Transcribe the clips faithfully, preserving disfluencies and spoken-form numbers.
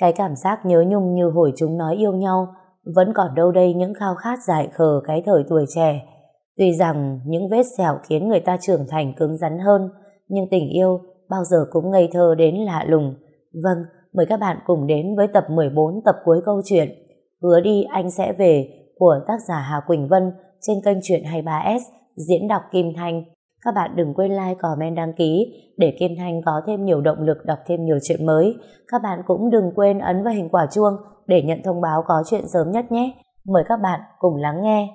Cái cảm giác nhớ nhung như hồi chúng nói yêu nhau vẫn còn đâu đây những khao khát dại khờ cái thời tuổi trẻ. Tuy rằng những vết sẹo khiến người ta trưởng thành cứng rắn hơn, nhưng tình yêu bao giờ cũng ngây thơ đến lạ lùng. Vâng, mời các bạn cùng đến với tập mười bốn, tập cuối câu chuyện Hứa Đi Anh Sẽ Về của tác giả Hà Quỳnh Vân trên kênh Chuyện Hay ba S, diễn đọc Kim Thanh. Các bạn đừng quên like, comment, đăng ký để Kim Thanh có thêm nhiều động lực đọc thêm nhiều chuyện mới. Các bạn cũng đừng quên ấn vào hình quả chuông để nhận thông báo có chuyện sớm nhất nhé. Mời các bạn cùng lắng nghe.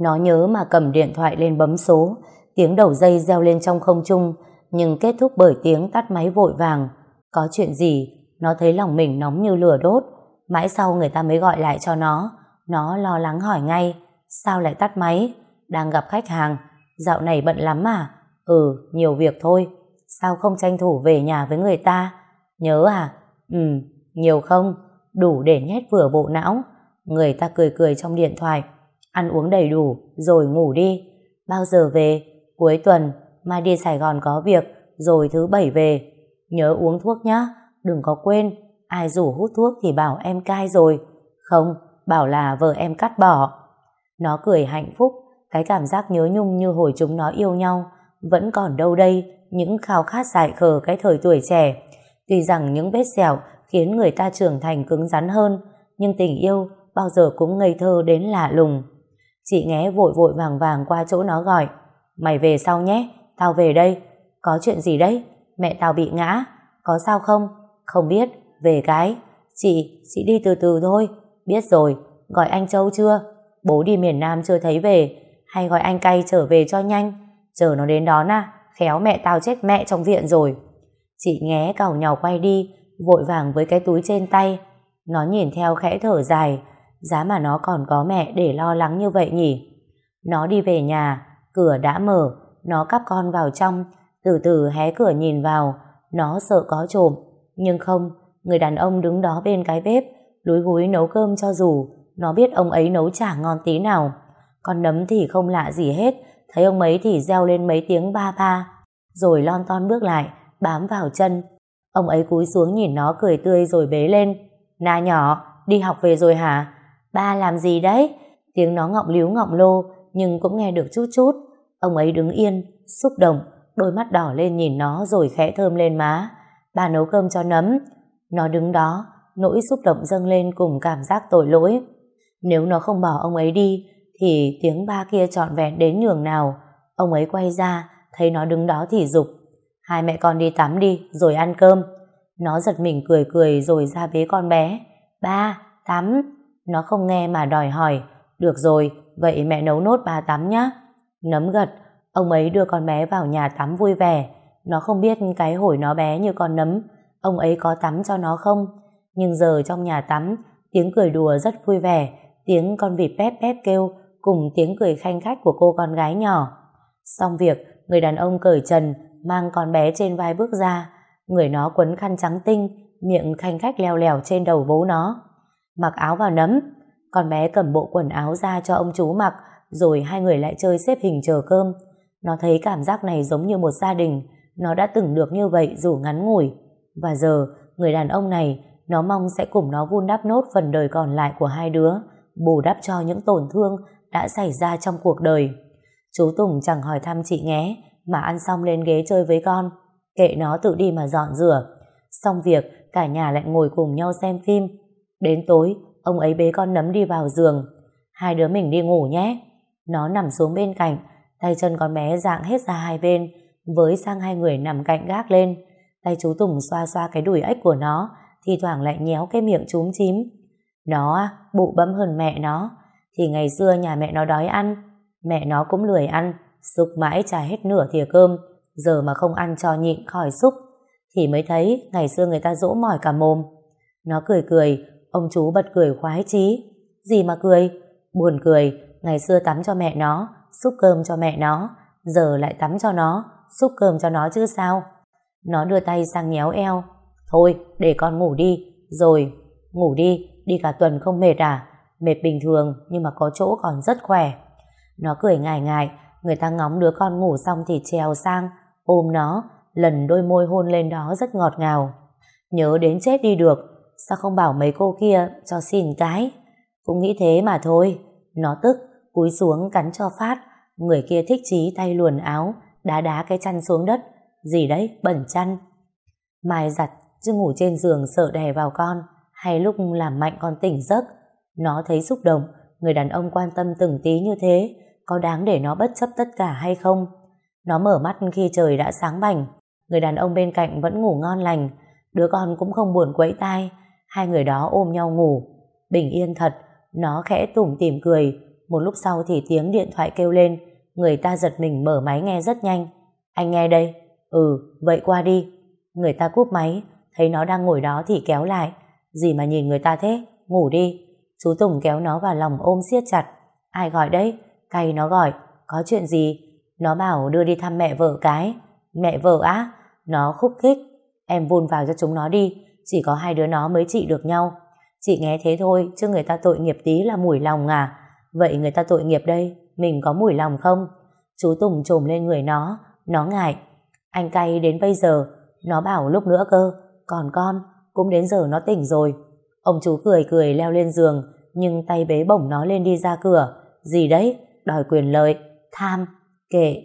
Nó nhớ mà cầm điện thoại lên bấm số. Tiếng đầu dây reo lên trong không trung, nhưng kết thúc bởi tiếng tắt máy vội vàng. Có chuyện gì? Nó thấy lòng mình nóng như lửa đốt. Mãi sau người ta mới gọi lại cho nó. Nó lo lắng hỏi ngay, sao lại tắt máy? Đang gặp khách hàng. Dạo này bận lắm à? Ừ, nhiều việc thôi. Sao không tranh thủ về nhà với người ta? Nhớ à? Ừ, nhiều không? Đủ để nhét vừa bộ não. Người ta cười cười trong điện thoại. Ăn uống đầy đủ, rồi ngủ đi. Bao giờ về? Cuối tuần. Mai đi Sài Gòn có việc, rồi thứ bảy về. Nhớ uống thuốc nhá, đừng có quên. Ai rủ hút thuốc thì bảo em cai rồi. Không, bảo là vợ em cắt bỏ. Nó cười hạnh phúc. Cái cảm giác nhớ nhung như hồi chúng nó yêu nhau vẫn còn đâu đây những khao khát dại khờ cái thời tuổi trẻ. Tuy rằng những vết sẹo khiến người ta trưởng thành cứng rắn hơn, nhưng tình yêu bao giờ cũng ngây thơ đến lạ lùng. Chị Nghé vội vội vàng vàng qua chỗ nó gọi. Mày về sau nhé, tao về đây. Có chuyện gì đấy? Mẹ tao bị ngã. Có sao không? Không biết, về cái. Chị, chị đi từ từ thôi. Biết rồi. Gọi anh Châu chưa? Bố đi miền Nam chưa thấy về. Hay gọi anh Cay trở về cho nhanh. Chờ nó đến đón à, khéo mẹ tao chết mẹ trong viện rồi. Chị Nghé càu nhàu quay đi, vội vàng với cái túi trên tay. Nó nhìn theo khẽ thở dài. Giá mà nó còn có mẹ để lo lắng như vậy nhỉ. Nó đi về nhà, cửa đã mở. Nó cắp con vào trong, từ từ hé cửa nhìn vào. Nó sợ có trộm, nhưng không. Người đàn ông đứng đó bên cái bếp lúi húi nấu cơm cho dù. Nó biết ông ấy nấu chả ngon tí nào. Con nấm thì không lạ gì hết. Thấy ông ấy thì reo lên mấy tiếng ba ba, rồi lon ton bước lại, bám vào chân. Ông ấy cúi xuống nhìn nó cười tươi rồi bế lên. Na nhỏ, đi học về rồi hả? Ba làm gì đấy? Tiếng nó ngọng líu ngọng lô, nhưng cũng nghe được chút chút. Ông ấy đứng yên, xúc động, đôi mắt đỏ lên nhìn nó rồi khẽ thơm lên má. Ba nấu cơm cho nấm. Nó đứng đó, nỗi xúc động dâng lên cùng cảm giác tội lỗi. Nếu nó không bỏ ông ấy đi, thì tiếng ba kia trọn vẹn đến nhường nào. Ông ấy quay ra, thấy nó đứng đó thì giục. Hai mẹ con đi tắm đi, rồi ăn cơm. Nó giật mình cười cười rồi ra bế con bé. Ba, tắm. Nó không nghe mà đòi hỏi. Được rồi, vậy mẹ nấu nốt ba tắm nhá. Nấm gật. Ông ấy đưa con bé vào nhà tắm vui vẻ. Nó không biết cái hồi nó bé như con nấm, ông ấy có tắm cho nó không. Nhưng giờ trong nhà tắm, tiếng cười đùa rất vui vẻ, tiếng con vịt pép pép kêu cùng tiếng cười khanh khách của cô con gái nhỏ. Xong việc, người đàn ông cởi trần, mang con bé trên vai bước ra. Người nó quấn khăn trắng tinh, miệng khanh khách leo lèo trên đầu bố nó. Mặc áo vào nấm. Con bé cầm bộ quần áo ra cho ông chú mặc, rồi hai người lại chơi xếp hình chờ cơm. Nó thấy cảm giác này giống như một gia đình. Nó đã từng được như vậy dù ngắn ngủi. Và giờ, người đàn ông này, nó mong sẽ cùng nó vun đắp nốt phần đời còn lại của hai đứa, bù đắp cho những tổn thương đã xảy ra trong cuộc đời. Chú Tùng chẳng hỏi thăm chị Nghé, mà ăn xong lên ghế chơi với con. Kệ nó tự đi mà dọn rửa. Xong việc, cả nhà lại ngồi cùng nhau xem phim. Đến tối, ông ấy bế con nấm đi vào giường. Hai đứa mình đi ngủ nhé. Nó nằm xuống bên cạnh, tay chân con bé dạng hết ra hai bên, với sang hai người nằm cạnh gác lên. Tay chú Tùng xoa xoa cái đùi ếch của nó, thì thoảng lại nhéo cái miệng chúm chím. Nó bụ bẫm hơn mẹ nó. Thì ngày xưa nhà mẹ nó đói ăn, mẹ nó cũng lười ăn, xúc mãi chả hết nửa thìa cơm. Giờ mà không ăn cho nhịn khỏi xúc, thì mới thấy ngày xưa người ta dỗ mỏi cả mồm. Nó cười cười. Ông chú bật cười khoái chí. Gì mà cười? Buồn cười. Ngày xưa tắm cho mẹ nó, xúc cơm cho mẹ nó, giờ lại tắm cho nó, xúc cơm cho nó chứ sao. Nó đưa tay sang nhéo eo. Thôi, để con ngủ đi. Rồi, ngủ đi. Đi cả tuần không mệt à? Mệt bình thường, nhưng mà có chỗ còn rất khỏe. Nó cười ngại ngại. Người ta ngóng đứa con ngủ xong thì trèo sang ôm nó, lần đôi môi hôn lên đó rất ngọt ngào. Nhớ đến chết đi được. Sao không bảo mấy cô kia cho xin cái? Cũng nghĩ thế mà thôi. Nó tức, cúi xuống cắn cho phát. Người kia thích chí tay luồn áo, đá đá cái chăn xuống đất. Gì đấy, bẩn chăn. Mai giặt, chứ ngủ trên giường sợ đè vào con, hay lúc làm mạnh con tỉnh giấc. Nó thấy xúc động, người đàn ông quan tâm từng tí như thế, có đáng để nó bất chấp tất cả hay không? Nó mở mắt khi trời đã sáng bảnh, người đàn ông bên cạnh vẫn ngủ ngon lành, đứa con cũng không buồn quẫy tai, hai người đó ôm nhau ngủ. Bình yên thật, nó khẽ tủm tỉm cười, một lúc sau thì tiếng điện thoại kêu lên, người ta giật mình mở máy nghe rất nhanh. Anh nghe đây. Ừ, vậy qua đi. Người ta cúp máy, thấy nó đang ngồi đó thì kéo lại. Gì mà nhìn người ta thế, ngủ đi. Chú Tùng kéo nó vào lòng ôm siết chặt. Ai gọi đấy? Cay nó gọi. Có chuyện gì? Nó bảo đưa đi thăm mẹ vợ cái. Mẹ vợ á? Nó khúc khích. Em vun vào cho chúng nó đi, chỉ có hai đứa nó mới trị được nhau. Chị nghe thế thôi, chứ người ta tội nghiệp tí là mủi lòng à? Vậy người ta tội nghiệp đây, mình có mủi lòng không? Chú Tùng chồm lên người nó, nó ngại. Anh cay đến bây giờ, nó bảo lúc nữa cơ. Còn con, cũng đến giờ nó tỉnh rồi. Ông chú cười cười leo lên giường, nhưng tay bế bổng nó lên đi ra cửa. Gì đấy, đòi quyền lợi, tham, kệ.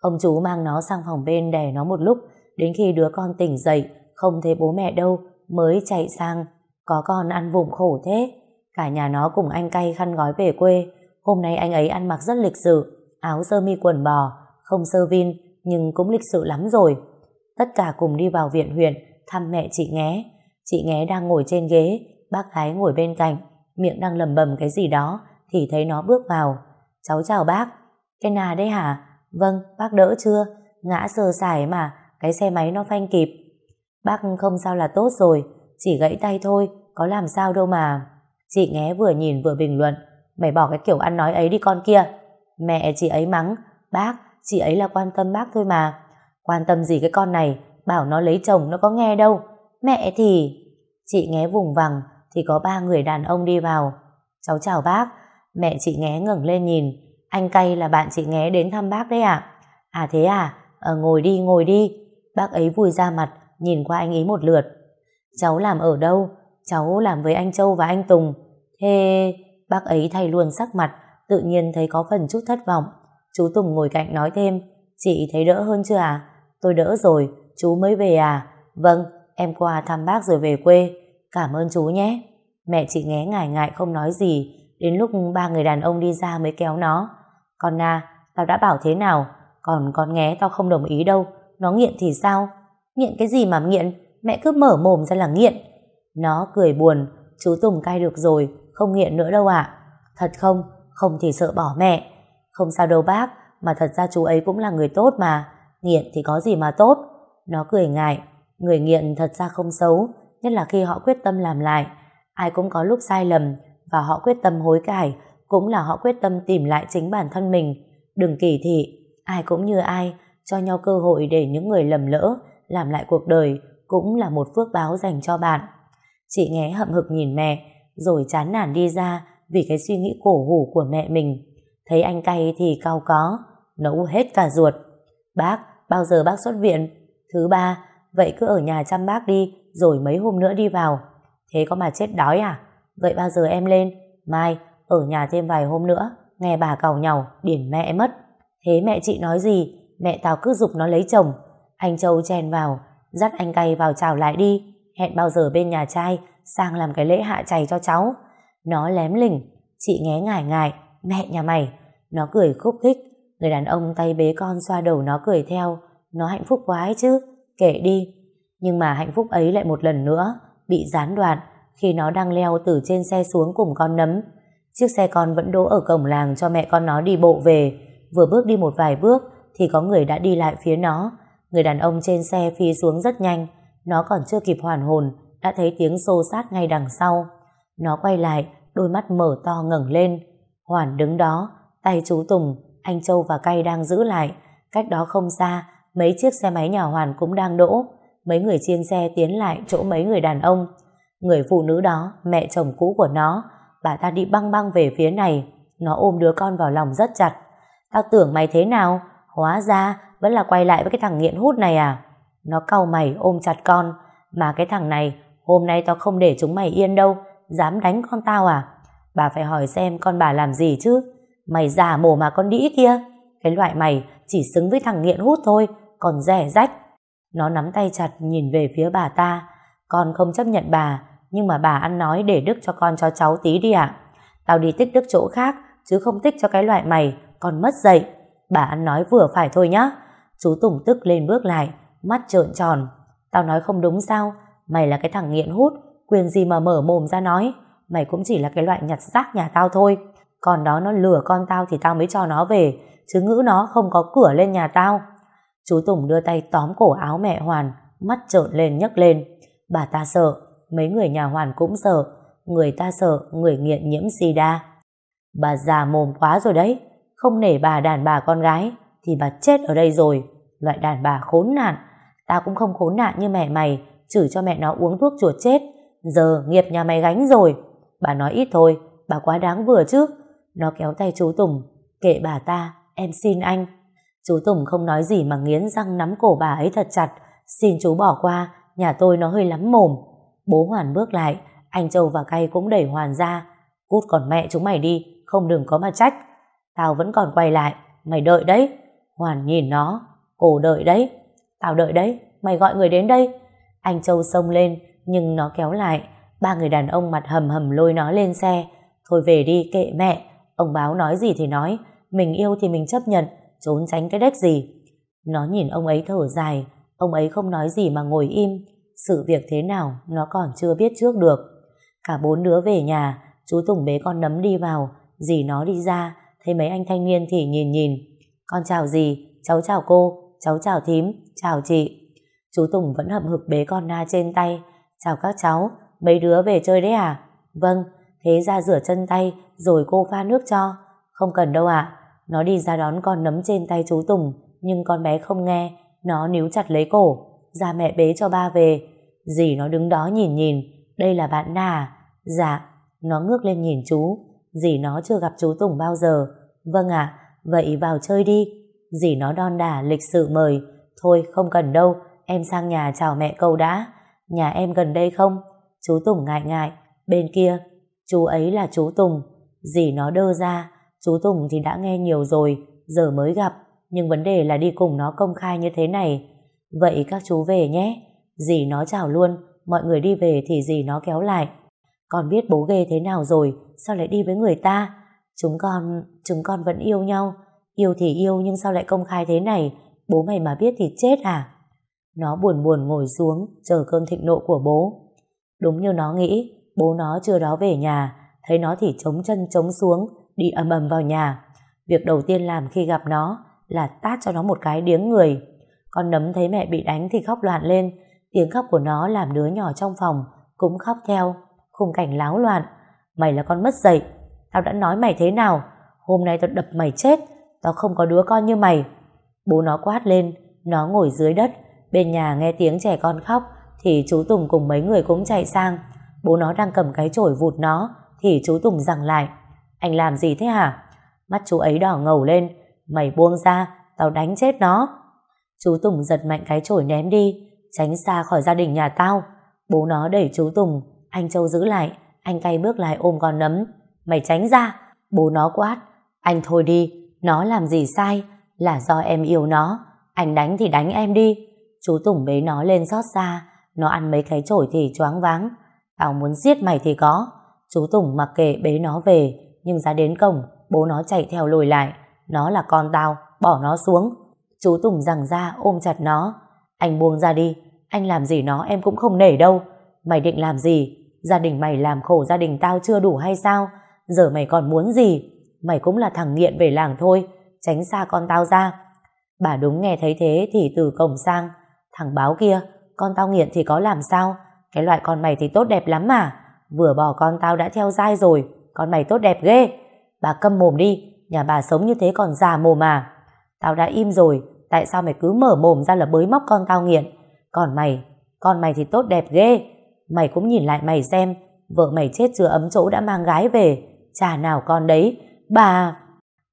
Ông chú mang nó sang phòng bên đè nó một lúc, đến khi đứa con tỉnh dậy, không thấy bố mẹ đâu, mới chạy sang. Có con ăn vụng khổ thế. Cả nhà nó cùng anh cay khăn gói về quê. Hôm nay anh ấy ăn mặc rất lịch sự, áo sơ mi quần bò, không sơ vin, nhưng cũng lịch sự lắm rồi. Tất cả cùng đi vào viện huyện thăm mẹ chị Nghé. Chị Nghé đang ngồi trên ghế, bác gái ngồi bên cạnh, miệng đang lầm bầm cái gì đó thì thấy nó bước vào. Cháu chào bác. Cái nà đấy hả? Vâng, bác đỡ chưa? Ngã sơ sài mà, cái xe máy nó phanh kịp. Bác không sao là tốt rồi, chỉ gãy tay thôi, có làm sao đâu mà. Chị Nghé vừa nhìn vừa bình luận. Mày bỏ cái kiểu ăn nói ấy đi con kia. Mẹ chị ấy mắng. Bác, chị ấy là quan tâm bác thôi mà. Quan tâm gì cái con này, bảo nó lấy chồng nó có nghe đâu. Mẹ thì... Chị Nghé vùng vằng thì có ba người đàn ông đi vào. Cháu chào bác. Mẹ chị Nghé ngẩng lên nhìn. Anh cay là bạn chị Nghé đến thăm bác đấy ạ. À? à thế à, ờ, ngồi đi ngồi đi. Bác ấy vui ra mặt, nhìn qua anh ý một lượt. Cháu làm ở đâu? Cháu làm với anh Châu và anh Tùng. Thế... Bác ấy thay luôn sắc mặt, tự nhiên thấy có phần chút thất vọng. Chú Tùng ngồi cạnh nói thêm. Chị thấy đỡ hơn chưa à? Tôi đỡ rồi, chú mới về à? Vâng, em qua thăm bác rồi về quê. Cảm ơn chú nhé. Mẹ chị Nghé ngại ngại không nói gì, đến lúc ba người đàn ông đi ra mới kéo nó. Con à, tao đã bảo thế nào, còn con Nghé tao không đồng ý đâu. Nó nghiện thì sao? Nghiện cái gì mà nghiện? Mẹ cứ mở mồm ra là nghiện. Nó cười buồn. Chú Tùng cai được rồi, không nghiện nữa đâu ạ. À? Thật không? Không thì sợ bỏ mẹ. Không sao đâu bác, mà thật ra chú ấy cũng là người tốt mà. Nghiện thì có gì mà tốt. Nó cười ngại. Người nghiện thật ra không xấu, nhất là khi họ quyết tâm làm lại. Ai cũng có lúc sai lầm, và họ quyết tâm hối cải cũng là họ quyết tâm tìm lại chính bản thân mình. Đừng kỳ thị, ai cũng như ai, cho nhau cơ hội để những người lầm lỡ làm lại cuộc đời cũng là một phước báo dành cho bạn. Chị Nghé hậm hực nhìn mẹ, rồi chán nản đi ra vì cái suy nghĩ cổ hủ của mẹ mình. Thấy anh cay thì cau có, nấu hết cả ruột. Bác, bao giờ bác xuất viện? Thứ ba. Vậy cứ ở nhà chăm bác đi, rồi mấy hôm nữa đi vào. Thế có mà chết đói à? Vậy bao giờ em lên? Mai, ở nhà thêm vài hôm nữa. Nghe bà càu nhàu, điển mẹ mất. Thế mẹ chị nói gì? Mẹ tao cứ giục nó lấy chồng. Anh Châu chen vào, dắt anh cay vào chào lại đi. Hẹn bao giờ bên nhà trai sang làm cái lễ hạ chày cho cháu. Nó lém lỉnh. Chị Nghé ngại ngại. Mẹ nhà mày. Nó cười khúc khích. Người đàn ông tay bế con xoa đầu nó cười theo. Nó hạnh phúc quá ấy chứ. Kệ đi. Nhưng mà hạnh phúc ấy lại một lần nữa bị gián đoạn khi nó đang leo từ trên xe xuống cùng con nấm. Chiếc xe con vẫn đỗ ở cổng làng cho mẹ con nó đi bộ về. Vừa bước đi một vài bước thì có người đã đi lại phía nó. Người đàn ông trên xe phi xuống rất nhanh. Nó còn chưa kịp hoàn hồn đã thấy tiếng xô xát ngay đằng sau. Nó quay lại, đôi mắt mở to ngẩng lên. Hoàn đứng đó, tay chú Tùng, anh Châu và Cay đang giữ lại. Cách đó không xa, mấy chiếc xe máy nhà Hoàn cũng đang đỗ. Mấy người trên xe tiến lại chỗ mấy người đàn ông. Người phụ nữ đó, mẹ chồng cũ của nó, bà ta đi băng băng về phía này. Nó ôm đứa con vào lòng rất chặt. Tao tưởng mày thế nào, hóa ra vẫn là quay lại với cái thằng nghiện hút này à? Nó cau mày ôm chặt con. Mà cái thằng này Hôm nay tao không để chúng mày yên đâu. Dám đánh con tao à? Bà phải hỏi xem con bà làm gì chứ. Mày già mồm mà con đĩ kia. Cái loại mày chỉ xứng với thằng nghiện hút thôi, còn rẻ rách. Nó nắm tay chặt nhìn về phía bà ta. Con không chấp nhận bà, nhưng mà bà ăn nói để đức cho con cho cháu tí đi ạ. À? Tao đi tích đức chỗ khác, chứ không tích cho cái loại mày, con mất dạy. Bà ăn nói vừa phải thôi nhá. Chú Tùng tức lên bước lại, mắt trợn tròn. Tao nói không đúng sao? Mày là cái thằng nghiện hút, quyền gì mà mở mồm ra nói. Mày cũng chỉ là cái loại nhặt rác nhà tao thôi. Còn đó nó lừa con tao thì tao mới cho nó về, chứ ngữ nó không có cửa lên nhà tao. Chú Tùng đưa tay tóm cổ áo mẹ Hoàn, mắt trợn lên nhấc lên. Bà ta sợ, mấy người nhà Hoàn cũng sợ. Người ta sợ người nghiện nhiễm sida. Bà già mồm quá rồi đấy. Không nể bà đàn bà con gái thì bà chết ở đây rồi. Loại đàn bà khốn nạn. Tao cũng không khốn nạn như mẹ mày, chửi cho mẹ nó uống thuốc chuột chết. Giờ nghiệp nhà mày gánh rồi. Bà nói ít thôi, bà quá đáng vừa chứ. Nó kéo tay chú Tùng. Kệ bà ta, em xin anh. Chú Tùng không nói gì mà nghiến răng nắm cổ bà ấy thật chặt. Xin chú bỏ qua, nhà tôi nó hơi lắm mồm. Bố Hoàn bước lại, anh Châu và Cay cũng đẩy Hoàn ra. Cút còn mẹ chúng mày đi, không đừng có mà trách. Tao vẫn còn quay lại, mày đợi đấy. Hoàn nhìn nó, cổ đợi đấy. Tao đợi đấy, mày gọi người đến đây. Anh Châu xông lên, nhưng nó kéo lại. Ba người đàn ông mặt hầm hầm lôi nó lên xe. Thôi về đi, kệ mẹ. Ông báo nói gì thì nói, mình yêu thì mình chấp nhận, trốn tránh cái đếch gì. Nó nhìn ông ấy thở dài. Ông ấy không nói gì mà ngồi im. Sự việc thế nào nó còn chưa biết trước được. Cả bốn đứa về nhà. Chú Tùng bế con Nấm đi vào. Dì nó đi ra, thấy mấy anh thanh niên thì nhìn nhìn. Con chào dì, cháu chào cô, cháu chào thím, chào chị. Chú Tùng vẫn hậm hực bế con Na trên tay. Chào các cháu, mấy đứa về chơi đấy à? Vâng, thế ra rửa chân tay rồi cô pha nước cho. Không cần đâu ạ. À. Nó đi ra đón con Nấm trên tay chú Tùng, nhưng con bé không nghe. Nó níu chặt lấy cổ. Ra mẹ bế cho ba về. Dì nó đứng đó nhìn nhìn. Đây là bạn Na à? Dạ. Nó ngước lên nhìn chú. Dì nó chưa gặp chú Tùng bao giờ. Vâng ạ, à, vậy vào chơi đi. Dì nó đon đả lịch sự mời. Thôi không cần đâu, em sang nhà chào mẹ cậu đã. Nhà em gần đây không? Chú Tùng ngại ngại. Bên kia. Chú ấy là chú Tùng. Dì nó đơ ra. Chú Tùng thì đã nghe nhiều rồi, giờ mới gặp. Nhưng vấn đề là đi cùng nó công khai như thế này. Vậy các chú về nhé. Dì nó chào luôn. Mọi người đi về thì dì nó kéo lại. Con biết bố ghê thế nào rồi, sao lại đi với người ta? Chúng con, chúng con vẫn yêu nhau. Yêu thì yêu nhưng sao lại công khai thế này? Bố mày mà biết thì chết à? Nó buồn buồn ngồi xuống, chờ cơn thịnh nộ của bố. Đúng như nó nghĩ, bố nó chưa đó về nhà. Thấy nó thì chống chân chống xuống, đi ầm ầm vào nhà. Việc đầu tiên làm khi gặp nó là tát cho nó một cái điếng người. Con Nấm thấy mẹ bị đánh thì khóc loạn lên. Tiếng khóc của nó làm đứa nhỏ trong phòng cũng khóc theo. Khung cảnh láo loạn. Mày là con mất dạy. Tao đã nói mày thế nào? Hôm nay tao đập mày chết. Tao không có đứa con như mày. Bố nó quát lên. Nó ngồi dưới đất. Bên nhà nghe tiếng trẻ con khóc thì chú Tùng cùng mấy người cũng chạy sang. Bố nó đang cầm cái chổi vụt nó thì chú Tùng giằng lại. Anh làm gì thế hả? Mắt chú ấy đỏ ngầu lên. Mày buông ra, tao đánh chết nó. Chú Tùng giật mạnh cái chổi ném đi. Tránh xa khỏi gia đình nhà tao. Bố nó đẩy chú Tùng. Anh Châu giữ lại. Anh Cay bước lại ôm con Nấm. Mày tránh ra. Bố nó quát. Anh thôi đi. Nó làm gì sai? Là do em yêu nó. Anh đánh thì đánh em đi. Chú Tùng bế nó lên xót xa. Nó ăn mấy cái chổi thì choáng váng. Tao muốn giết mày thì có. Chú Tùng mặc kệ bế nó về. Nhưng ra đến cổng, bố nó chạy theo lùi lại. Nó là con tao, bỏ nó xuống. Chú Tùng giằng ra ôm chặt nó. Anh buông ra đi. Anh làm gì nó em cũng không nể đâu. Mày định làm gì? Gia đình mày làm khổ gia đình tao chưa đủ hay sao? Giờ mày còn muốn gì? Mày cũng là thằng nghiện về làng thôi. Tránh xa con tao ra. Bà đúng nghe thấy thế thì từ cổng sang. Thằng báo kia, con tao nghiện thì có làm sao? Cái loại con mày thì tốt đẹp lắm mà. Vừa bỏ con tao đã theo dai rồi. Con mày tốt đẹp ghê. Bà câm mồm đi. Nhà bà sống như thế còn già mồm à? Tao đã im rồi. Tại sao mày cứ mở mồm ra là bới móc con tao nghiện? Còn mày, con mày thì tốt đẹp ghê. Mày cũng nhìn lại mày xem. Vợ mày chết chưa ấm chỗ đã mang gái về. Chả nào con đấy. Bà...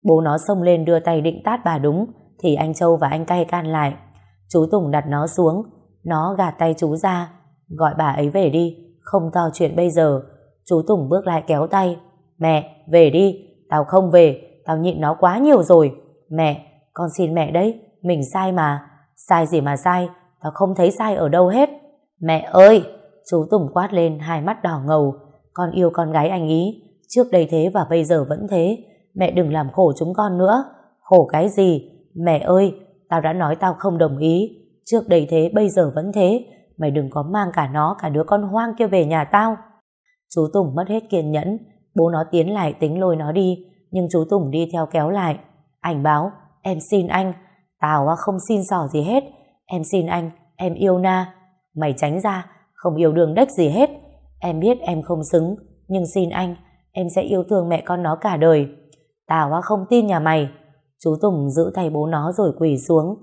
Bố nó xông lên đưa tay định tát bà đúng thì anh Châu và anh Cay can lại. Chú Tùng đặt nó xuống. Nó gạt tay chú ra. Gọi bà ấy về đi. không to chuyện bây giờ. Chú Tùng bước lại kéo tay. Mẹ, về đi. Tao không về. Tao nhịn nó quá nhiều rồi. Mẹ, con xin mẹ đấy. Mình sai mà. Sai gì mà sai. Tao không thấy sai ở đâu hết. Mẹ ơi! Chú Tùng quát lên, hai mắt đỏ ngầu. Con yêu con gái anh ý. Trước đây thế và bây giờ vẫn thế. Mẹ đừng làm khổ chúng con nữa. Khổ cái gì? Mẹ ơi! Tao đã nói tao không đồng ý. Trước đây thế, bây giờ vẫn thế. Mày đừng có mang cả nó, cả đứa con hoang kia về nhà tao. Chú Tùng mất hết kiên nhẫn. Bố nó tiến lại tính lôi nó đi, nhưng chú Tùng đi theo kéo lại. Anh báo, em xin anh. Tao không xin xỏ gì hết. Em xin anh, em yêu Na. Mày tránh ra, không yêu đương đếch gì hết. Em biết em không xứng, nhưng xin anh, em sẽ yêu thương mẹ con nó cả đời. Tao không tin nhà mày. Chú Tùng giữ tay bố nó rồi quỳ xuống.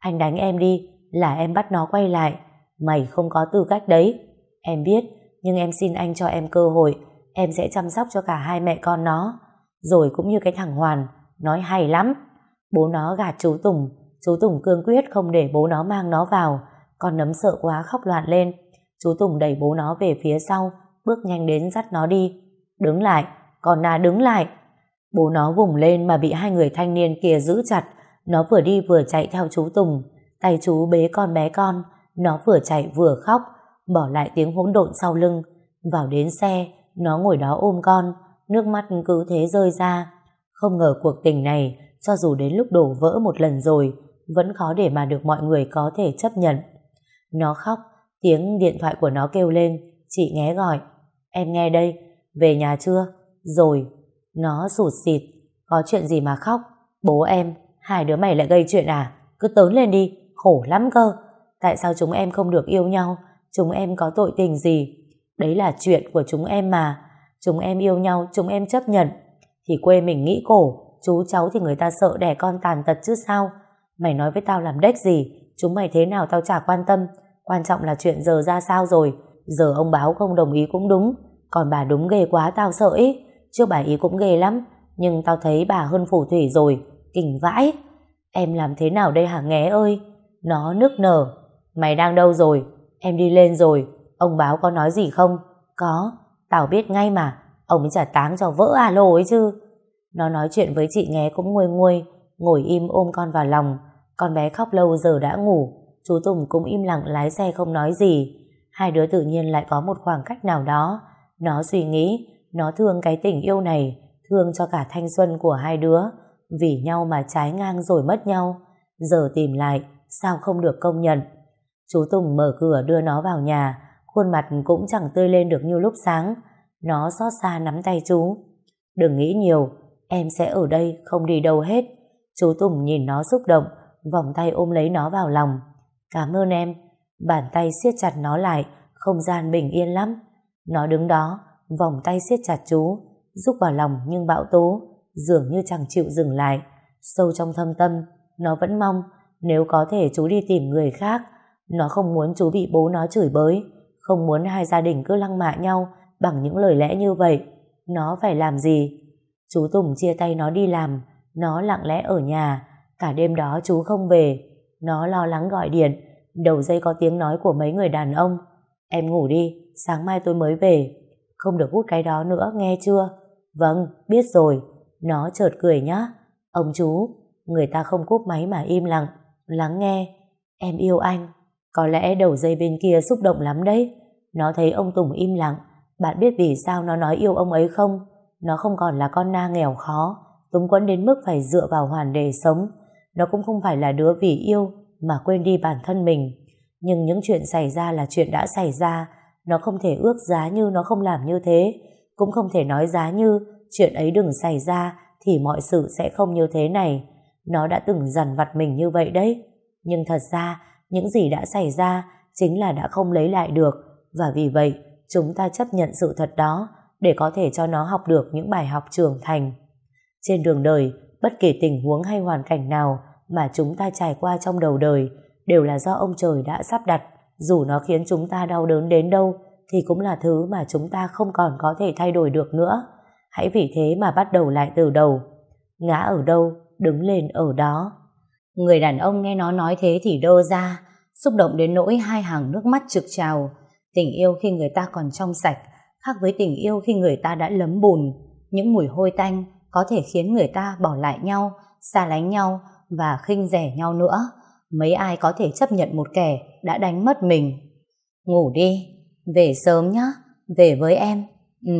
Anh đánh em đi, là em bắt nó quay lại. Mày không có tư cách đấy. Em biết, nhưng em xin anh cho em cơ hội. Em sẽ chăm sóc cho cả hai mẹ con nó. Rồi cũng như cái thằng Hoàn, nói hay lắm. Bố nó gạt chú Tùng. Chú Tùng cương quyết không để bố nó mang nó vào. Con nấm sợ quá khóc loạn lên. Chú Tùng đẩy bố nó về phía sau, bước nhanh đến dắt nó đi. Đứng lại, con Na đứng lại. Bố nó vùng lên mà bị hai người thanh niên kia giữ chặt. Nó vừa đi vừa chạy theo chú Tùng. Tay chú bế con bé con. Nó vừa chạy vừa khóc, bỏ lại tiếng hỗn độn sau lưng. Vào đến xe, nó ngồi đó ôm con, nước mắt cứ thế rơi ra. Không ngờ cuộc tình này, cho dù đến lúc đổ vỡ một lần rồi, vẫn khó để mà được mọi người có thể chấp nhận. Nó khóc, tiếng điện thoại của nó kêu lên, chị nghe gọi. Em nghe đây, về nhà chưa? Rồi. Nó sụt sịt, có chuyện gì mà khóc? Bố em, hai đứa mày lại gây chuyện à? Cứ tớn lên đi, khổ lắm cơ. Tại sao chúng em không được yêu nhau? Chúng em có tội tình gì? Đấy là chuyện của chúng em mà. Chúng em yêu nhau, chúng em chấp nhận. Thì quê mình nghĩ cổ, chú cháu thì người ta sợ đẻ con tàn tật chứ sao? Mày nói với tao làm đếch gì? Chúng mày thế nào tao chả quan tâm. Quan trọng là chuyện giờ ra sao rồi. Giờ ông báo không đồng ý cũng đúng. Còn bà đúng ghê quá tao sợ ý. Chứ bà ý cũng ghê lắm. Nhưng tao thấy bà hơn phù thủy rồi. Kinh vãi. Em làm thế nào đây hả nghé ơi? Nó nức nở. Mày đang đâu rồi? Em đi lên rồi. Ông báo có nói gì không? Có, tao biết ngay mà. Ông ấy chả táng cho vỡ alo ấy chứ. Nó nói chuyện với chị nghe cũng nguôi nguôi, ngồi im ôm con vào lòng. Con bé khóc lâu giờ đã ngủ. Chú Tùng cũng im lặng lái xe không nói gì. Hai đứa tự nhiên lại có một khoảng cách nào đó. Nó suy nghĩ, nó thương cái tình yêu này, thương cho cả thanh xuân của hai đứa. Vì nhau mà trái ngang rồi mất nhau. Giờ tìm lại, sao không được công nhận? Chú Tùng mở cửa đưa nó vào nhà, khuôn mặt cũng chẳng tươi lên được như lúc sáng. Nó xót xa nắm tay chú. Đừng nghĩ nhiều, em sẽ ở đây, không đi đâu hết. Chú Tùng nhìn nó xúc động, vòng tay ôm lấy nó vào lòng. Cảm ơn em. Bàn tay siết chặt nó lại, không gian bình yên lắm. Nó đứng đó, vòng tay siết chặt chú, rúc vào lòng nhưng bão tố, dường như chẳng chịu dừng lại. Sâu trong thâm tâm, nó vẫn mong nếu có thể chú đi tìm người khác. Nó không muốn chú bị bố nó chửi bới, không muốn hai gia đình cứ lăng mạ nhau bằng những lời lẽ như vậy. Nó phải làm gì? Chú Tùng chia tay nó đi làm, nó lặng lẽ ở nhà. Cả đêm đó chú không về. Nó lo lắng gọi điện, đầu dây có tiếng nói của mấy người đàn ông. Em ngủ đi, sáng mai tôi mới về. Không được hút cái đó nữa, nghe chưa? Vâng, biết rồi. Nó chợt cười nhá. Ông chú, người ta không cúp máy mà im lặng, lắng nghe. Em yêu anh. Có lẽ đầu dây bên kia xúc động lắm đấy. Nó thấy ông Tùng im lặng. Bạn biết vì sao nó nói yêu ông ấy không? Nó không còn là con Na nghèo khó, túng quẫn đến mức phải dựa vào Hoàn để sống. Nó cũng không phải là đứa vì yêu mà quên đi bản thân mình. Nhưng những chuyện xảy ra là chuyện đã xảy ra. Nó không thể ước giá như nó không làm như thế. Cũng không thể nói giá như chuyện ấy đừng xảy ra thì mọi sự sẽ không như thế này. Nó đã từng dằn vặt mình như vậy đấy. Nhưng thật ra những gì đã xảy ra chính là đã không lấy lại được, và vì vậy chúng ta chấp nhận sự thật đó để có thể cho nó học được những bài học trưởng thành. Trên đường đời, bất kỳ tình huống hay hoàn cảnh nào mà chúng ta trải qua trong đầu đời đều là do ông trời đã sắp đặt. Dù nó khiến chúng ta đau đớn đến đâu thì cũng là thứ mà chúng ta không còn có thể thay đổi được nữa. Hãy vì thế mà bắt đầu lại từ đầu. Ngã ở đâu, đứng lên ở đó. Người đàn ông nghe nó nói thế thì đơ ra, xúc động đến nỗi hai hàng nước mắt trực trào. Tình yêu khi người ta còn trong sạch khác với tình yêu khi người ta đã lấm bùn. Những mùi hôi tanh có thể khiến người ta bỏ lại nhau, xa lánh nhau và khinh rẻ nhau nữa. Mấy ai có thể chấp nhận một kẻ đã đánh mất mình. Ngủ đi, về sớm nhá, về với em. Ừ,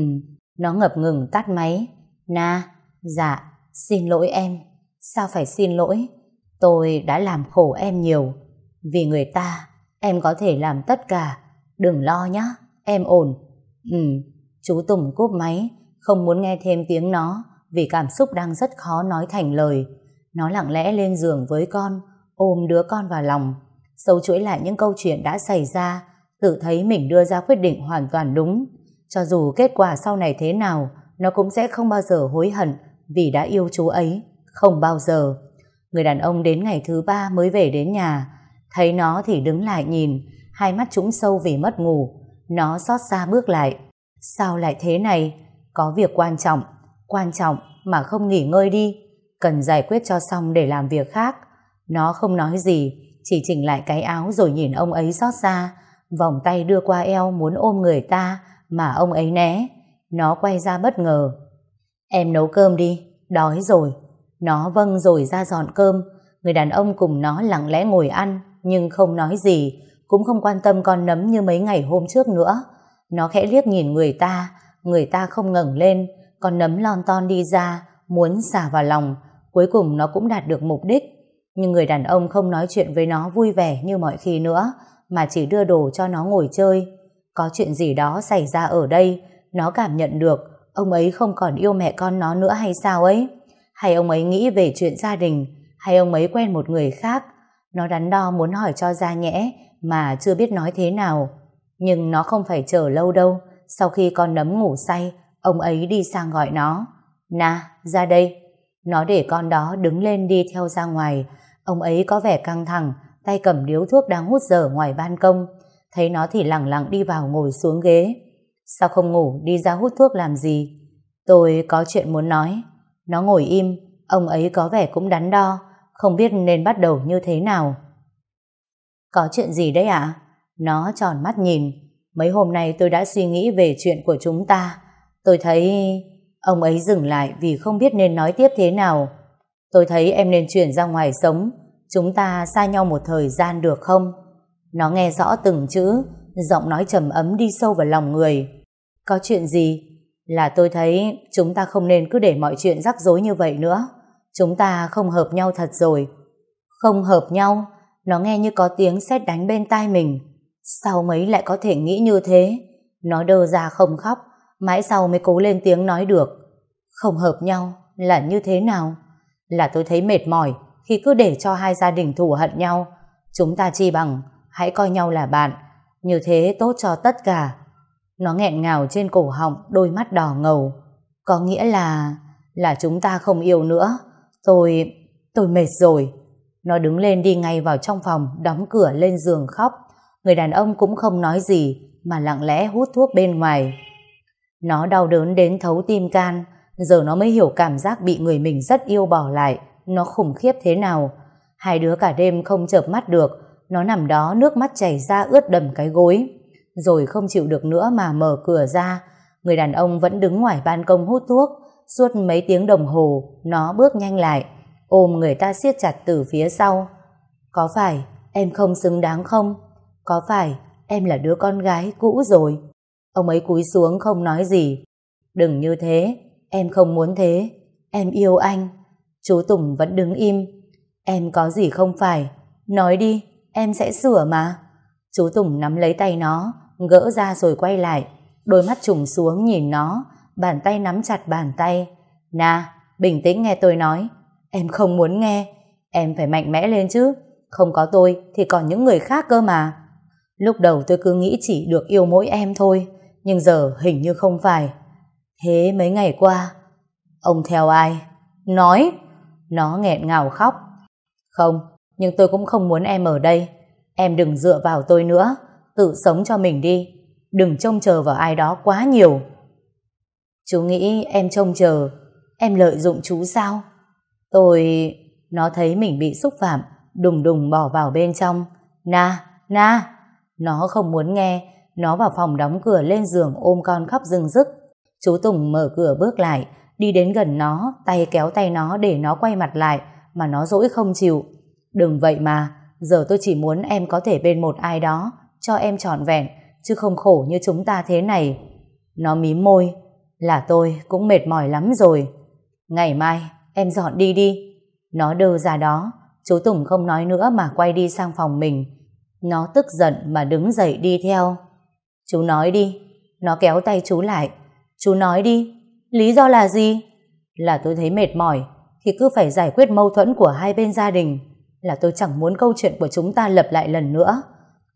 nó ngập ngừng tắt máy. Na, dạ, xin lỗi em. Sao phải xin lỗi? Tôi đã làm khổ em nhiều. Vì người ta, em có thể làm tất cả. Đừng lo nhá, em ổn. Ừ, chú Tùng cúp máy, không muốn nghe thêm tiếng nó vì cảm xúc đang rất khó nói thành lời. Nó lặng lẽ lên giường với con, ôm đứa con vào lòng, sâu chuỗi lại những câu chuyện đã xảy ra, tự thấy mình đưa ra quyết định hoàn toàn đúng. Cho dù kết quả sau này thế nào, nó cũng sẽ không bao giờ hối hận vì đã yêu chú ấy, không bao giờ. Người đàn ông đến ngày thứ ba mới về đến nhà, thấy nó thì đứng lại nhìn, hai mắt trũng sâu vì mất ngủ. Nó xót xa bước lại. Sao lại thế này? Có việc quan trọng, quan trọng mà không nghỉ ngơi đi, cần giải quyết cho xong để làm việc khác. Nó không nói gì, chỉ chỉnh lại cái áo rồi nhìn ông ấy xót xa, vòng tay đưa qua eo muốn ôm người ta mà ông ấy né. Nó quay ra bất ngờ. Em nấu cơm đi, đói rồi. Nó vâng rồi ra dọn cơm. Người đàn ông cùng nó lặng lẽ ngồi ăn nhưng không nói gì, cũng không quan tâm con nấm như mấy ngày hôm trước nữa. Nó khẽ liếc nhìn người ta, người ta không ngẩng lên. Con nấm lon ton đi ra, muốn xả vào lòng. Cuối cùng nó cũng đạt được mục đích. Nhưng người đàn ông không nói chuyện với nó vui vẻ như mọi khi nữa, mà chỉ đưa đồ cho nó ngồi chơi. Có chuyện gì đó xảy ra ở đây. Nó cảm nhận được ông ấy không còn yêu mẹ con nó nữa hay sao ấy. Hay ông ấy nghĩ về chuyện gia đình, hay ông ấy quen một người khác. Nó đắn đo muốn hỏi cho ra nhẽ mà chưa biết nói thế nào. Nhưng nó không phải chờ lâu đâu. Sau khi con nấm ngủ say, ông ấy đi sang gọi nó. Na, ra đây. Nó để con đó đứng lên đi theo ra ngoài. Ông ấy có vẻ căng thẳng, tay cầm điếu thuốc đang hút dở ngoài ban công. Thấy nó thì lẳng lặng đi vào ngồi xuống ghế. Sao không ngủ, đi ra hút thuốc làm gì? Tôi có chuyện muốn nói. Nó ngồi im, ông ấy có vẻ cũng đắn đo, không biết nên bắt đầu như thế nào. Có chuyện gì đấy ạ? À? Nó tròn mắt nhìn. Mấy hôm nay tôi đã suy nghĩ về chuyện của chúng ta. Tôi thấy... Ông ấy dừng lại vì không biết nên nói tiếp thế nào. Tôi thấy em nên chuyển ra ngoài sống. Chúng ta xa nhau một thời gian được không? Nó nghe rõ từng chữ, giọng nói trầm ấm đi sâu vào lòng người. Có chuyện gì? Là tôi thấy chúng ta không nên cứ để mọi chuyện rắc rối như vậy nữa. Chúng ta không hợp nhau thật rồi. Không hợp nhau? Nó nghe như có tiếng sét đánh bên tai mình. Sao mấy lại có thể nghĩ như thế? Nó đơ ra không khóc, mãi sau mới cố lên tiếng nói được. Không hợp nhau là như thế nào? Là tôi thấy mệt mỏi khi cứ để cho hai gia đình thù hận nhau. Chúng ta chi bằng hãy coi nhau là bạn, như thế tốt cho tất cả. Nó nghẹn ngào trên cổ họng, đôi mắt đỏ ngầu. Có nghĩa là là chúng ta không yêu nữa. Tôi tôi mệt rồi. Nó đứng lên đi ngay vào trong phòng, đóng cửa lên giường khóc. Người đàn ông cũng không nói gì mà lặng lẽ hút thuốc bên ngoài. Nó đau đớn đến thấu tim can. Giờ nó mới hiểu cảm giác bị người mình rất yêu bỏ lại nó khủng khiếp thế nào. Hai đứa cả đêm không chợp mắt được. Nó nằm đó nước mắt chảy ra ướt đầm cái gối, rồi không chịu được nữa mà mở cửa ra. Người đàn ông vẫn đứng ngoài ban công hút thuốc. Suốt mấy tiếng đồng hồ, nó bước nhanh lại, ôm người ta siết chặt từ phía sau. Có phải em không xứng đáng không? Có phải em là đứa con gái cũ rồi? Ông ấy cúi xuống không nói gì. Đừng như thế, em không muốn thế. Em yêu anh. Chú Tùng vẫn đứng im. Em có gì không phải? Nói đi, em sẽ sửa mà. Chú Tùng nắm lấy tay nó, gỡ ra rồi quay lại. Đôi mắt trùng xuống nhìn nó, bàn tay nắm chặt bàn tay. Nà, bình tĩnh nghe tôi nói. Em không muốn nghe. Em phải mạnh mẽ lên chứ. Không có tôi thì còn những người khác cơ mà. Lúc đầu tôi cứ nghĩ chỉ được yêu mỗi em thôi, nhưng giờ hình như không phải. Thế mấy ngày qua ông theo ai? Nói. Nó nghẹn ngào khóc. Không, nhưng tôi cũng không muốn em ở đây. Em đừng dựa vào tôi nữa, tự sống cho mình đi. Đừng trông chờ vào ai đó quá nhiều. Chú nghĩ em trông chờ, em lợi dụng chú sao? Tôi... Nó thấy mình bị xúc phạm, đùng đùng bỏ vào bên trong. Na, na. Nó không muốn nghe Nó vào phòng đóng cửa lên giường ôm con khóc rưng rức. Chú Tùng mở cửa bước lại, đi đến gần nó, tay kéo tay nó để nó quay mặt lại, mà nó dỗi không chịu. Đừng vậy mà, giờ tôi chỉ muốn em có thể bên một ai đó, cho em trọn vẹn, chứ không khổ như chúng ta thế này. Nó mím môi, là tôi cũng mệt mỏi lắm rồi. Ngày mai, em dọn đi đi. Nó đơ ra đó, chú Tùng không nói nữa mà quay đi sang phòng mình. Nó tức giận mà đứng dậy đi theo. Chú nói đi. Nó kéo tay chú lại. Chú nói đi. Lý do là gì? Là tôi thấy mệt mỏi thì cứ phải giải quyết mâu thuẫn của hai bên gia đình. Là tôi chẳng muốn câu chuyện của chúng ta lặp lại lần nữa.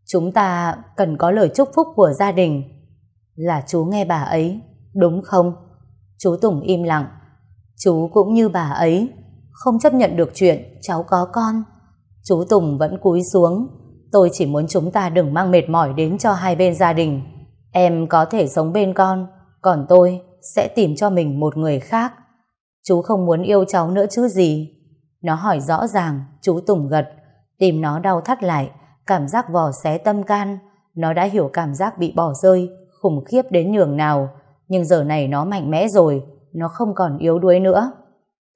Chúng ta cần có lời chúc phúc của gia đình. Là chú nghe bà ấy, đúng không? Chú Tùng im lặng. Chú cũng như bà ấy, không chấp nhận được chuyện cháu có con. Chú Tùng vẫn cúi xuống. Tôi chỉ muốn chúng ta đừng mang mệt mỏi đến cho hai bên gia đình. Em có thể sống bên con, còn tôi sẽ tìm cho mình một người khác. Chú không muốn yêu cháu nữa chứ gì? Nó hỏi rõ ràng. Chú Tùng gật. Tim nó đau thắt lại, cảm giác vò xé tâm can. Nó đã hiểu cảm giác bị bỏ rơi khủng khiếp đến nhường nào, nhưng giờ này nó mạnh mẽ rồi, nó không còn yếu đuối nữa.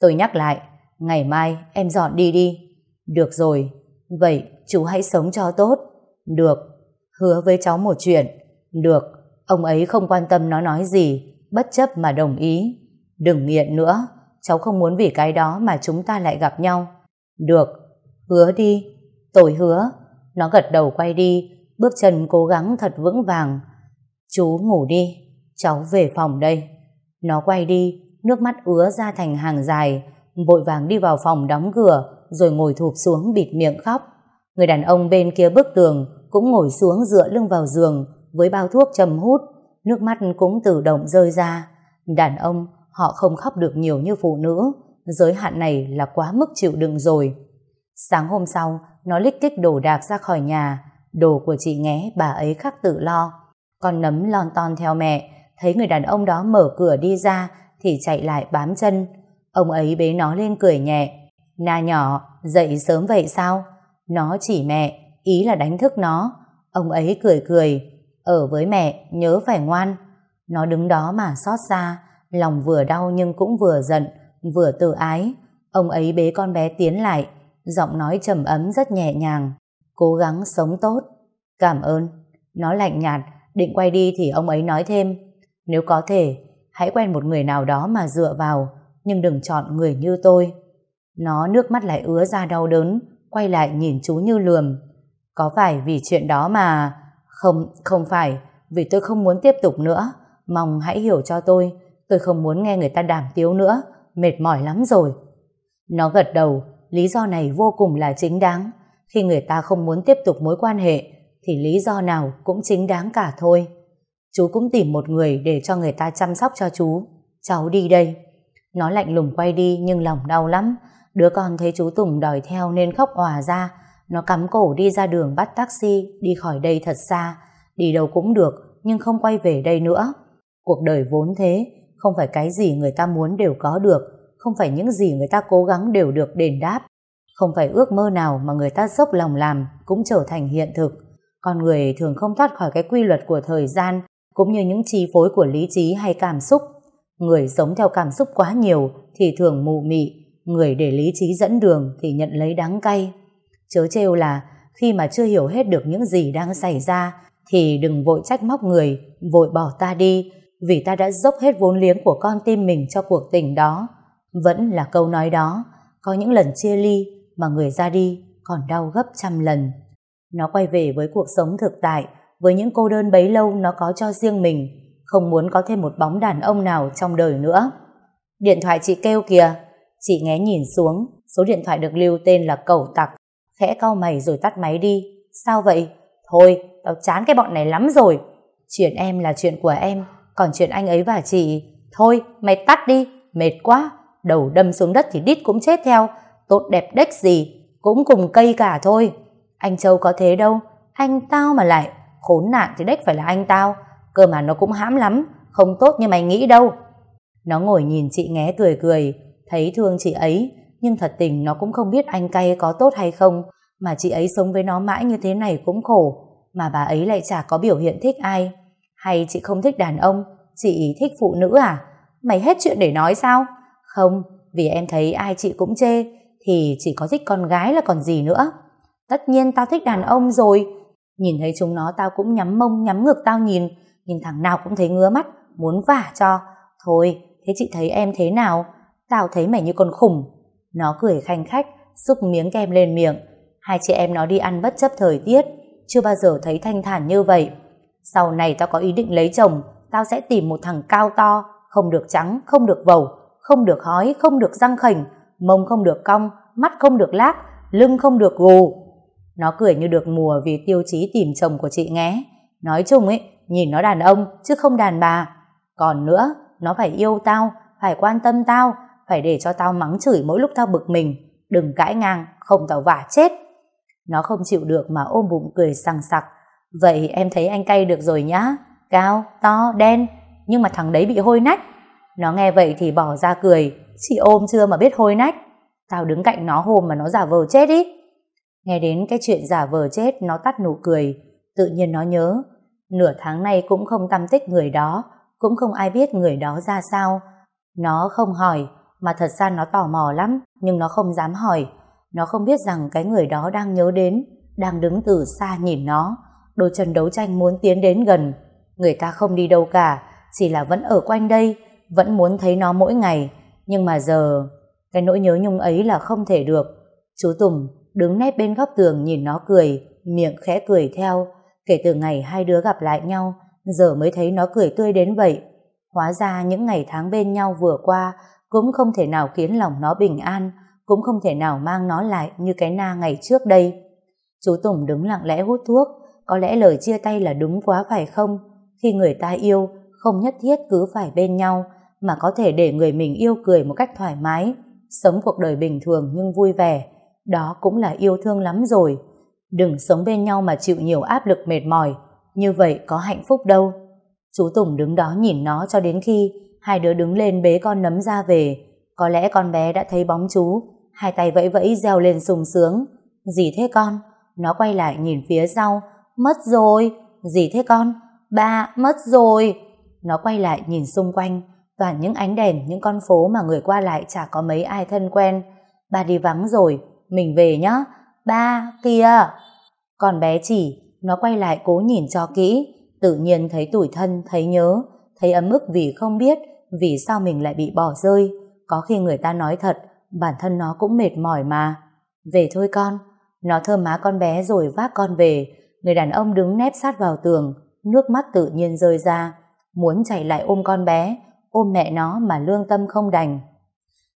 Tôi nhắc lại, ngày mai em dọn đi đi. Được rồi, vậy chú hãy sống cho tốt. Được. Hứa với cháu một chuyện. Được. Ông ấy không quan tâm nó nói gì, bất chấp mà đồng ý. Đừng nghiện nữa, cháu không muốn vì cái đó mà chúng ta lại gặp nhau. Được. Hứa đi. Tôi hứa. Nó gật đầu quay đi, bước chân cố gắng thật vững vàng. Chú ngủ đi, cháu về phòng đây. Nó quay đi, nước mắt ứa ra thành hàng dài, vội vàng đi vào phòng đóng cửa rồi ngồi thụp xuống bịt miệng khóc. Người đàn ông bên kia bức tường cũng ngồi xuống dựa lưng vào giường với bao thuốc châm hút, nước mắt cũng tự động rơi ra. Đàn ông họ không khóc được nhiều như phụ nữ, giới hạn này là quá mức chịu đựng rồi. Sáng hôm sau, nó lích kích đồ đạc ra khỏi nhà, đồ của chị Nghé bà ấy khắc tự lo. Con nấm lon ton theo mẹ, thấy người đàn ông đó mở cửa đi ra thì chạy lại bám chân. Ông ấy bế nó lên cười nhẹ. Na nhỏ, dậy sớm vậy sao? Nó chỉ mẹ, ý là đánh thức nó. Ông ấy cười cười. Ở với mẹ, nhớ phải ngoan. Nó đứng đó mà xót xa, lòng vừa đau nhưng cũng vừa giận, vừa tự ái. Ông ấy bế con bé tiến lại, giọng nói trầm ấm rất nhẹ nhàng. Cố gắng sống tốt. Cảm ơn. Nó lạnh nhạt, định quay đi thì ông ấy nói thêm. Nếu có thể, hãy quen một người nào đó mà dựa vào, nhưng đừng chọn người như tôi. Nó nước mắt lại ứa ra đau đớn, quay lại nhìn chú như lườm. Có phải vì chuyện đó mà... Không, không phải, vì tôi không muốn tiếp tục nữa. Mong hãy hiểu cho tôi, tôi không muốn nghe người ta đàm tiếu nữa, mệt mỏi lắm rồi. Nó gật đầu, lý do này vô cùng là chính đáng. Khi người ta không muốn tiếp tục mối quan hệ, thì lý do nào cũng chính đáng cả thôi. Chú cũng tìm một người để cho người ta chăm sóc cho chú. Cháu đi đây. Nó lạnh lùng quay đi nhưng lòng đau lắm. Đứa con thấy chú Tùng đòi theo nên khóc òa ra. Nó cắm cổ đi ra đường bắt taxi, đi khỏi đây thật xa. Đi đâu cũng được, nhưng không quay về đây nữa. Cuộc đời vốn thế, không phải cái gì người ta muốn đều có được, không phải những gì người ta cố gắng đều được đền đáp, không phải ước mơ nào mà người ta dốc lòng làm cũng trở thành hiện thực. Con người thường không thoát khỏi cái quy luật của thời gian, cũng như những chi phối của lý trí hay cảm xúc. Người sống theo cảm xúc quá nhiều thì thường mù mị, người để lý trí dẫn đường thì nhận lấy đắng cay. Chớ trêu là khi mà chưa hiểu hết được những gì đang xảy ra thì đừng vội trách móc người, vội bỏ ta đi, vì ta đã dốc hết vốn liếng của con tim mình cho cuộc tình đó. Vẫn là câu nói đó, có những lần chia ly mà người ra đi còn đau gấp trăm lần. Nó quay về với cuộc sống thực tại, với những cô đơn bấy lâu nó có cho riêng mình, không muốn có thêm một bóng đàn ông nào trong đời nữa. Điện thoại chị kêu kìa. Chị Nghé nhìn xuống, số điện thoại được lưu tên là Cẩu Tặc, khẽ cau mày rồi tắt máy đi. Sao vậy? Thôi, tao chán cái bọn này lắm rồi. Chuyện em là chuyện của em, còn chuyện anh ấy và chị, thôi mày tắt đi, mệt quá, đầu đâm xuống đất thì đít cũng chết theo, tốt đẹp đếch gì, cũng cùng cây cả thôi. Anh Châu có thế đâu, anh tao mà lại khốn nạn thì đếch phải là anh tao, cơ mà nó cũng hãm lắm, không tốt như mày nghĩ đâu. Nó ngồi nhìn chị Nghé cười cười, thấy thương chị ấy. Nhưng thật tình nó cũng không biết anh cay có tốt hay không, mà chị ấy sống với nó mãi như thế này cũng khổ. mà bà ấy lại chả có biểu hiện thích ai. Hay chị không thích đàn ông, chị thích phụ nữ à? Mày hết chuyện để nói sao? Không, vì em thấy ai chị cũng chê, thì chỉ có thích con gái là còn gì nữa. Tất nhiên tao thích đàn ông rồi, nhìn thấy chúng nó tao cũng nhắm mông nhắm ngực tao nhìn, nhìn thằng nào cũng thấy ngứa mắt, muốn vả cho. Thôi, thế chị thấy em thế nào? Tao thấy mày như con khủng. Nó cười khanh khách, xúc miếng kem lên miệng. Hai chị em nó đi ăn bất chấp thời tiết, chưa bao giờ thấy thanh thản như vậy. Sau này tao có ý định lấy chồng, tao sẽ tìm một thằng cao to, không được trắng, không được vẩu, không được hói, không được răng khểnh, mông không được cong, mắt không được lác, lưng không được gù. Nó cười như được mùa vì tiêu chí tìm chồng của chị nghe. Nói chung ấy, nhìn nó đàn ông chứ không đàn bà. Còn nữa, nó phải yêu tao, phải quan tâm tao, phải để cho tao mắng chửi mỗi lúc tao bực mình. Đừng cãi ngang, không tao vả chết. Nó không chịu được mà ôm bụng cười sằng sặc. Vậy em thấy anh cay được rồi nhá, cao, to, đen, nhưng mà thằng đấy bị hôi nách. Nó nghe vậy thì bỏ ra cười. Chị ôm chưa mà biết hôi nách. Tao đứng cạnh nó hôm mà nó giả vờ chết ý. Nghe đến cái chuyện giả vờ chết, nó tắt nụ cười. Tự nhiên nó nhớ, nửa tháng nay cũng không tăm tích người đó, cũng không ai biết người đó ra sao. Nó không hỏi, mà thật ra nó tò mò lắm, nhưng nó không dám hỏi. Nó không biết rằng cái người đó đang nhớ đến, đang đứng từ xa nhìn nó, đôi chân đấu tranh muốn tiến đến gần. Người ta không đi đâu cả, chỉ là vẫn ở quanh đây, vẫn muốn thấy nó mỗi ngày. Nhưng mà giờ, cái nỗi nhớ nhung ấy là không thể được. Chú Tùng đứng nép bên góc tường nhìn nó cười, miệng khẽ cười theo. Kể từ ngày hai đứa gặp lại nhau, giờ mới thấy nó cười tươi đến vậy. Hóa ra những ngày tháng bên nhau vừa qua cũng không thể nào khiến lòng nó bình an, cũng không thể nào mang nó lại như cái na ngày trước đây. Chú Tùng đứng lặng lẽ hút thuốc. Có lẽ lời chia tay là đúng quá phải không? Khi người ta yêu, không nhất thiết cứ phải bên nhau, mà có thể để người mình yêu cười một cách thoải mái, sống cuộc đời bình thường nhưng vui vẻ. Đó cũng là yêu thương lắm rồi. Đừng sống bên nhau mà chịu nhiều áp lực mệt mỏi, như vậy có hạnh phúc đâu. Chú Tùng đứng đó nhìn nó cho đến khi hai đứa đứng lên bế con nấm ra về. Có lẽ con bé đã thấy bóng chú, hai tay vẫy vẫy reo lên sung sướng. Gì thế con? Nó quay lại nhìn phía sau. Mất rồi. Gì thế con? Ba, mất rồi. Nó quay lại nhìn xung quanh, toàn những ánh đèn, những con phố mà người qua lại chả có mấy ai thân quen. Ba đi vắng rồi, mình về nhá. Ba, kìa. Con bé chỉ, nó quay lại cố nhìn cho kỹ. Tự nhiên thấy tủi thân, thấy nhớ, thấy ấm ức vì không biết vì sao mình lại bị bỏ rơi. Có khi người ta nói thật, bản thân nó cũng mệt mỏi mà. Về thôi con. Nó thơm má con bé rồi vác con về. Người đàn ông đứng nép sát vào tường, nước mắt tự nhiên rơi ra, muốn chạy lại ôm con bé, ôm mẹ nó mà lương tâm không đành.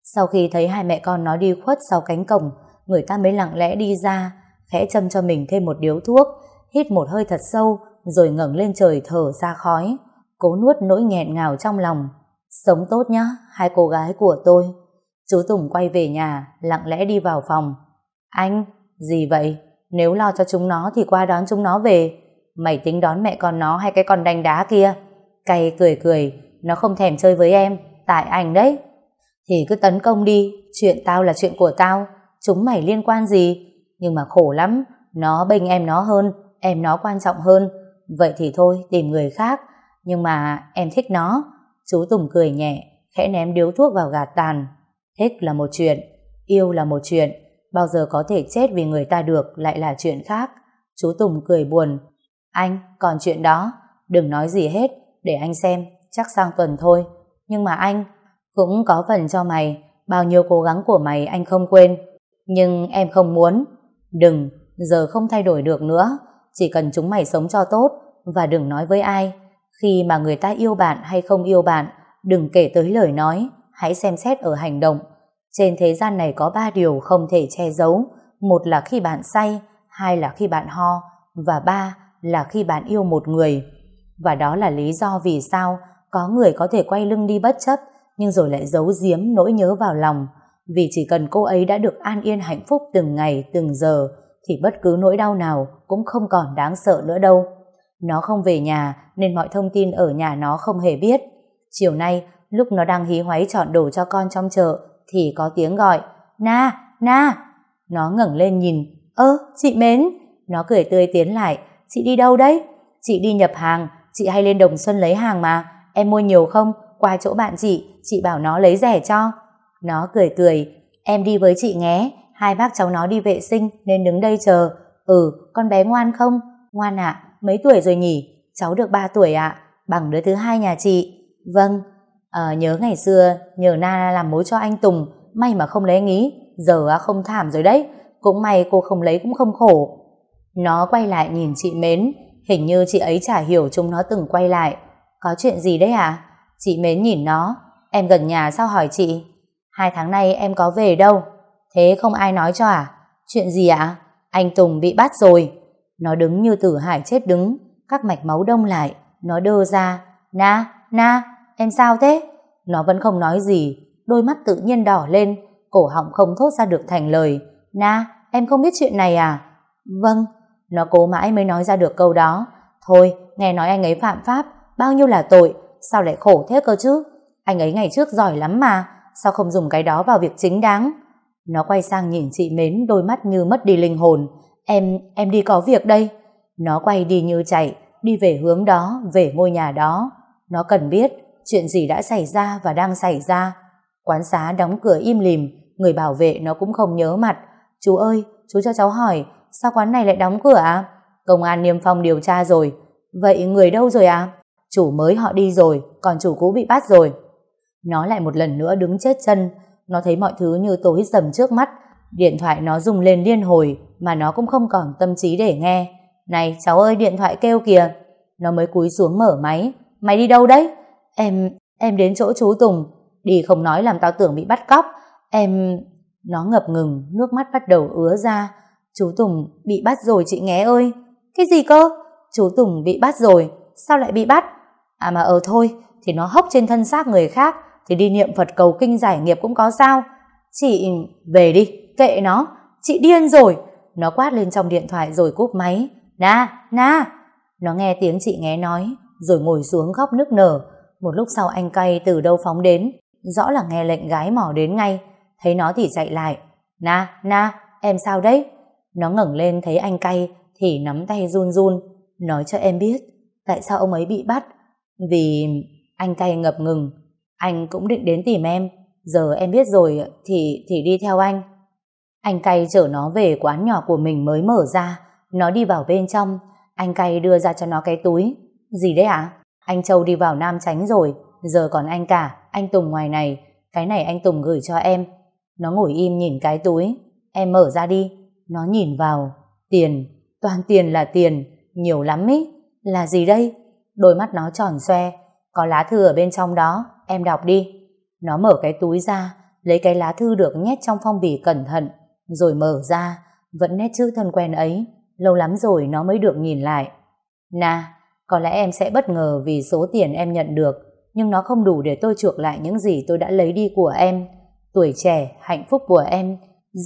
Sau khi thấy hai mẹ con nó đi khuất sau cánh cổng, người ta mới lặng lẽ đi ra, khẽ châm cho mình thêm một điếu thuốc, hít một hơi thật sâu, rồi ngẩng lên trời thở ra khói, cố nuốt nỗi nghẹn ngào trong lòng. Sống tốt nhá, hai cô gái của tôi. Chú Tùng quay về nhà, lặng lẽ đi vào phòng. Anh, gì vậy? Nếu lo cho chúng nó thì qua đón chúng nó về. Mày tính đón mẹ con nó hay cái con đanh đá kia? Cay cười cười, nó không thèm chơi với em, tại anh đấy. Thì cứ tấn công đi, chuyện tao là chuyện của tao, chúng mày liên quan gì? Nhưng mà khổ lắm, nó bênh em nó hơn, em nó quan trọng hơn. Vậy thì thôi, tìm người khác. Nhưng mà em thích nó. Chú Tùng cười nhẹ, khẽ ném điếu thuốc vào gạt tàn. Thích là một chuyện, yêu là một chuyện, bao giờ có thể chết vì người ta được lại là chuyện khác. Chú Tùng cười buồn. Anh, còn chuyện đó, đừng nói gì hết, để anh xem, chắc sang tuần thôi. Nhưng mà anh, cũng có phần cho mày, bao nhiêu cố gắng của mày anh không quên. Nhưng em không muốn. Đừng, giờ không thay đổi được nữa, chỉ cần chúng mày sống cho tốt và đừng nói với ai. Khi mà người ta yêu bạn hay không yêu bạn, đừng kể tới lời nói, hãy xem xét ở hành động. Trên thế gian này có ba điều không thể che giấu. Một là khi bạn say, hai là khi bạn ho, và ba là khi bạn yêu một người. Và đó là lý do vì sao có người có thể quay lưng đi bất chấp, nhưng rồi lại giấu giếm nỗi nhớ vào lòng. Vì chỉ cần cô ấy đã được an yên hạnh phúc từng ngày, từng giờ, thì bất cứ nỗi đau nào cũng không còn đáng sợ nữa đâu. Nó không về nhà nên mọi thông tin ở nhà nó không hề biết. Chiều nay, lúc nó đang hí hoáy chọn đồ cho con trong chợ, thì có tiếng gọi. Na, na. Nó ngẩng lên nhìn. Ơ, chị mến. Nó cười tươi tiến lại, Chị đi đâu đấy? Chị đi nhập hàng, chị hay lên Đồng Xuân lấy hàng mà. Em mua nhiều không? Qua chỗ bạn chị, chị bảo nó lấy rẻ cho. Nó cười cười, em đi với chị nhé. Hai bác cháu nó đi vệ sinh nên đứng đây chờ. Ừ, con bé ngoan không? Ngoan ạ, à, mấy tuổi rồi nhỉ? Cháu được ba tuổi ạ, à, bằng đứa thứ hai nhà chị. Vâng. À, nhớ ngày xưa nhờ Na làm mối cho anh Tùng, may mà không lấy anh ý, giờ không thảm rồi đấy. Cũng may cô không lấy cũng không khổ. Nó quay lại nhìn chị Mến, hình như chị ấy chả hiểu chúng nó từng quay lại. Có chuyện gì đấy à? Chị Mến nhìn nó, em gần nhà sao hỏi chị? Hai tháng nay em có về đâu? Thế không ai nói cho à? Chuyện gì ạ? À? Anh Tùng bị bắt rồi. Nó đứng như tử hải chết đứng, các mạch máu đông lại, nó đơ ra. Na, na, em sao thế? Nó vẫn không nói gì, đôi mắt tự nhiên đỏ lên, cổ họng không thốt ra được thành lời. Na, em không biết chuyện này à? Vâng. Nó cố mãi mới nói ra được câu đó. Thôi, nghe nói anh ấy phạm pháp, bao nhiêu là tội, sao lại khổ thế cơ chứ? Anh ấy ngày trước giỏi lắm mà, sao không dùng cái đó vào việc chính đáng? Nó quay sang nhìn chị Mến, đôi mắt như mất đi linh hồn. Em, em đi có việc đây. Nó quay đi như chạy, đi về hướng đó, về ngôi nhà đó. Nó cần biết chuyện gì đã xảy ra và đang xảy ra. Quán xá đóng cửa im lìm, người bảo vệ nó cũng không nhớ mặt. Chú ơi, chú cho cháu hỏi, sao quán này lại đóng cửa à? Công an niêm phong điều tra rồi. Vậy người đâu rồi à? Chủ mới họ đi rồi, còn chủ cũ bị bắt rồi. Nó lại một lần nữa đứng chết chân. Nó thấy mọi thứ như tối sầm trước mắt. Điện thoại nó rung lên liên hồi, mà nó cũng không còn tâm trí để nghe. Này cháu ơi, điện thoại kêu kìa. Nó mới cúi xuống mở máy. Mày đi đâu đấy? Em, em đến chỗ chú Tùng. Đi không nói làm tao tưởng bị bắt cóc. Em... Nó ngập ngừng, nước mắt bắt đầu ứa ra. Chú Tùng bị bắt rồi chị nghe ơi. Cái gì cơ? Chú Tùng bị bắt rồi? Sao lại bị bắt? À mà ờ thôi, thì nó hốc trên thân xác người khác, thì đi niệm Phật cầu kinh giải nghiệp cũng có sao. Chị... về đi, kệ nó. Chị điên rồi. Nó quát lên trong điện thoại rồi cúp máy. Na, na. Nó nghe tiếng chị nghe nói, rồi ngồi xuống khóc nức nở. Một lúc sau anh cay từ đâu phóng đến, rõ là nghe lệnh gái mỏ đến ngay. Thấy nó thì chạy lại. Na, na, em sao đấy? Nó ngẩng lên thấy anh cay thì nắm tay run run. Nói cho em biết, tại sao ông ấy bị bắt? Vì... Anh cay ngập ngừng. Anh cũng định đến tìm em. Giờ em biết rồi thì thì đi theo anh. Anh cay chở nó về quán nhỏ của mình mới mở ra. Nó đi vào bên trong. Anh cay đưa ra cho nó cái túi. Gì đấy ạ? À? Anh Châu đi vào Nam Chánh rồi. Giờ còn anh cả, anh Tùng ngoài này. Cái này anh Tùng gửi cho em. Nó ngồi im nhìn cái túi. Em mở ra đi. Nó nhìn vào. Tiền. Toàn tiền là tiền. Nhiều lắm ý. Là gì đây? Đôi mắt nó tròn xoe. Có lá thư ở bên trong đó. Em đọc đi. Nó mở cái túi ra, lấy cái lá thư được nhét trong phong bì cẩn thận, rồi mở ra, vẫn nét chữ thân quen ấy. Lâu lắm rồi nó mới được nhìn lại. Nà, có lẽ em sẽ bất ngờ vì số tiền em nhận được, nhưng nó không đủ để tôi chuộc lại những gì tôi đã lấy đi của em. Tuổi trẻ, hạnh phúc của em,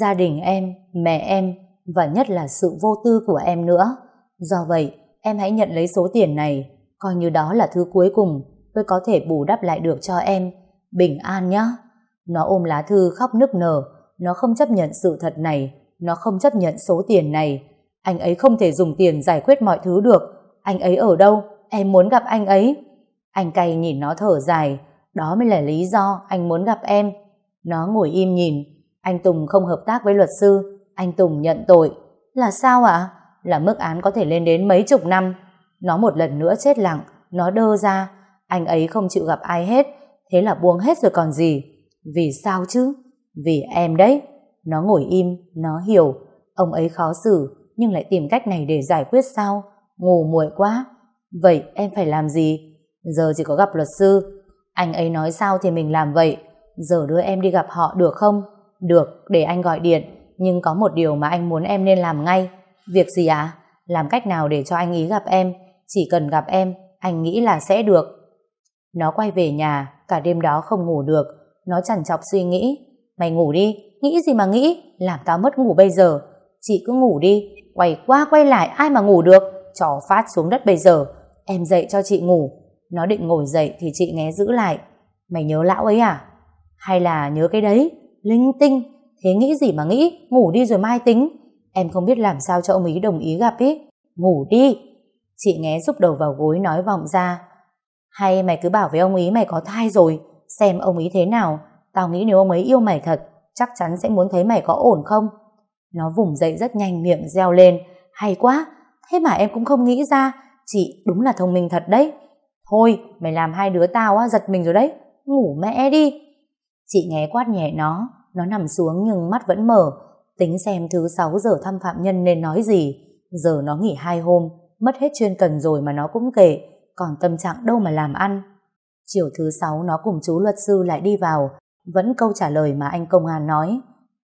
gia đình em, mẹ em, và nhất là sự vô tư của em nữa. Do vậy, em hãy nhận lấy số tiền này, coi như đó là thứ cuối cùng tôi có thể bù đắp lại được cho em. Bình an nhá. Nó ôm lá thư khóc nức nở. Nó không chấp nhận sự thật này. Nó không chấp nhận số tiền này. Anh ấy không thể dùng tiền giải quyết mọi thứ được. Anh ấy ở đâu? Em muốn gặp anh ấy. Anh cay nhìn nó thở dài. Đó mới là lý do anh muốn gặp em. Nó ngồi im nhìn. Anh Tùng không hợp tác với luật sư. Anh Tùng nhận tội. Là sao ạ? À? Là mức án có thể lên đến mấy chục năm. Nó một lần nữa chết lặng. Nó đơ ra. Anh ấy không chịu gặp ai hết. Thế là buông hết rồi còn gì. Vì sao chứ? Vì em đấy. Nó ngồi im, nó hiểu. Ông ấy khó xử, nhưng lại tìm cách này để giải quyết sao? Ngu muội quá. Vậy em phải làm gì? Giờ chỉ có gặp luật sư. Anh ấy nói sao thì mình làm vậy. Giờ đưa em đi gặp họ được không? Được, để anh gọi điện. Nhưng có một điều mà anh muốn em nên làm ngay. Việc gì ạ? À? Làm cách nào để cho anh ý gặp em. Chỉ cần gặp em, anh nghĩ là sẽ được. Nó quay về nhà. Cả đêm đó không ngủ được. Nó trằn trọc suy nghĩ. Mày ngủ đi. Nghĩ gì mà nghĩ. Làm tao mất ngủ bây giờ. Chị cứ ngủ đi. Quay qua quay lại ai mà ngủ được. Trò phát xuống đất bây giờ. Em dậy cho chị ngủ. Nó định ngồi dậy thì chị nghe giữ lại. Mày nhớ lão ấy à? Hay là nhớ cái đấy? Linh tinh. Thế nghĩ gì mà nghĩ. Ngủ đi rồi mai tính. Em không biết làm sao cho ông ý đồng ý gặp ý. Ngủ đi. Chị Nghé rúc đầu vào gối nói vọng ra, hay mày cứ bảo với ông ý mày có thai rồi, xem ông ý thế nào. Tao nghĩ nếu ông ấy yêu mày thật, chắc chắn sẽ muốn thấy mày có ổn không. Nó vùng dậy rất nhanh, miệng reo lên, hay quá, thế mà em cũng không nghĩ ra, chị đúng là thông minh thật đấy. Thôi mày làm hai đứa tao á, giật mình rồi đấy, ngủ mẹ đi. Chị Nghé quát nhẹ nó. Nó nằm xuống nhưng mắt vẫn mở, tính xem thứ sáu giờ thăm phạm nhân nên nói gì. Giờ nó nghỉ hai hôm, mất hết chuyên cần rồi mà nó cũng kể, còn tâm trạng đâu mà làm ăn. Chiều thứ sáu nó cùng chú luật sư lại đi vào, vẫn câu trả lời mà anh công an nói.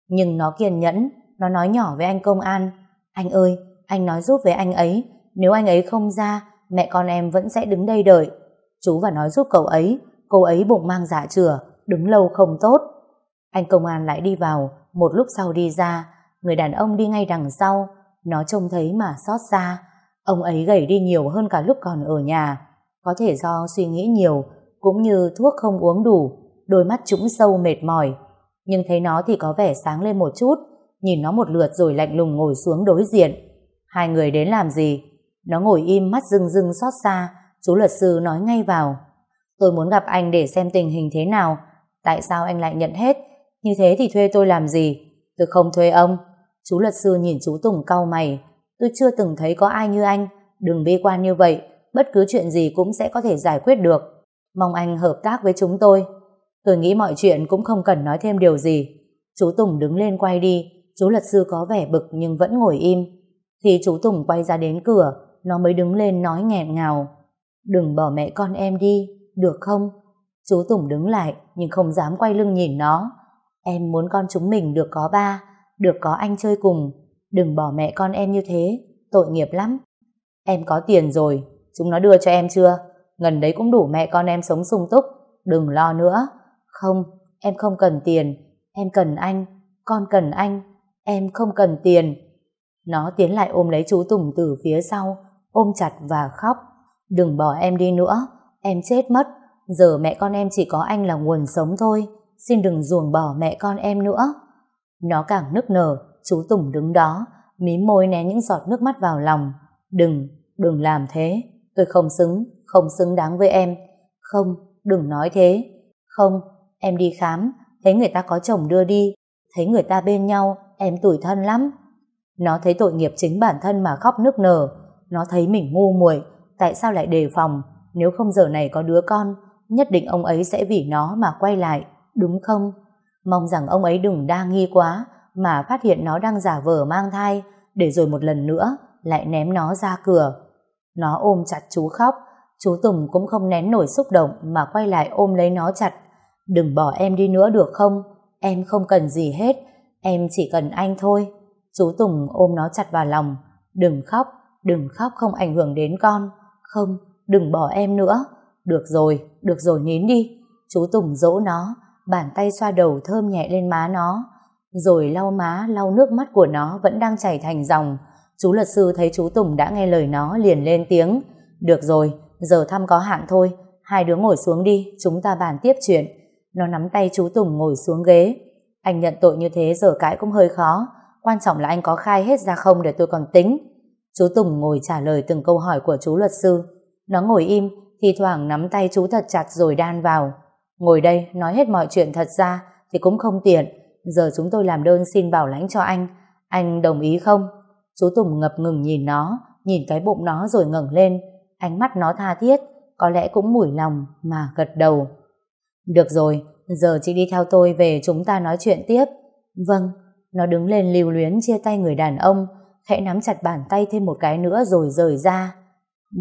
Nhưng nó kiên nhẫn, nó nói nhỏ với anh công an, anh ơi, anh nói giúp với anh ấy, nếu anh ấy không ra, mẹ con em vẫn sẽ đứng đây đợi. Chú và nói giúp cậu ấy, cô ấy bụng mang dạ chửa, đứng lâu không tốt. Anh công an lại đi vào, một lúc sau đi ra, người đàn ông đi ngay đằng sau, nó trông thấy mà xót xa. Ông ấy gầy đi nhiều hơn cả lúc còn ở nhà, có thể do suy nghĩ nhiều, cũng như thuốc không uống đủ, đôi mắt trũng sâu mệt mỏi. Nhưng thấy nó thì có vẻ sáng lên một chút, nhìn nó một lượt rồi lạnh lùng ngồi xuống đối diện. Hai người đến làm gì? Nó ngồi im mắt rưng rưng xót xa, chú luật sư nói ngay vào. Tôi muốn gặp anh để xem tình hình thế nào, tại sao anh lại nhận hết? Như thế thì thuê tôi làm gì? Tôi không thuê ông. Chú luật sư nhìn chú Tùng cau mày. Tôi chưa từng thấy có ai như anh. Đừng bi quan như vậy. Bất cứ chuyện gì cũng sẽ có thể giải quyết được. Mong anh hợp tác với chúng tôi. Tôi nghĩ mọi chuyện cũng không cần nói thêm điều gì. Chú Tùng đứng lên quay đi. Chú luật sư có vẻ bực nhưng vẫn ngồi im. Thì chú Tùng quay ra đến cửa, nó mới đứng lên nói nghẹn ngào. Đừng bỏ mẹ con em đi, được không? Chú Tùng đứng lại nhưng không dám quay lưng nhìn nó. Em muốn con chúng mình được có ba, được có anh chơi cùng. Đừng bỏ mẹ con em như thế, tội nghiệp lắm. Em có tiền rồi, chúng nó đưa cho em chưa? Ngần đấy cũng đủ mẹ con em sống sung túc, đừng lo nữa. Không, em không cần tiền, em cần anh, con cần anh, em không cần tiền. Nó tiến lại ôm lấy chú Tùng từ phía sau, ôm chặt và khóc. Đừng bỏ em đi nữa, em chết mất. Giờ mẹ con em chỉ có anh là nguồn sống thôi. Xin đừng ruồng bỏ mẹ con em nữa. Nó càng nức nở. Chú Tùng đứng đó, mí môi né những giọt nước mắt vào lòng. Đừng, đừng làm thế. Tôi không xứng, không xứng đáng với em. Không, đừng nói thế. Không, em đi khám, thấy người ta có chồng đưa đi, thấy người ta bên nhau, em tủi thân lắm. Nó thấy tội nghiệp chính bản thân mà khóc nức nở. Nó thấy mình ngu muội, tại sao lại đề phòng? Nếu không giờ này có đứa con, nhất định ông ấy sẽ vì nó mà quay lại, đúng không? Mong rằng ông ấy đừng đa nghi quá mà phát hiện nó đang giả vờ mang thai, để rồi một lần nữa lại ném nó ra cửa. Nó ôm chặt chú khóc. Chú Tùng cũng không nén nổi xúc động mà quay lại ôm lấy nó chặt. Đừng bỏ em đi nữa được không? Em không cần gì hết, em chỉ cần anh thôi. Chú Tùng ôm nó chặt vào lòng. Đừng khóc, đừng khóc, không ảnh hưởng đến con. Không, đừng bỏ em nữa. Được rồi, được rồi, nín đi. Chú Tùng dỗ nó, bàn tay xoa đầu thơm nhẹ lên má nó, rồi lau má, lau nước mắt của nó vẫn đang chảy thành dòng. Chú luật sư thấy chú Tùng đã nghe lời nó liền lên tiếng. Được rồi, giờ thăm có hạn thôi, hai đứa ngồi xuống đi, chúng ta bàn tiếp chuyện. Nó nắm tay chú Tùng ngồi xuống ghế. Anh nhận tội như thế giờ cãi cũng hơi khó, quan trọng là anh có khai hết ra không để tôi còn tính. Chú Tùng ngồi trả lời từng câu hỏi của chú luật sư. Nó ngồi im, thi thoảng nắm tay chú thật chặt rồi đan vào. Ngồi đây, nói hết mọi chuyện thật ra thì cũng không tiện. Giờ chúng tôi làm đơn xin bảo lãnh cho anh, anh đồng ý không? Chú Tùng ngập ngừng nhìn nó, nhìn cái bụng nó rồi ngẩng lên, ánh mắt nó tha thiết, có lẽ cũng mủi lòng mà gật đầu. Được rồi, giờ chị đi theo tôi về, chúng ta nói chuyện tiếp. Vâng. Nó đứng lên lưu luyến chia tay người đàn ông, khẽ nắm chặt bàn tay thêm một cái nữa rồi rời ra.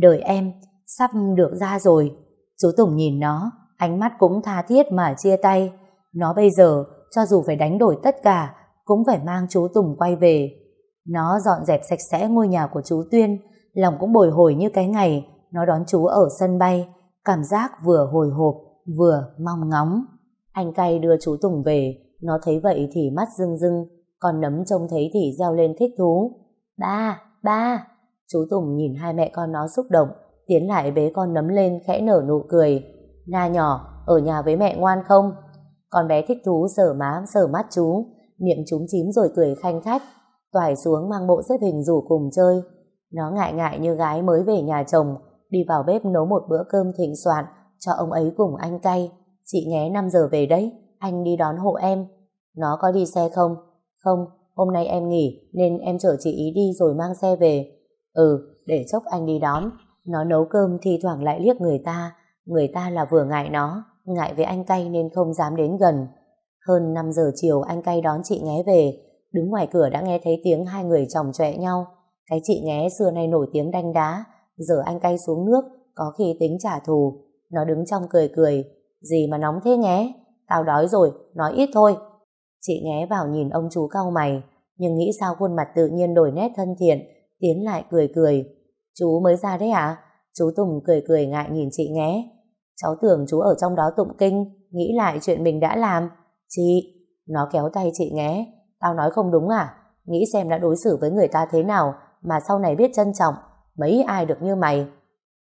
Đời em sắp được ra rồi. Chú Tùng nhìn nó, ánh mắt cũng tha thiết mà chia tay. Nó bây giờ cho dù phải đánh đổi tất cả cũng phải mang chú Tùng quay về. Nó dọn dẹp sạch sẽ ngôi nhà của chú Tuyên, lòng cũng bồi hồi như cái ngày nó đón chú ở sân bay, cảm giác vừa hồi hộp vừa mong ngóng. Anh cay đưa chú Tùng về, nó thấy vậy thì mắt rưng rưng, còn Nấm trông thấy thì reo lên thích thú. Ba, ba. Chú Tùng nhìn hai mẹ con nó xúc động, tiến lại bế con Nấm lên khẽ nở nụ cười. Na nhỏ, ở nhà với mẹ ngoan không? Con bé thích thú sờ má sờ mắt chú, miệng trúng chím rồi cười khanh khách. Toải xuống mang bộ xếp hình rủ cùng chơi. Nó ngại ngại như gái mới về nhà chồng, đi vào bếp nấu một bữa cơm thịnh soạn cho ông ấy cùng anh cay. Chị nhé năm giờ về đấy, anh đi đón hộ em. Nó có đi xe không? Không, hôm nay em nghỉ nên em chở chị ý đi rồi mang xe về. Ừ, để chốc anh đi đón. Nó nấu cơm thì thoảng lại liếc người ta. Người ta là vừa ngại nó, ngại với anh cay nên không dám đến gần. Hơn năm giờ chiều anh cay đón chị nhé về. Đứng ngoài cửa đã nghe thấy tiếng hai người chồng chọe nhau. Cái chị nhé xưa nay nổi tiếng đanh đá, giờ anh cay xuống nước, có khi tính trả thù. Nó đứng trong cười cười. Gì mà nóng thế nhé? Tao đói rồi, nói ít thôi. Chị nhé vào nhìn ông chú cau mày, nhưng nghĩ sao khuôn mặt tự nhiên đổi nét thân thiện, tiến lại cười cười. Chú mới ra đấy à? Chú Tùng cười cười ngại nhìn chị nhé. Cháu tưởng chú ở trong đó tụng kinh, nghĩ lại chuyện mình đã làm. Chị, nó kéo tay chị nhé. Tao nói không đúng à? Nghĩ xem đã đối xử với người ta thế nào mà sau này biết trân trọng, mấy ai được như mày.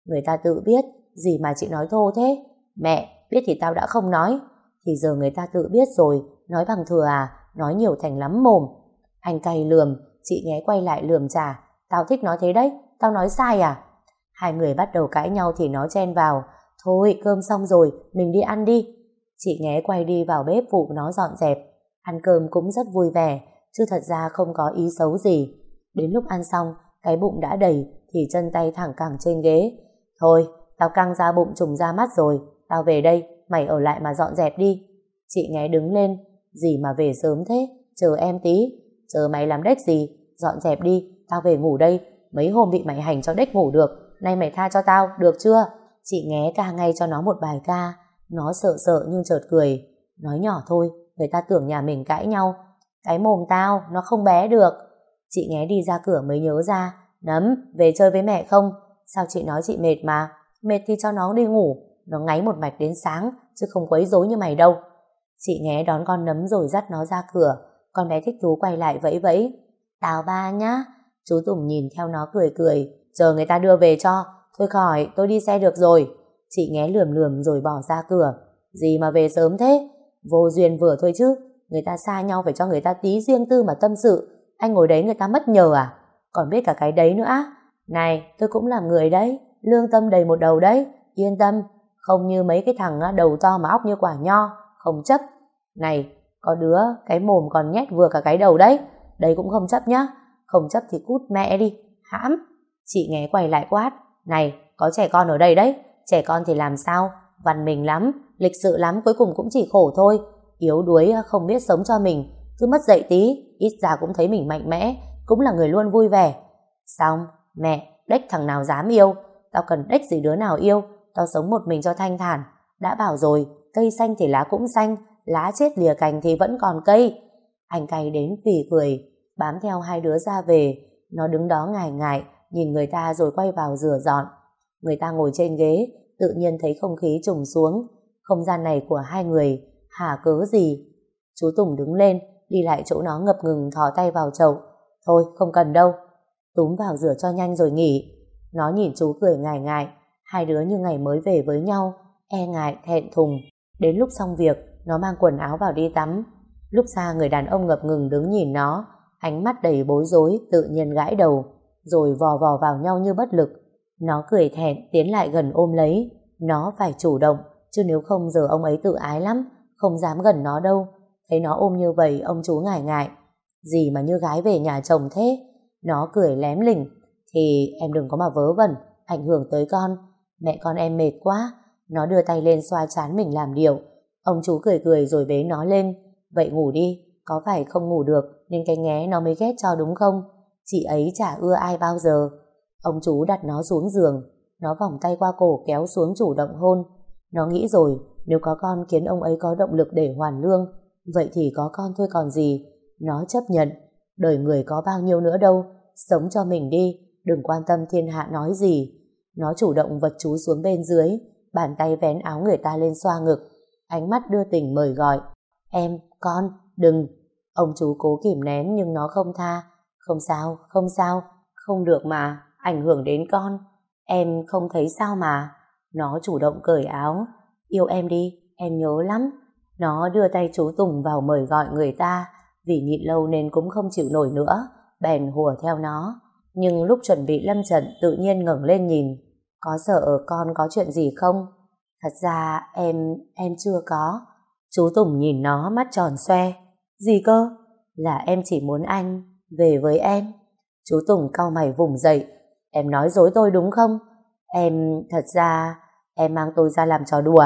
Người ta tự biết, gì mà chị nói thô thế? Mẹ, biết thì tao đã không nói. Thì giờ người ta tự biết rồi, nói bằng thừa à? Nói nhiều thành lắm mồm. Anh cay lườm, chị nhé quay lại lườm trả. Tao thích nói thế đấy, tao nói sai à? Hai người bắt đầu cãi nhau thì nó chen vào. Thôi cơm xong rồi, mình đi ăn đi. Chị nhé quay đi vào bếp phụ nó dọn dẹp. Ăn cơm cũng rất vui vẻ, chứ thật ra không có ý xấu gì. Đến lúc ăn xong, cái bụng đã đầy thì chân tay thẳng cẳng trên ghế. Thôi, tao căng ra bụng trùng ra mắt rồi, tao về đây, mày ở lại mà dọn dẹp đi. Chị nhé đứng lên. Gì mà về sớm thế, chờ em tí. Chờ mày làm đếch gì, dọn dẹp đi, tao về ngủ đây. Mấy hôm bị mày hành cho đếch ngủ được, nay mày tha cho tao, được chưa? Chị nhé ca ngay cho nó một bài ca. Nó sợ sợ nhưng chợt cười. Nói nhỏ thôi, người ta tưởng nhà mình cãi nhau. Cái mồm tao, nó không bé được. Chị nhé đi ra cửa mới nhớ ra. Nấm, về chơi với mẹ không? Sao chị nói chị mệt mà? Mệt thì cho nó đi ngủ, nó ngáy một mạch đến sáng, chứ không quấy rối như mày đâu. Chị nhé đón con nấm rồi dắt nó ra cửa. Con bé thích thú quay lại vẫy vẫy. Tào ba nhá. Chú Tùng nhìn theo nó cười cười. Chờ người ta đưa về cho. Thôi khỏi, tôi đi xe được rồi. Chị nhé lườm lườm rồi bỏ ra cửa. Gì mà về sớm thế? Vô duyên vừa thôi chứ. Người ta xa nhau phải cho người ta tí riêng tư mà tâm sự. Anh ngồi đấy người ta mất nhờ à? Còn biết cả cái đấy nữa á? Này, tôi cũng làm người đấy, lương tâm đầy một đầu đấy, yên tâm. Không như mấy cái thằng đầu to mà óc như quả nho, không chấp. Này, có đứa cái mồm còn nhét vừa cả cái đầu đấy, đấy cũng không chấp nhá. Không chấp thì cút mẹ đi, hãm. Chị nghe quay lại quát. Này, có trẻ con ở đây đấy. Trẻ con thì làm sao, văn mình lắm, lịch sự lắm, cuối cùng cũng chỉ khổ thôi. Yếu đuối không biết sống cho mình, cứ mất dậy tí, ít ra cũng thấy mình mạnh mẽ, cũng là người luôn vui vẻ. Xong, mẹ, đếch thằng nào dám yêu. Tao cần đếch gì đứa nào yêu. Tao sống một mình cho thanh thản. Đã bảo rồi, cây xanh thì lá cũng xanh, lá chết lìa cành thì vẫn còn cây. Anh cay đến phì cười, bám theo hai đứa ra về. Nó đứng đó ngại ngại nhìn người ta rồi quay vào rửa dọn. Người ta ngồi trên ghế, tự nhiên thấy không khí trùng xuống. Không gian này của hai người, hả cớ gì? Chú Tùng đứng lên, đi lại chỗ nó ngập ngừng thò tay vào chậu. Thôi, không cần đâu. Túm vào rửa cho nhanh rồi nghỉ. Nó nhìn chú cười ngại ngại. Hai đứa như ngày mới về với nhau, e ngại, thẹn thùng. Đến lúc xong việc, nó mang quần áo vào đi tắm. Lúc ra người đàn ông ngập ngừng đứng nhìn nó, ánh mắt đầy bối rối, tự nhiên gãi đầu, rồi vò vò vào nhau như bất lực. Nó cười thẹn, tiến lại gần ôm lấy. Nó phải chủ động, chứ nếu không giờ ông ấy tự ái lắm, không dám gần nó đâu. Thấy nó ôm như vậy, ông chú ngại ngại. Gì mà như gái về nhà chồng thế? Nó cười lém lỉnh. Thì em đừng có mà vớ vẩn, ảnh hưởng tới con. Mẹ con em mệt quá. Nó đưa tay lên xoa trán mình làm điệu. Ông chú cười cười rồi bế nó lên. Vậy ngủ đi, có phải không ngủ được nên cái nghé nó mới ghét cho đúng không? Chị ấy chả ưa ai bao giờ. Ông chú đặt nó xuống giường. Nó vòng tay qua cổ kéo xuống chủ động hôn. Nó nghĩ rồi, nếu có con khiến ông ấy có động lực để hoàn lương, vậy thì có con thôi còn gì. Nó chấp nhận. Đời người có bao nhiêu nữa đâu, sống cho mình đi, đừng quan tâm thiên hạ nói gì. Nó chủ động vật chú xuống bên dưới, bàn tay vén áo người ta lên xoa ngực, ánh mắt đưa tình mời gọi. Em, con, đừng. Ông chú cố kìm nén nhưng nó không tha. Không sao, không sao, không được mà, ảnh hưởng đến con. Em không thấy sao mà. Nó chủ động cởi áo. Yêu em đi, em nhớ lắm. Nó đưa tay chú Tùng vào mời gọi người ta, vì nhịn lâu nên cũng không chịu nổi nữa, bèn hùa theo nó. Nhưng lúc chuẩn bị lâm trận tự nhiên ngẩng lên nhìn, có sợ con có chuyện gì không? Thật ra em, em chưa có. Chú Tùng nhìn nó mắt tròn xoe. Gì cơ? Là em chỉ muốn anh về với em. Chú Tùng cau mày vùng dậy. Em nói dối tôi đúng không? Em, thật ra, em mang tôi ra làm trò đùa.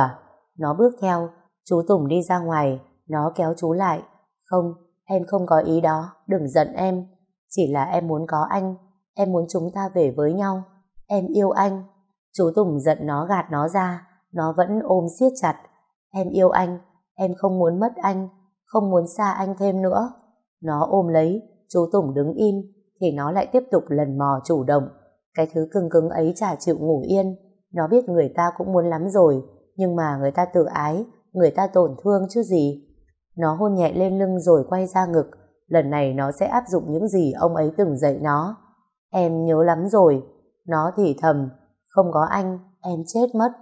Nó bước theo, chú Tùng đi ra ngoài, nó kéo chú lại. Không, em không có ý đó, đừng giận em. Chỉ là em muốn có anh, em muốn chúng ta về với nhau. Em yêu anh. Chú Tùng giận nó gạt nó ra, nó vẫn ôm siết chặt. Em yêu anh, em không muốn mất anh, không muốn xa anh thêm nữa. Nó ôm lấy, chú Tùng đứng im, thì nó lại tiếp tục lần mò chủ động. Cái thứ cưng cứng ấy chả chịu ngủ yên. Nó biết người ta cũng muốn lắm rồi, nhưng mà người ta tự ái, người ta tổn thương chứ gì. Nó hôn nhẹ lên lưng rồi quay ra ngực. Lần này nó sẽ áp dụng những gì ông ấy từng dạy nó. Em nhớ lắm rồi. Nó thì thầm. Không có anh, em chết mất.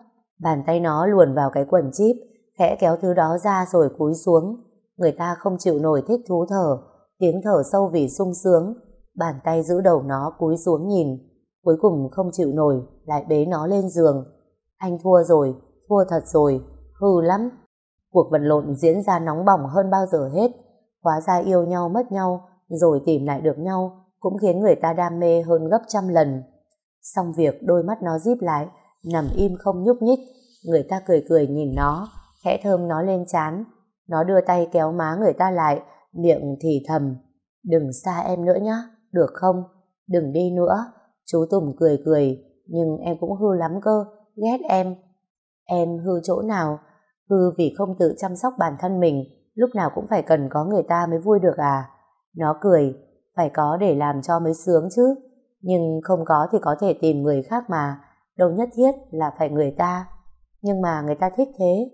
Bàn tay nó luồn vào cái quần jeep, khẽ kéo thứ đó ra rồi cúi xuống. Người ta không chịu nổi thích thú thở, tiếng thở sâu vì sung sướng. Bàn tay giữ đầu nó cúi xuống nhìn. Cuối cùng không chịu nổi, lại bế nó lên giường. Anh thua rồi, thua thật rồi, hư lắm. Cuộc vật lộn diễn ra nóng bỏng hơn bao giờ hết. Hóa ra yêu nhau mất nhau, rồi tìm lại được nhau, cũng khiến người ta đam mê hơn gấp trăm lần. Xong việc đôi mắt nó díp lại, nằm im không nhúc nhích. Người ta cười cười nhìn nó, khẽ thơm nó lên trán. Nó đưa tay kéo má người ta lại, miệng thì thầm. Đừng xa em nữa nhá, được không? Đừng đi nữa. Chú Tùng cười cười, nhưng em cũng hư lắm cơ, ghét em. Em hư chỗ nào? Hư vì không tự chăm sóc bản thân mình, lúc nào cũng phải cần có người ta mới vui được à? Nó cười, phải có để làm cho mới sướng chứ. Nhưng không có thì có thể tìm người khác mà, đâu nhất thiết là phải người ta. Nhưng mà người ta thích thế.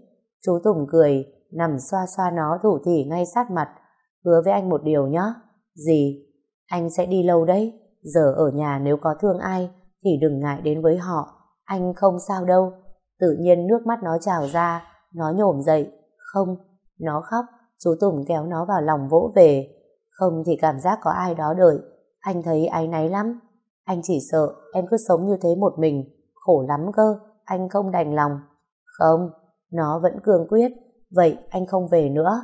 Chú Tùng cười, nằm xoa xoa nó thủ thỉ ngay sát mặt. Hứa với anh một điều nhá. Gì? Anh sẽ đi lâu đấy. Giờ ở nhà nếu có thương ai thì đừng ngại đến với họ. Anh không sao đâu. Tự nhiên nước mắt nó trào ra. Nó nhổm dậy. Không. Nó khóc. Chú Tùng kéo nó vào lòng vỗ về. Không thì cảm giác có ai đó đợi. Anh thấy áy náy lắm. Anh chỉ sợ em cứ sống như thế một mình. Khổ lắm cơ. Anh không đành lòng. Không. Nó vẫn cương quyết. Vậy anh không về nữa.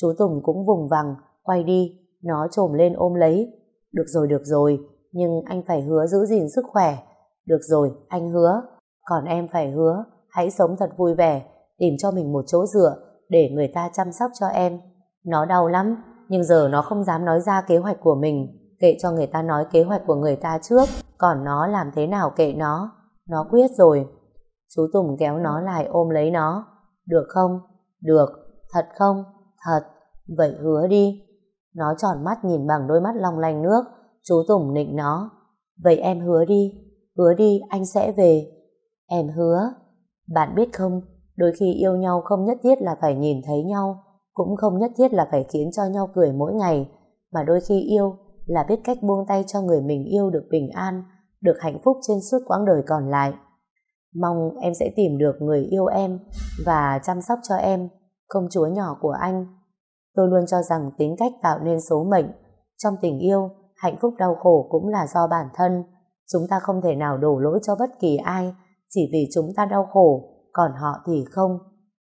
Chú Tùng cũng vùng vằng. Quay đi. Nó chồm lên ôm lấy. Được rồi, được rồi. Nhưng anh phải hứa giữ gìn sức khỏe. Được rồi, anh hứa. Còn em phải hứa, hãy sống thật vui vẻ, tìm cho mình một chỗ dựa để người ta chăm sóc cho em. Nó đau lắm, nhưng giờ nó không dám nói ra kế hoạch của mình. Kệ cho người ta nói kế hoạch của người ta trước, còn nó làm thế nào kệ nó. Nó quyết rồi. Chú Tùng kéo nó lại ôm lấy nó. Được không? Được. Thật không? Thật. Vậy hứa đi. Nó tròn mắt nhìn bằng đôi mắt long lanh nước. Chú Tùng nịnh nó. Vậy em hứa đi. Hứa đi, anh sẽ về. Em hứa. Bạn biết không, đôi khi yêu nhau không nhất thiết là phải nhìn thấy nhau, cũng không nhất thiết là phải khiến cho nhau cười mỗi ngày, mà đôi khi yêu là biết cách buông tay cho người mình yêu được bình an, được hạnh phúc trên suốt quãng đời còn lại. Mong em sẽ tìm được người yêu em và chăm sóc cho em, công chúa nhỏ của anh. Tôi luôn cho rằng tính cách tạo nên số mệnh. Trong tình yêu, hạnh phúc đau khổ cũng là do bản thân. Chúng ta không thể nào đổ lỗi cho bất kỳ ai, chỉ vì chúng ta đau khổ, còn họ thì không.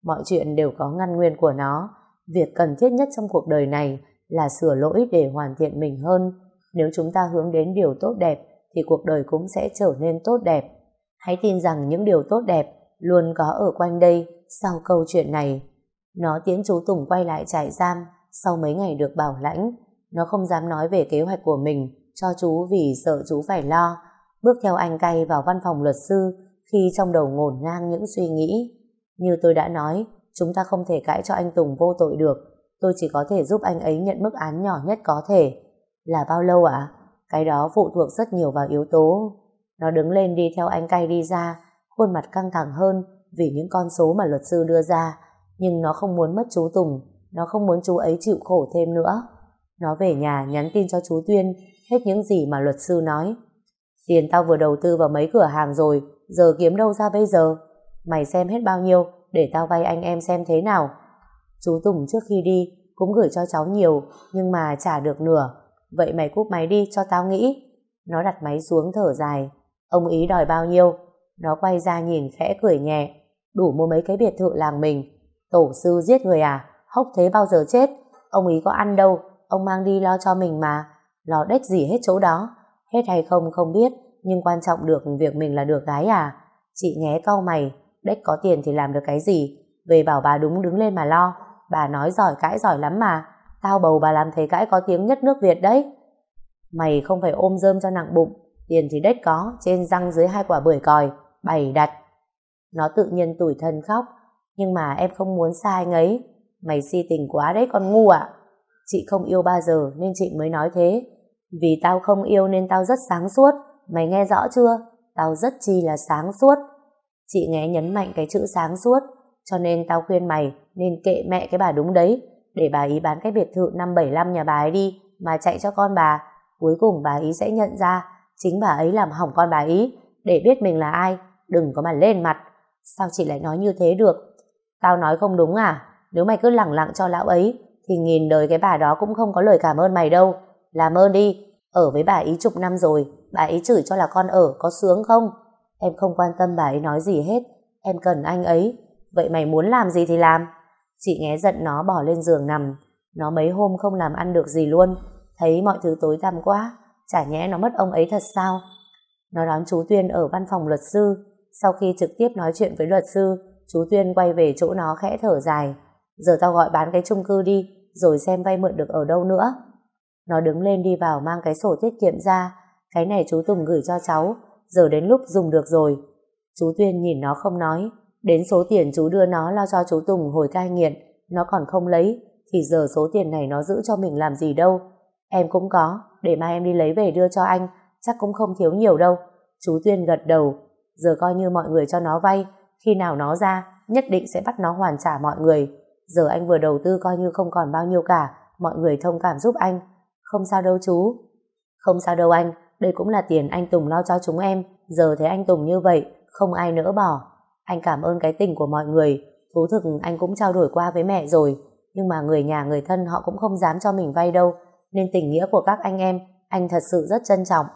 Mọi chuyện đều có căn nguyên của nó. Việc cần thiết nhất trong cuộc đời này là sửa lỗi để hoàn thiện mình hơn. Nếu chúng ta hướng đến điều tốt đẹp, thì cuộc đời cũng sẽ trở nên tốt đẹp. Hãy tin rằng những điều tốt đẹp luôn có ở quanh đây sau câu chuyện này. Nó tiễn chú Tùng quay lại trại giam sau mấy ngày được bảo lãnh. Nó không dám nói về kế hoạch của mình cho chú vì sợ chú phải lo. Bước theo anh cay vào văn phòng luật sư khi trong đầu ngổn ngang những suy nghĩ. Như tôi đã nói, chúng ta không thể cãi cho anh Tùng vô tội được. Tôi chỉ có thể giúp anh ấy nhận mức án nhỏ nhất có thể. Là bao lâu ạ? À? Cái đó phụ thuộc rất nhiều vào yếu tố. Nó đứng lên đi theo anh cay đi ra, khuôn mặt căng thẳng hơn vì những con số mà luật sư đưa ra. Nhưng nó không muốn mất chú Tùng, nó không muốn chú ấy chịu khổ thêm nữa. Nó về nhà nhắn tin cho chú Tuyên hết những gì mà luật sư nói. Tiền tao vừa đầu tư vào mấy cửa hàng rồi, giờ kiếm đâu ra bây giờ? Mày xem hết bao nhiêu để tao vay anh em xem thế nào. Chú Tùng trước khi đi cũng gửi cho cháu nhiều, nhưng mà trả được nửa. Vậy mày cúp máy đi cho tao nghĩ. Nó đặt máy xuống thở dài. Ông ý đòi bao nhiêu? Nó quay ra nhìn khẽ cười nhẹ. Đủ mua mấy cái biệt thự làng mình. Tổ sư giết người à? Hốc thế bao giờ chết? Ông ý có ăn đâu, ông mang đi lo cho mình mà. Lo đếch gì hết chỗ đó. Hết hay không không biết, nhưng quan trọng được việc mình là được gái à? Chị nhé cau mày. Đếch có tiền thì làm được cái gì? Về bảo bà đúng đứng lên mà lo. Bà nói giỏi cãi giỏi lắm mà. Tao bầu bà làm thầy cãi có tiếng nhất nước Việt đấy. Mày không phải ôm rơm cho nặng bụng. Tiền thì đếch có, trên răng dưới hai quả bưởi còi. Bày đặt. Nó tự nhiên tủi thân khóc. Nhưng mà em không muốn xa anh ấy. Mày si tình quá đấy con ngu ạ. Chị không yêu bao giờ nên chị mới nói thế. Vì tao không yêu nên tao rất sáng suốt. Mày nghe rõ chưa? Tao rất chi là sáng suốt. Chị nghe nhấn mạnh cái chữ sáng suốt. Cho nên tao khuyên mày nên kệ mẹ cái bà đúng đấy. Để bà ý bán cái biệt thự năm bảy lăm nhà bà ấy đi mà chạy cho con bà. Cuối cùng bà ý sẽ nhận ra chính bà ấy làm hỏng con bà ý. Để biết mình là ai, đừng có mà lên mặt. Sao chị lại nói như thế được? Tao nói không đúng à? Nếu mày cứ lẳng lặng cho lão ấy thì nghìn đời cái bà đó cũng không có lời cảm ơn mày đâu. Làm ơn đi. Ở với bà ý chục năm rồi, bà ấy chửi cho là con ở, có sướng không? Em không quan tâm bà ấy nói gì hết. Em cần anh ấy. Vậy mày muốn làm gì thì làm. Chị nghe giận nó bỏ lên giường nằm. Nó mấy hôm không làm ăn được gì luôn. Thấy mọi thứ tối tăm quá. Chả nhẽ nó mất ông ấy thật sao? Nó đón chú Tuyên ở văn phòng luật sư. Sau khi trực tiếp nói chuyện với luật sư, chú Tuyên quay về chỗ nó khẽ thở dài. Giờ tao gọi bán cái chung cư đi, rồi xem vay mượn được ở đâu nữa. Nó đứng lên đi vào mang cái sổ tiết kiệm ra. Cái này chú Tùng gửi cho cháu, giờ đến lúc dùng được rồi. Chú Tuyên nhìn nó không nói. Đến số tiền chú đưa nó lo cho chú Tùng hồi cai nghiện, nó còn không lấy, thì giờ số tiền này nó giữ cho mình làm gì đâu. Em cũng có, để mai em đi lấy về đưa cho anh, chắc cũng không thiếu nhiều đâu. Chú Tuyên gật đầu. Giờ coi như mọi người cho nó vay, khi nào nó ra, nhất định sẽ bắt nó hoàn trả mọi người. Giờ anh vừa đầu tư coi như không còn bao nhiêu cả, mọi người thông cảm giúp anh. Không sao đâu chú. Không sao đâu anh, đây cũng là tiền anh Tùng lo cho chúng em. Giờ thấy anh Tùng như vậy, không ai nỡ bỏ. Anh cảm ơn cái tình của mọi người. Thú thực anh cũng trao đổi qua với mẹ rồi. Nhưng mà người nhà người thân họ cũng không dám cho mình vay đâu. Nên tình nghĩa của các anh em, anh thật sự rất trân trọng.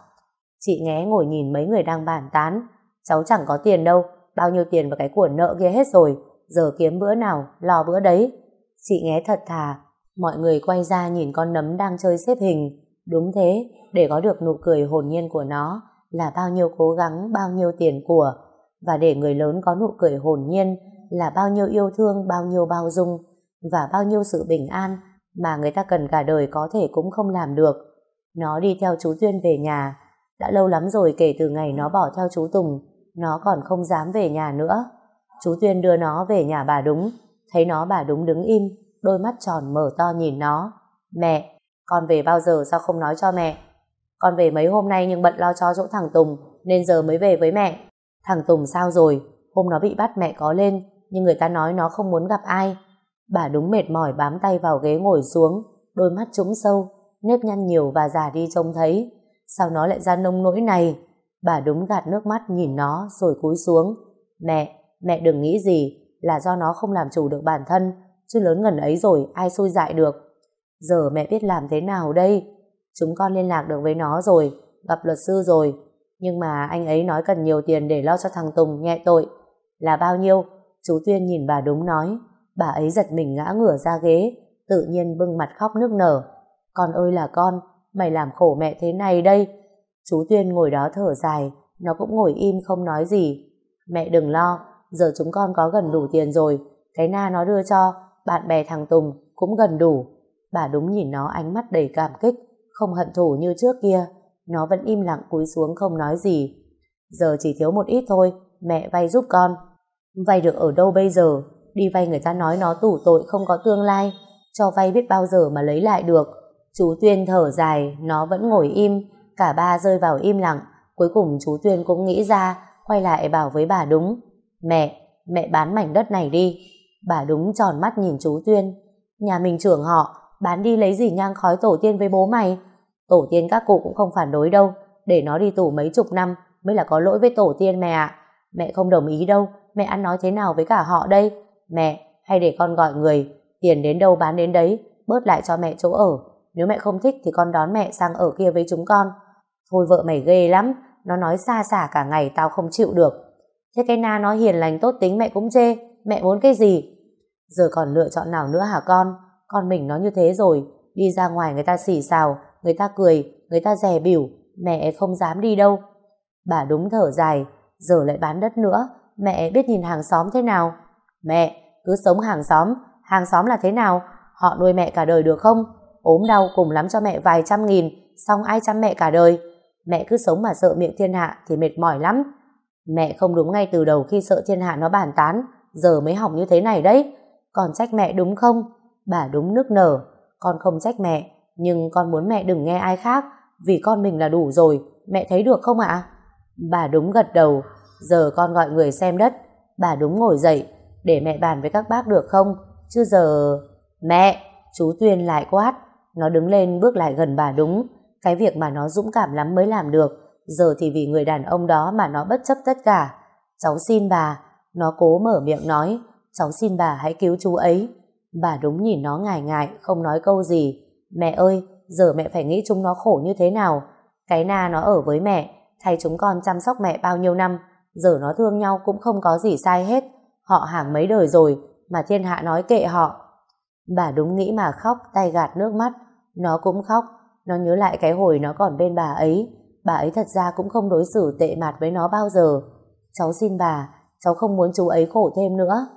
Chị Nghé ngồi nhìn mấy người đang bàn tán. Cháu chẳng có tiền đâu. Bao nhiêu tiền vào cái của nợ kia hết rồi. Giờ kiếm bữa nào, lo bữa đấy. Chị Nghé thật thà. Mọi người quay ra nhìn con nấm đang chơi xếp hình. Đúng thế, để có được nụ cười hồn nhiên của nó là bao nhiêu cố gắng, bao nhiêu tiền của. Và để người lớn có nụ cười hồn nhiên là bao nhiêu yêu thương, bao nhiêu bao dung và bao nhiêu sự bình an mà người ta cần cả đời có thể cũng không làm được. Nó đi theo chú Tuyên về nhà. Đã lâu lắm rồi kể từ ngày nó bỏ theo chú Tùng, nó còn không dám về nhà nữa. Chú Tuyên đưa nó về nhà bà Đúng. Thấy nó bà Đúng đứng im, đôi mắt tròn mở to nhìn nó. Mẹ, con về bao giờ sao không nói cho mẹ? Con về mấy hôm nay nhưng bận lo cho chỗ thằng Tùng nên giờ mới về với mẹ. Thằng Tùng sao rồi? Hôm nó bị bắt mẹ có lên, nhưng người ta nói nó không muốn gặp ai. Bà Đúng mệt mỏi bám tay vào ghế ngồi xuống, đôi mắt trũng sâu, nếp nhăn nhiều và già đi trông thấy. Sao nó lại ra nông nỗi này? Bà Đúng gạt nước mắt nhìn nó rồi cúi xuống. Mẹ, mẹ đừng nghĩ gì, là do nó không làm chủ được bản thân, chứ lớn ngần ấy rồi ai xui dại được. Giờ mẹ biết làm thế nào đây? Chúng con liên lạc được với nó rồi, gặp luật sư rồi. Nhưng mà anh ấy nói cần nhiều tiền để lo cho thằng Tùng nhẹ tội. Là bao nhiêu? Chú Tuyên nhìn bà Đúng nói. Bà ấy giật mình ngã ngửa ra ghế, tự nhiên bưng mặt khóc nức nở. Con ơi là con, mày làm khổ mẹ thế này đây. Chú Tuyên ngồi đó thở dài. Nó cũng ngồi im không nói gì. Mẹ đừng lo, giờ chúng con có gần đủ tiền rồi. Cái Na nó đưa cho, bạn bè thằng Tùng cũng gần đủ. Bà Đúng nhìn nó ánh mắt đầy cảm kích, không hận thù như trước kia. Nó vẫn im lặng cúi xuống không nói gì. Giờ chỉ thiếu một ít thôi, mẹ vay giúp con. Vay được ở đâu bây giờ? Đi vay người ta nói nó tủ tội không có tương lai. Cho vay biết bao giờ mà lấy lại được. Chú Tuyên thở dài, nó vẫn ngồi im. Cả ba rơi vào im lặng. Cuối cùng chú Tuyên cũng nghĩ ra, quay lại bảo với bà Đúng. Mẹ, mẹ bán mảnh đất này đi. Bà Đúng tròn mắt nhìn chú Tuyên. Nhà mình trưởng họ, bán đi lấy gì nhang khói tổ tiên với bố mày. Tổ tiên các cụ cũng không phản đối đâu. Để nó đi tù mấy chục năm mới là có lỗi với tổ tiên mẹ ạ. Mẹ không đồng ý đâu. Mẹ ăn nói thế nào với cả họ đây? Mẹ, hay để con gọi người. Tiền đến đâu bán đến đấy. Bớt lại cho mẹ chỗ ở. Nếu mẹ không thích thì con đón mẹ sang ở kia với chúng con. Thôi vợ mày ghê lắm, nó nói xa xả cả ngày tao không chịu được. Thế cái Na nó hiền lành tốt tính mẹ cũng chê, mẹ muốn cái gì? Giờ còn lựa chọn nào nữa hả con? Con mình nó như thế rồi, đi ra ngoài người ta xì xào, người ta cười, người ta dè bỉu, mẹ không dám đi đâu. Bà đúng thở dài, giờ lại bán đất nữa, mẹ biết nhìn hàng xóm thế nào? Mẹ, cứ sống hàng xóm, hàng xóm là thế nào? Họ nuôi mẹ cả đời được không? Ốm đau cùng lắm cho mẹ vài trăm nghìn, xong ai chăm mẹ cả đời? Mẹ cứ sống mà sợ miệng thiên hạ thì mệt mỏi lắm. Mẹ không đúng ngay từ đầu khi sợ thiên hạ nó bàn tán, giờ mới hỏng như thế này đấy. Con trách mẹ đúng không? Bà đúng nức nở. Con không trách mẹ, nhưng con muốn mẹ đừng nghe ai khác, vì con mình là đủ rồi, mẹ thấy được không ạ? Bà đúng gật đầu. Giờ con gọi người xem đất. Bà đúng ngồi dậy, để mẹ bàn với các bác được không? Chứ giờ... Mẹ! Chú Tuyên lại quát. Nó đứng lên bước lại gần bà đúng. Cái việc mà nó dũng cảm lắm mới làm được, giờ thì vì người đàn ông đó mà nó bất chấp tất cả. Cháu xin bà. Nó cố mở miệng nói, cháu xin bà hãy cứu chú ấy. Bà đúng nhìn nó ngại ngại, không nói câu gì. Mẹ ơi, giờ mẹ phải nghĩ chúng nó khổ như thế nào. Cái Na nó ở với mẹ, thay chúng con chăm sóc mẹ bao nhiêu năm, giờ nó thương nhau cũng không có gì sai hết. Họ hàng mấy đời rồi, mà thiên hạ nói kệ họ. Bà đúng nghĩ mà khóc, tay gạt nước mắt. Nó cũng khóc, nó nhớ lại cái hồi nó còn bên bà ấy. Bà ấy thật ra cũng không đối xử tệ mạt với nó bao giờ. Cháu xin bà, cháu không muốn chú ấy khổ thêm nữa.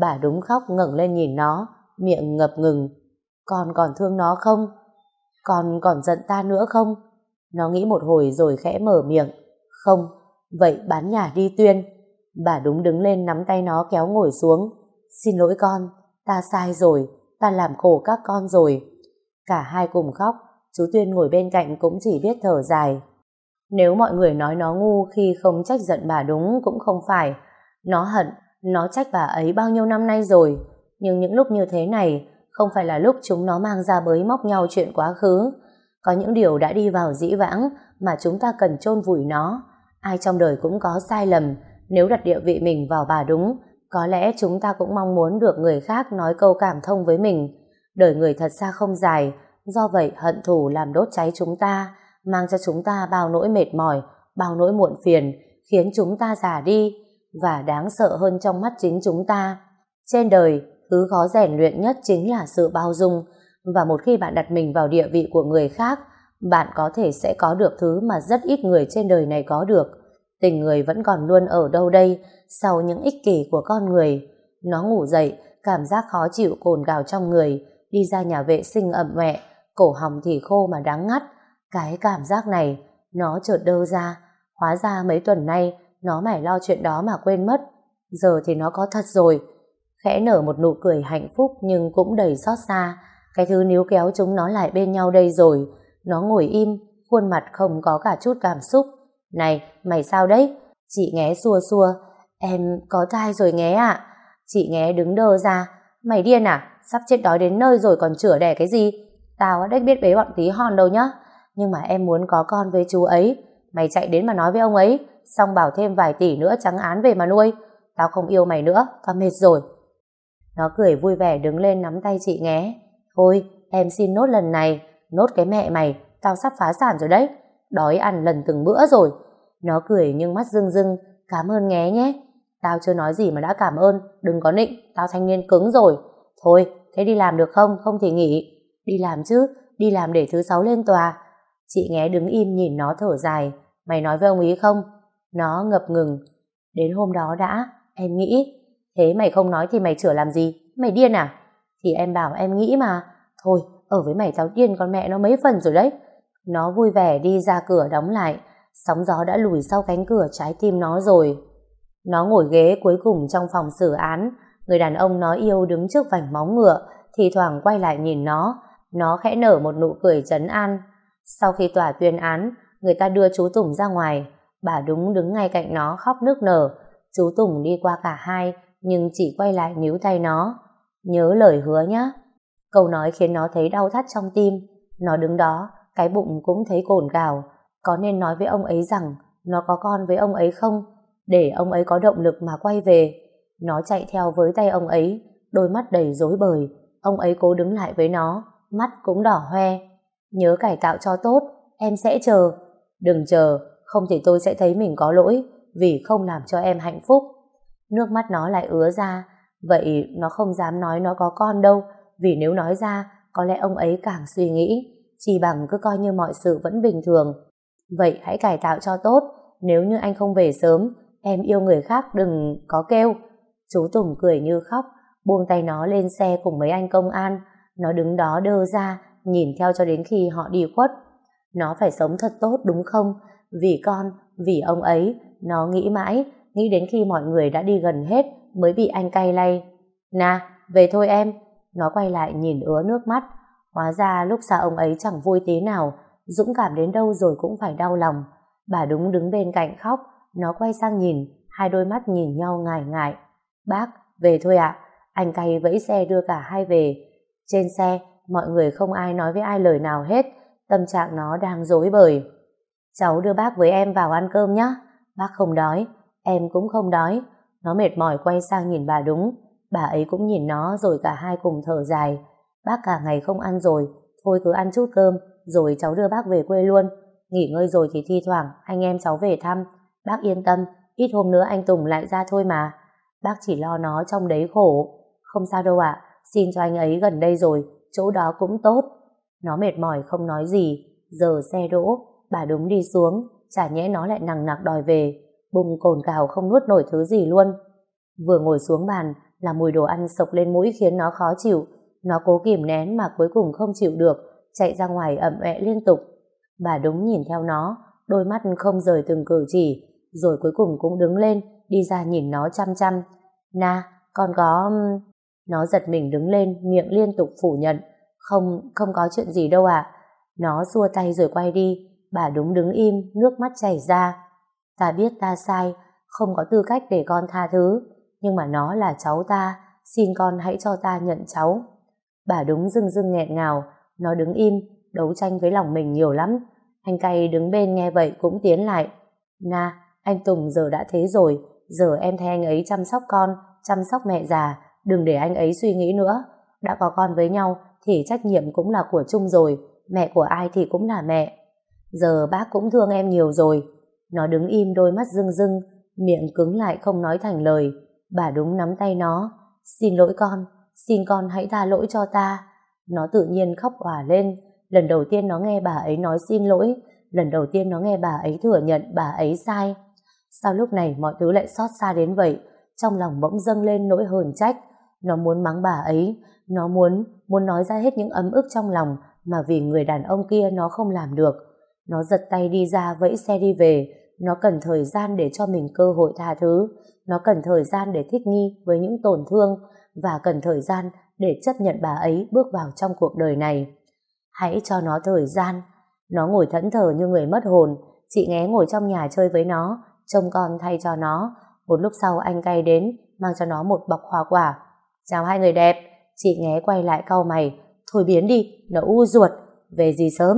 Bà đúng khóc ngẩng lên nhìn nó, miệng ngập ngừng. Con còn thương nó không? Con còn giận ta nữa không? Nó nghĩ một hồi rồi khẽ mở miệng. Không, vậy bán nhà đi Tuyên. Bà đúng đứng lên nắm tay nó kéo ngồi xuống. Xin lỗi con, ta sai rồi, ta làm khổ các con rồi. Cả hai cùng khóc, chú Tuyên ngồi bên cạnh cũng chỉ biết thở dài. Nếu mọi người nói nó ngu khi không trách giận bà đúng cũng không phải. Nó hận, nó trách bà ấy bao nhiêu năm nay rồi. Nhưng những lúc như thế này không phải là lúc chúng nó mang ra bới móc nhau chuyện quá khứ. Có những điều đã đi vào dĩ vãng mà chúng ta cần chôn vùi nó. Ai trong đời cũng có sai lầm. Nếu đặt địa vị mình vào bà đúng, có lẽ chúng ta cũng mong muốn được người khác nói câu cảm thông với mình. Đời người thật ra không dài, do vậy hận thù làm đốt cháy chúng ta, mang cho chúng ta bao nỗi mệt mỏi, bao nỗi muộn phiền, khiến chúng ta già đi. Và đáng sợ hơn trong mắt chính chúng ta. Trên đời, thứ khó rèn luyện nhất chính là sự bao dung. Và một khi bạn đặt mình vào địa vị của người khác, bạn có thể sẽ có được thứ mà rất ít người trên đời này có được. Tình người vẫn còn luôn ở đâu đây sau những ích kỷ của con người. Nó ngủ dậy, cảm giác khó chịu cồn cào trong người, đi ra nhà vệ sinh ẩm ẹ, cổ họng thì khô mà đắng ngắt. Cái cảm giác này nó chợt đơ ra. Hóa ra mấy tuần nay nó mải lo chuyện đó mà quên mất. Giờ thì nó có thật rồi. Khẽ nở một nụ cười hạnh phúc nhưng cũng đầy xót xa. Cái thứ níu kéo chúng nó lại bên nhau đây rồi. Nó ngồi im, khuôn mặt không có cả chút cảm xúc. Này, mày sao đấy? Chị Nghé xua xua. Em có thai rồi Nghé ạ. À. Chị Nghé đứng đơ ra. Mày điên à? Sắp chết đói đến nơi rồi còn chửa đẻ cái gì? Tao đếch biết bế bọn tí hon đâu nhá. Nhưng mà em muốn có con với chú ấy. Mày chạy đến mà nói với ông ấy, xong bảo thêm vài tỷ nữa trắng án về mà nuôi. Tao không yêu mày nữa, tao mệt rồi. Nó cười vui vẻ đứng lên nắm tay chị Nghé. Thôi, em xin nốt lần này. Nốt cái mẹ mày, tao sắp phá sản rồi đấy. Đói ăn lần từng bữa rồi. Nó cười nhưng mắt rưng rưng. Cảm ơn Nghé nhé. Tao chưa nói gì mà đã cảm ơn. Đừng có nịnh, tao thanh niên cứng rồi. Thôi, thế đi làm được không? Không thì nghỉ. Đi làm chứ, đi làm để thứ sáu lên tòa. Chị Nghé đứng im nhìn nó thở dài. Mày nói với ông ý không? Nó ngập ngừng. Đến hôm đó đã, em nghĩ. Thế mày không nói thì mày chửa làm gì? Mày điên à? Thì em bảo em nghĩ mà. Thôi, ở với mày tao điên con mẹ nó mấy phần rồi đấy. Nó vui vẻ đi ra cửa đóng lại. Sóng gió đã lùi sau cánh cửa trái tim nó rồi. Nó ngồi ghế cuối cùng trong phòng xử án. Người đàn ông nó yêu đứng trước vành móng ngựa, thì thoảng quay lại nhìn nó. Nó khẽ nở một nụ cười trấn an. Sau khi tòa tuyên án, người ta đưa chú Tùng ra ngoài. Bà đúng đứng ngay cạnh nó khóc nức nở. Chú Tùng đi qua cả hai, nhưng chỉ quay lại níu tay nó. Nhớ lời hứa nhá. Câu nói khiến nó thấy đau thắt trong tim. Nó đứng đó, cái bụng cũng thấy cồn cào. Có nên nói với ông ấy rằng nó có con với ông ấy không, để ông ấy có động lực mà quay về. Nó chạy theo với tay ông ấy, đôi mắt đầy rối bời. Ông ấy cố đứng lại với nó, mắt cũng đỏ hoe. Nhớ cải tạo cho tốt, em sẽ chờ. Đừng chờ, không thì tôi sẽ thấy mình có lỗi vì không làm cho em hạnh phúc. Nước mắt nó lại ứa ra. Vậy nó không dám nói nó có con đâu, vì nếu nói ra có lẽ ông ấy càng suy nghĩ. Chỉ bằng cứ coi như mọi sự vẫn bình thường. Vậy hãy cải tạo cho tốt. Nếu như anh không về sớm, em yêu người khác đừng có kêu. Chú Tùng cười như khóc, buông tay nó lên xe cùng mấy anh công an. Nó đứng đó đơ ra, nhìn theo cho đến khi họ đi khuất. Nó phải sống thật tốt đúng không? Vì con, vì ông ấy. Nó nghĩ mãi, nghĩ đến khi mọi người đã đi gần hết mới bị anh cay lay. Nà, về thôi em. Nó quay lại nhìn ứa nước mắt. Hóa ra lúc xa ông ấy chẳng vui tí nào, dũng cảm đến đâu rồi cũng phải đau lòng. Bà Đúng đứng bên cạnh khóc. Nó quay sang nhìn, hai đôi mắt nhìn nhau ngại ngại. Bác, về thôi ạ. Anh cay vẫy xe đưa cả hai về. Trên xe, mọi người không ai nói với ai lời nào hết. Tâm trạng nó đang rối bời. Cháu đưa bác với em vào ăn cơm nhé. Bác không đói, em cũng không đói. Nó mệt mỏi quay sang nhìn bà Đúng. Bà ấy cũng nhìn nó rồi cả hai cùng thở dài. Bác cả ngày không ăn rồi, thôi cứ ăn chút cơm rồi cháu đưa bác về quê luôn. Nghỉ ngơi rồi thì thi thoảng anh em cháu về thăm. Bác yên tâm, ít hôm nữa anh Tùng lại ra thôi mà. Bác chỉ lo nó trong đấy khổ. Không sao đâu ạ, à, xin cho anh ấy gần đây rồi, chỗ đó cũng tốt. Nó mệt mỏi không nói gì. Giờ xe đỗ, bà Đúng đi xuống. Chả nhẽ nó lại nằng nặc đòi về. Bùng cồn cào không nuốt nổi thứ gì luôn. Vừa ngồi xuống bàn là mùi đồ ăn sộc lên mũi khiến nó khó chịu. Nó cố kìm nén mà cuối cùng không chịu được, chạy ra ngoài ẩm ẹ liên tục. Bà Đúng nhìn theo nó, đôi mắt không rời từng cử chỉ, rồi cuối cùng cũng đứng lên, đi ra nhìn nó chăm chăm. Na, con có... Nó giật mình đứng lên, miệng liên tục phủ nhận. Không, không có chuyện gì đâu ạ. À. Nó xua tay rồi quay đi. Bà Đúng đứng im, nước mắt chảy ra. Ta biết ta sai, không có tư cách để con tha thứ. Nhưng mà nó là cháu ta, xin con hãy cho ta nhận cháu. Bà Đúng dưng dưng nghẹn ngào. Nó đứng im, đấu tranh với lòng mình nhiều lắm. Anh Cay đứng bên nghe vậy cũng tiến lại. Na, anh Tùng giờ đã thế rồi, giờ em thay anh ấy chăm sóc con, chăm sóc mẹ già, đừng để anh ấy suy nghĩ nữa. Đã có con với nhau thì trách nhiệm cũng là của chung rồi, mẹ của ai thì cũng là mẹ. Giờ bác cũng thương em nhiều rồi. Nó đứng im, đôi mắt rưng rưng, miệng cứng lại không nói thành lời. Bà Đúng nắm tay nó. Xin lỗi con, xin con hãy tha lỗi cho ta. Nó tự nhiên khóc òa lên. Lần đầu tiên nó nghe bà ấy nói xin lỗi, lần đầu tiên nó nghe bà ấy thừa nhận bà ấy sai. Sao lúc này mọi thứ lại xót xa đến vậy? Trong lòng bỗng dâng lên nỗi hờn trách. Nó muốn mắng bà ấy, nó muốn muốn nói ra hết những ấm ức trong lòng mà vì người đàn ông kia nó không làm được. Nó giật tay đi ra vẫy xe đi về. Nó cần thời gian để cho mình cơ hội tha thứ. Nó cần thời gian để thích nghi với những tổn thương và cần thời gian để chấp nhận bà ấy bước vào trong cuộc đời này. Hãy cho nó thời gian. Nó ngồi thẫn thờ như người mất hồn. Chị Nghé ngồi trong nhà chơi với nó, trông con thay cho nó. Một lúc sau anh Cay đến, mang cho nó một bọc hoa quả. Chào hai người đẹp. Chị Nghé quay lại cau mày. Thôi biến đi, nó u ruột. Về gì sớm?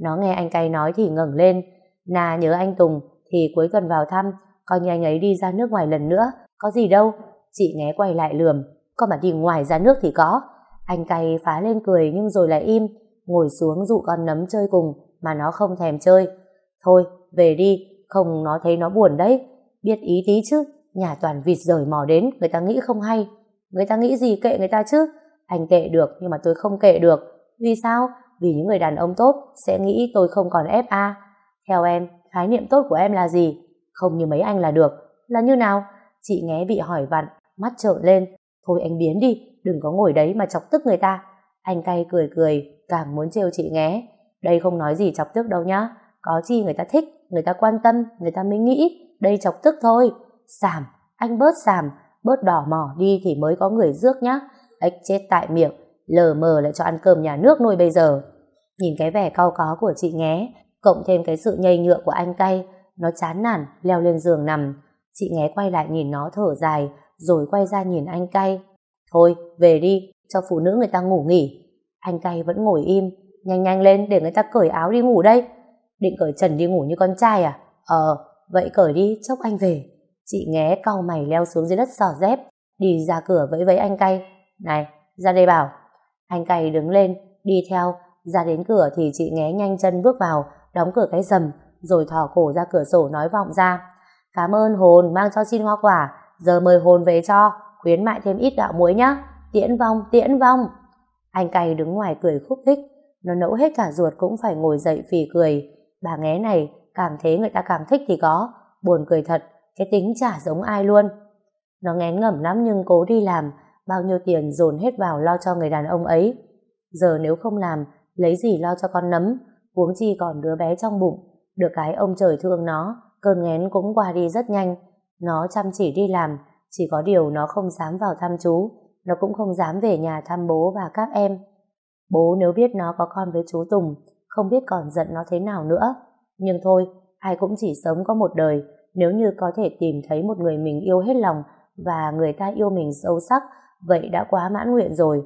Nó nghe anh Cay nói thì ngẩng lên. Nà nhớ anh Tùng thì cuối tuần vào thăm, coi như anh ấy đi ra nước ngoài lần nữa. Có gì đâu. Chị Nghé quay lại lườm. Có mà đi ngoài ra nước thì có. Anh Cay phá lên cười nhưng rồi lại im, ngồi xuống dụ con nấm chơi cùng mà nó không thèm chơi. Thôi về đi, không nó thấy nó buồn đấy. Biết ý tí chứ, nhà toàn vịt rời mò đến, người ta nghĩ không hay. Người ta nghĩ gì kệ người ta chứ. Anh kệ được nhưng mà tôi không kệ được. Vì sao? Vì những người đàn ông tốt sẽ nghĩ tôi không còn ép a. Theo em, khái niệm tốt của em là gì? Không như mấy anh là được. Là như nào? Chị Nghé bị hỏi vặn, mắt trợn lên. Thôi anh biến đi, đừng có ngồi đấy mà chọc tức người ta. Anh Cay cười cười, càng muốn trêu chị Nghé. Đây không nói gì chọc tức đâu nhá. Có chi người ta thích, người ta quan tâm, người ta mới nghĩ. Đây chọc tức thôi. Xàm, anh bớt xàm, bớt đỏ mỏ đi thì mới có người rước nhá. Ếch chết tại miệng, lờ mờ lại cho ăn cơm nhà nước nuôi bây giờ. Nhìn cái vẻ cau có của chị Nghé, cộng thêm cái sự nhây nhựa của anh Cay, nó chán nản, leo lên giường nằm. Chị Nghé quay lại nhìn nó thở dài, rồi quay ra nhìn anh Cay. Thôi, về đi, cho phụ nữ người ta ngủ nghỉ. Anh Cay vẫn ngồi im. Nhanh nhanh lên để người ta cởi áo đi ngủ đây. Định cởi trần đi ngủ như con trai à? Ờ, vậy cởi đi, chốc anh về. Chị Nghé cau mày leo xuống dưới đất xỏ dép, đi ra cửa vẫy vẫy anh Cay. Này, ra đây bảo. Anh Cay đứng lên, đi theo. Ra đến cửa thì chị Nghé nhanh chân bước vào, đóng cửa cái rầm, rồi thò cổ ra cửa sổ nói vọng ra: "Cảm ơn hồn mang cho xin hoa quả, giờ mời hồn về cho, khuyến mại thêm ít gạo muối nhá. Tiễn vong, tiễn vong." Anh cay đứng ngoài cười khúc khích, nó nẫu hết cả ruột cũng phải ngồi dậy phì cười. Bà nghé này, càng thế người ta càng thích thì có, buồn cười thật, cái tính chả giống ai luôn. Nó ngén ngẩm lắm nhưng cố đi làm, bao nhiêu tiền dồn hết vào lo cho người đàn ông ấy. Giờ nếu không làm, lấy gì lo cho con nấm, huống chi còn đứa bé trong bụng. Được cái ông trời thương nó, cơn nghén cũng qua đi rất nhanh. Nó chăm chỉ đi làm, chỉ có điều nó không dám vào thăm chú, nó cũng không dám về nhà thăm bố và các em. Bố nếu biết nó có con với chú Tùng, không biết còn giận nó thế nào nữa. Nhưng thôi, ai cũng chỉ sống có một đời, nếu như có thể tìm thấy một người mình yêu hết lòng và người ta yêu mình sâu sắc, vậy đã quá mãn nguyện rồi.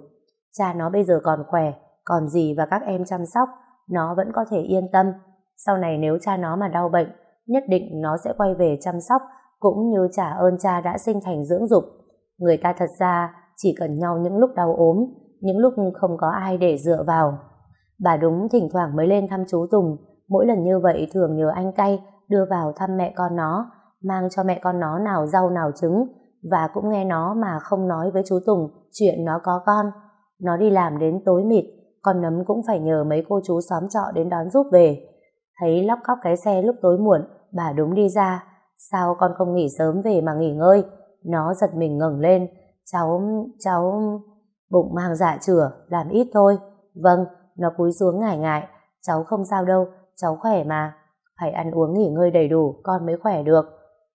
Cha nó bây giờ còn khỏe, còn dì và các em chăm sóc, nó vẫn có thể yên tâm. Sau này nếu cha nó mà đau bệnh, nhất định nó sẽ quay về chăm sóc, cũng như trả ơn cha đã sinh thành dưỡng dục. Người ta thật ra chỉ cần nhau những lúc đau ốm, những lúc không có ai để dựa vào. Bà đúng thỉnh thoảng mới lên thăm chú Tùng, mỗi lần như vậy thường nhờ anh cay đưa vào thăm mẹ con nó, mang cho mẹ con nó nào rau nào trứng, và cũng nghe nó mà không nói với chú Tùng chuyện nó có con. Nó đi làm đến tối mịt, con nấm cũng phải nhờ mấy cô chú xóm trọ đến đón giúp về. Thấy lóc cóc cái xe lúc tối muộn, bà đúng đi ra: "Sao con không nghỉ sớm về mà nghỉ ngơi?" Nó giật mình ngẩng lên: cháu cháu bụng mang dạ chửa, làm ít thôi." "Vâng." Nó cúi xuống ngải ngại: "Cháu không sao đâu, cháu khỏe mà." "Phải ăn uống nghỉ ngơi đầy đủ con mới khỏe được."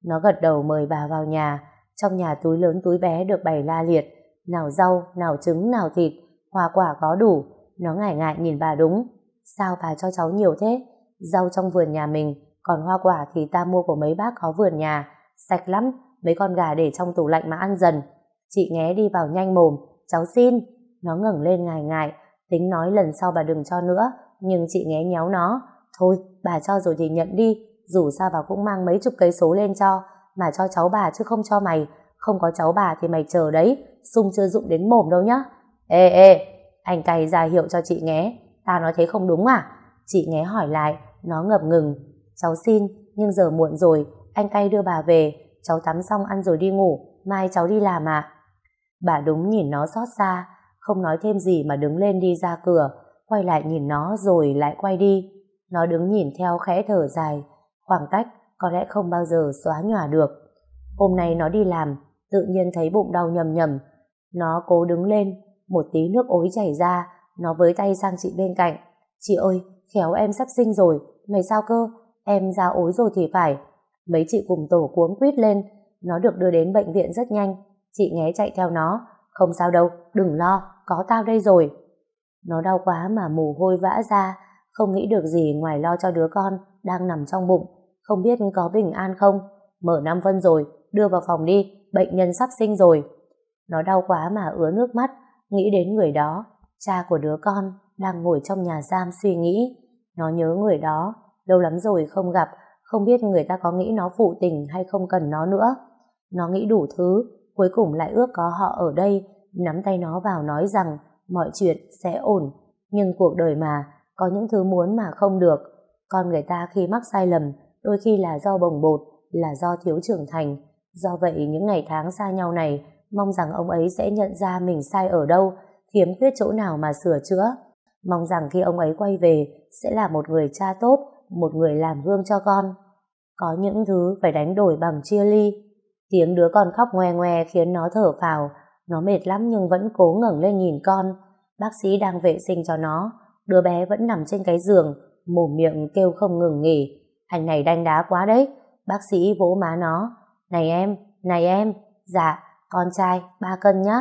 Nó gật đầu mời bà vào nhà. Trong nhà túi lớn túi bé được bày la liệt, nào rau, nào trứng, nào thịt, hoa quả có đủ. Nó ngải ngại nhìn bà đúng: "Sao bà cho cháu nhiều thế? Rau trong vườn nhà mình, còn hoa quả thì ta mua của mấy bác có vườn nhà, sạch lắm, mấy con gà để trong tủ lạnh mà ăn dần." Chị nghé đi vào nhanh mồm: "Cháu xin." Nó ngẩng lên ngài ngại, tính nói lần sau bà đừng cho nữa, nhưng chị nghé nhéo nó: "Thôi, bà cho rồi thì nhận đi, dù sao bà cũng mang mấy chục cây số lên cho, mà cho cháu bà chứ không cho mày, không có cháu bà thì mày chờ đấy, sung chưa dụng đến mồm đâu nhá." "Ê ê," anh cày ra hiệu cho chị nghé: "Ta nói thế không đúng à?" Chị nghé hỏi lại, nó ngập ngừng: "Cháu xin, nhưng giờ muộn rồi, anh cay đưa bà về, cháu tắm xong ăn rồi đi ngủ, mai cháu đi làm ạ." À. Bà đúng nhìn nó xót xa, không nói thêm gì mà đứng lên đi ra cửa, quay lại nhìn nó rồi lại quay đi. Nó đứng nhìn theo khẽ thở dài, khoảng cách có lẽ không bao giờ xóa nhòa được. Hôm nay nó đi làm, tự nhiên thấy bụng đau nhầm nhầm. Nó cố đứng lên, một tí nước ối chảy ra, nó với tay sang chị bên cạnh: "Chị ơi, khéo em sắp sinh rồi, mày sao cơ? Em ra ối rồi thì phải." Mấy chị cùng tổ cuống quýt lên. Nó được đưa đến bệnh viện rất nhanh. Chị nghé chạy theo nó: "Không sao đâu, đừng lo, có tao đây rồi." Nó đau quá mà mồ hôi vã ra, không nghĩ được gì ngoài lo cho đứa con đang nằm trong bụng, không biết có bình an không. "Mở năm phân rồi, đưa vào phòng đi, bệnh nhân sắp sinh rồi." Nó đau quá mà ứa nước mắt, nghĩ đến người đó, cha của đứa con đang ngồi trong nhà giam suy nghĩ. Nó nhớ người đó, lâu lắm rồi không gặp, không biết người ta có nghĩ nó phụ tình hay không cần nó nữa. Nó nghĩ đủ thứ, cuối cùng lại ước có họ ở đây, nắm tay nó vào nói rằng mọi chuyện sẽ ổn. Nhưng cuộc đời mà, có những thứ muốn mà không được. Con người ta khi mắc sai lầm, đôi khi là do bồng bột, là do thiếu trưởng thành. Do vậy những ngày tháng xa nhau này, mong rằng ông ấy sẽ nhận ra mình sai ở đâu, khiếm khuyết chỗ nào mà sửa chữa. Mong rằng khi ông ấy quay về, sẽ là một người cha tốt, một người làm gương cho con. Có những thứ phải đánh đổi bằng chia ly. Tiếng đứa con khóc ngoe ngoe khiến nó thở phào. Nó mệt lắm nhưng vẫn cố ngẩng lên nhìn con. Bác sĩ đang vệ sinh cho nó, đứa bé vẫn nằm trên cái giường, mồm miệng kêu không ngừng nghỉ. "Anh này đanh đá quá đấy." Bác sĩ vỗ má nó: "Này em, này em." "Dạ, con trai, ba cân nhá."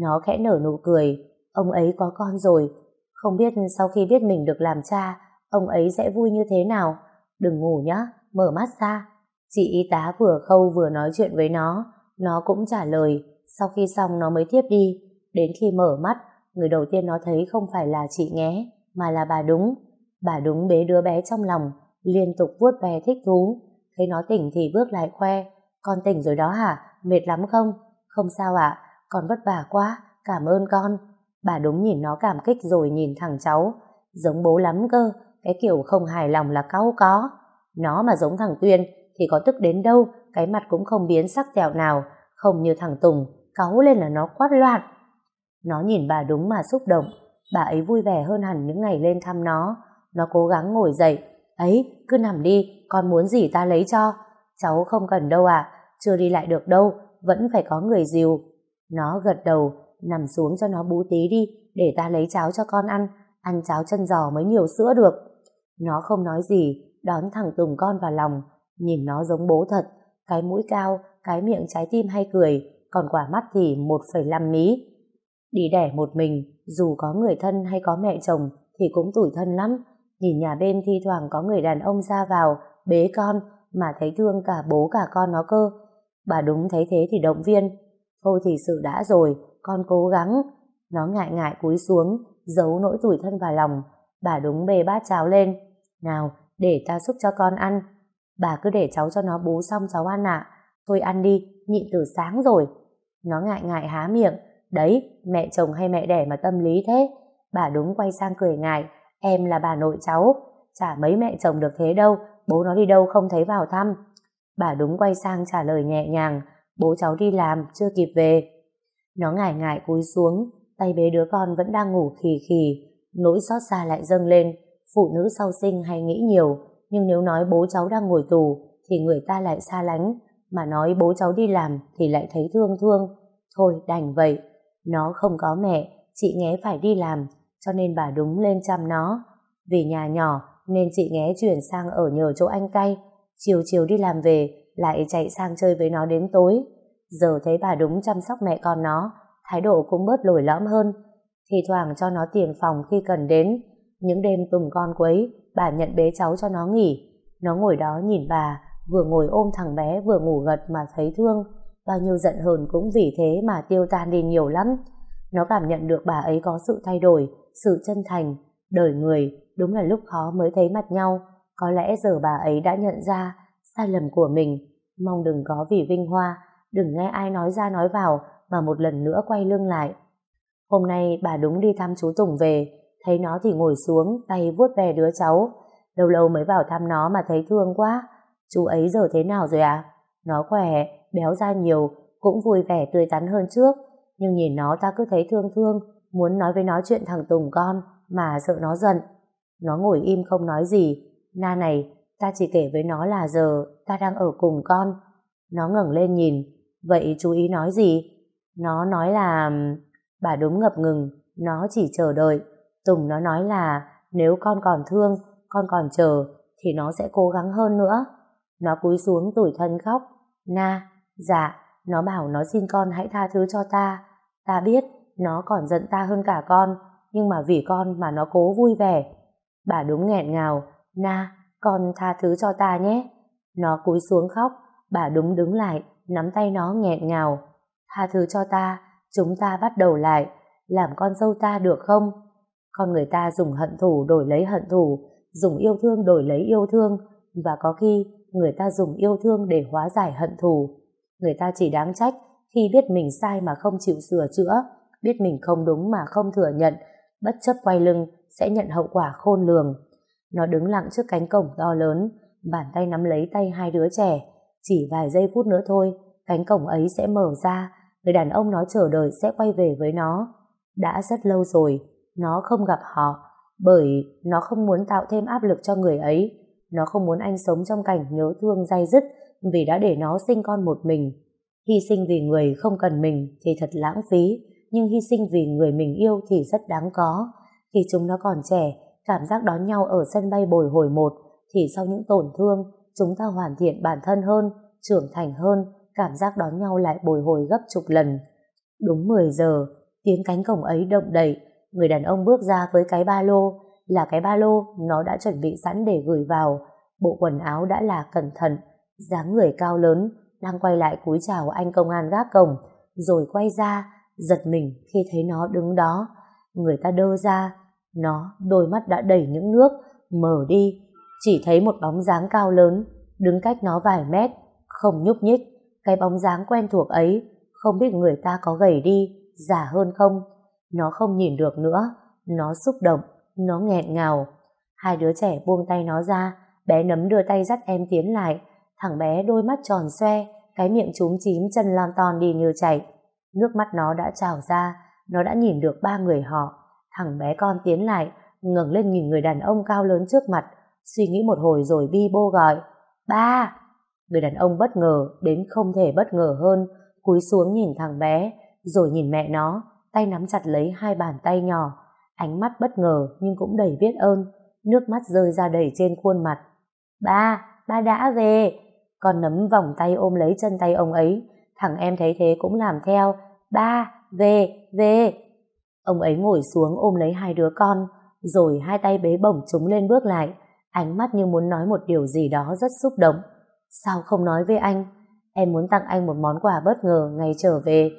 Nó khẽ nở nụ cười. Ông ấy có con rồi, không biết sau khi biết mình được làm cha, ông ấy sẽ vui như thế nào. "Đừng ngủ nhá, mở mắt ra." Chị y tá vừa khâu vừa nói chuyện với nó, nó cũng trả lời. Sau khi xong nó mới thiếp đi. Đến khi mở mắt, người đầu tiên nó thấy không phải là chị nghé, mà là bà đúng. Bà đúng bế đứa bé trong lòng, liên tục vuốt ve thích thú. Thấy nó tỉnh thì bước lại khoe: "Con tỉnh rồi đó hả? Mệt lắm không?" "Không sao ạ, con vất vả quá, cảm ơn con." Bà đúng nhìn nó cảm kích rồi nhìn thẳng cháu: "Giống bố lắm cơ, cái kiểu không hài lòng là cáu có." Nó mà giống thằng Tuyên thì có tức đến đâu, cái mặt cũng không biến sắc tèo nào, không như thằng Tùng, cáu lên là nó quát loạn. Nó nhìn bà đúng mà xúc động, bà ấy vui vẻ hơn hẳn những ngày lên thăm nó. Nó cố gắng ngồi dậy. Ấy, cứ nằm đi, con muốn gì ta lấy cho. Cháu không cần đâu ạ, à, chưa đi lại được đâu, vẫn phải có người dìu. Nó gật đầu, nằm xuống cho nó bú tí đi, để ta lấy cháo cho con ăn, ăn cháo chân giò mới nhiều sữa được. Nó không nói gì, đón thằng Tùng con vào lòng, nhìn nó giống bố thật, cái mũi cao, cái miệng trái tim hay cười, còn quả mắt thì một phẩy năm mí. Đi đẻ một mình, dù có người thân hay có mẹ chồng thì cũng tủi thân lắm, nhìn nhà bên thi thoảng có người đàn ông ra vào, bế con, mà thấy thương cả bố cả con nó cơ. Bà đúng thấy thế thì động viên, thôi thì sự đã rồi, con cố gắng. Nó ngại ngại cúi xuống, giấu nỗi tủi thân vào lòng. Bà đúng bê bát cháo lên. Nào, để ta giúp cho con ăn. Bà cứ để cháu cho nó bú xong cháu ăn ạ. À. Thôi ăn đi, nhịn từ sáng rồi. Nó ngại ngại há miệng. Đấy, mẹ chồng hay mẹ đẻ mà tâm lý thế. Bà đúng quay sang cười ngại. Em là bà nội cháu. Chả mấy mẹ chồng được thế đâu. Bố nó đi đâu không thấy vào thăm. Bà đúng quay sang trả lời nhẹ nhàng. Bố cháu đi làm, chưa kịp về. Nó ngại ngại cúi xuống, tay bế đứa con vẫn đang ngủ khì khì. Nỗi xót xa lại dâng lên. Phụ nữ sau sinh hay nghĩ nhiều, nhưng nếu nói bố cháu đang ngồi tù thì người ta lại xa lánh, mà nói bố cháu đi làm thì lại thấy thương thương. Thôi đành vậy, nó không có mẹ, chị Nghé phải đi làm, cho nên bà đúng lên chăm nó. Vì nhà nhỏ nên chị Nghé chuyển sang ở nhờ chỗ anh Cay, chiều chiều đi làm về lại chạy sang chơi với nó đến tối. Giờ thấy bà đúng chăm sóc mẹ con nó, thái độ cũng bớt lồi lõm hơn, thì thoảng cho nó tiền phòng khi cần đến. Những đêm Tùng con quấy, bà nhận bế cháu cho nó nghỉ. Nó ngồi đó nhìn bà, vừa ngồi ôm thằng bé vừa ngủ gật mà thấy thương. Bao nhiêu giận hờn cũng vì thế mà tiêu tan đi nhiều lắm. Nó cảm nhận được bà ấy có sự thay đổi, sự chân thành. Đời người đúng là lúc khó mới thấy mặt nhau. Có lẽ giờ bà ấy đã nhận ra sai lầm của mình. Mong đừng có vì vinh hoa, đừng nghe ai nói ra nói vào mà một lần nữa quay lưng lại. Hôm nay bà đúng đi thăm chú Tùng về, thấy nó thì ngồi xuống, tay vuốt ve đứa cháu. Lâu lâu mới vào thăm nó mà thấy thương quá. Chú ấy giờ thế nào rồi ạ? À? Nó khỏe, béo ra nhiều, cũng vui vẻ tươi tắn hơn trước. Nhưng nhìn nó ta cứ thấy thương thương, muốn nói với nó chuyện thằng Tùng con, mà sợ nó giận. Nó ngồi im không nói gì. Na này, ta chỉ kể với nó là giờ ta đang ở cùng con. Nó ngẩng lên nhìn. Vậy chú ý nói gì? Nó nói là... Bà đúng ngập ngừng, nó chỉ chờ đợi. Tùng nó nói là nếu con còn thương, con còn chờ thì nó sẽ cố gắng hơn nữa. Nó cúi xuống tủi thân khóc. Na, dạ, nó bảo nó xin con hãy tha thứ cho ta. Ta biết nó còn giận ta hơn cả con, nhưng mà vì con mà nó cố vui vẻ. Bà đúng nghẹn ngào. Na, con tha thứ cho ta nhé. Nó cúi xuống khóc. Bà đúng đứng lại, nắm tay nó nghẹn ngào. Tha thứ cho ta, chúng ta bắt đầu lại. Làm con dâu ta được không? Con người ta dùng hận thù đổi lấy hận thù, dùng yêu thương đổi lấy yêu thương, và có khi người ta dùng yêu thương để hóa giải hận thù. Người ta chỉ đáng trách khi biết mình sai mà không chịu sửa chữa, biết mình không đúng mà không thừa nhận, bất chấp quay lưng sẽ nhận hậu quả khôn lường. Nó đứng lặng trước cánh cổng to lớn, bàn tay nắm lấy tay hai đứa trẻ. Chỉ vài giây phút nữa thôi, cánh cổng ấy sẽ mở ra, người đàn ông nó chờ đợi sẽ quay về với nó. Đã rất lâu rồi nó không gặp họ, bởi nó không muốn tạo thêm áp lực cho người ấy. Nó không muốn anh sống trong cảnh nhớ thương day dứt vì đã để nó sinh con một mình. Hy sinh vì người không cần mình thì thật lãng phí, nhưng hy sinh vì người mình yêu thì rất đáng có. Khi chúng nó còn trẻ, cảm giác đón nhau ở sân bay bồi hồi một, thì sau những tổn thương, chúng ta hoàn thiện bản thân hơn, trưởng thành hơn, cảm giác đón nhau lại bồi hồi gấp chục lần. Đúng mười giờ, tiếng cánh cổng ấy động đậy. Người đàn ông bước ra với cái ba lô, là cái ba lô nó đã chuẩn bị sẵn để gửi vào. Bộ quần áo đã là cẩn thận, dáng người cao lớn, đang quay lại cúi chào anh công an gác cổng, rồi quay ra, giật mình khi thấy nó đứng đó. Người ta đơ ra, nó đôi mắt đã đầy những nước, mở đi, chỉ thấy một bóng dáng cao lớn, đứng cách nó vài mét, không nhúc nhích. Cái bóng dáng quen thuộc ấy, không biết người ta có gầy đi, già hơn không? Nó không nhìn được nữa, nó xúc động, nó nghẹn ngào. Hai đứa trẻ buông tay nó ra, Bé Nấm đưa tay dắt em tiến lại. Thằng bé đôi mắt tròn xoe, cái miệng trúng chím, chân lon ton đi như chạy. Nước mắt nó đã trào ra. Nó đã nhìn được ba người họ. Thằng bé con tiến lại, ngẩng lên nhìn người đàn ông cao lớn trước mặt. Suy nghĩ một hồi rồi bi bô gọi: "Ba!" Người đàn ông bất ngờ đến không thể bất ngờ hơn, cúi xuống nhìn thằng bé, rồi nhìn mẹ nó, tay nắm chặt lấy hai bàn tay nhỏ. Ánh mắt bất ngờ nhưng cũng đầy biết ơn, nước mắt rơi ra đầy trên khuôn mặt. "Ba, ba đã về." Con Nấm vòng tay ôm lấy chân tay ông ấy. Thằng em thấy thế cũng làm theo: "Ba, về, về." Ông ấy ngồi xuống ôm lấy hai đứa con, rồi hai tay bế bổng chúng lên bước lại, ánh mắt như muốn nói một điều gì đó rất xúc động. "Sao không nói với anh? Em muốn tặng anh một món quà bất ngờ ngày trở về."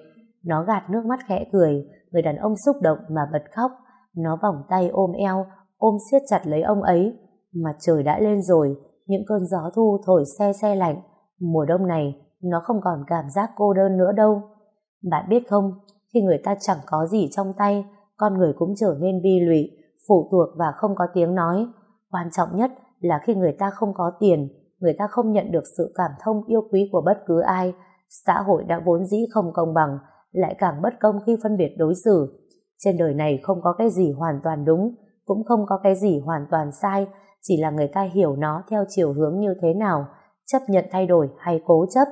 Nó gạt nước mắt khẽ cười. Người đàn ông xúc động mà bật khóc. Nó vòng tay ôm eo, ôm siết chặt lấy ông ấy. Mặt trời đã lên rồi, những cơn gió thu thổi se se lạnh. Mùa đông này nó không còn cảm giác cô đơn nữa đâu. Bạn biết không, khi người ta chẳng có gì trong tay, con người cũng trở nên bi lụy, phụ thuộc và không có tiếng nói. Quan trọng nhất là khi người ta không có tiền, người ta không nhận được sự cảm thông yêu quý của bất cứ ai. Xã hội đã vốn dĩ không công bằng, lại càng bất công khi phân biệt đối xử. Trên đời này không có cái gì hoàn toàn đúng, cũng không có cái gì hoàn toàn sai, chỉ là người ta hiểu nó theo chiều hướng như thế nào, chấp nhận thay đổi hay cố chấp.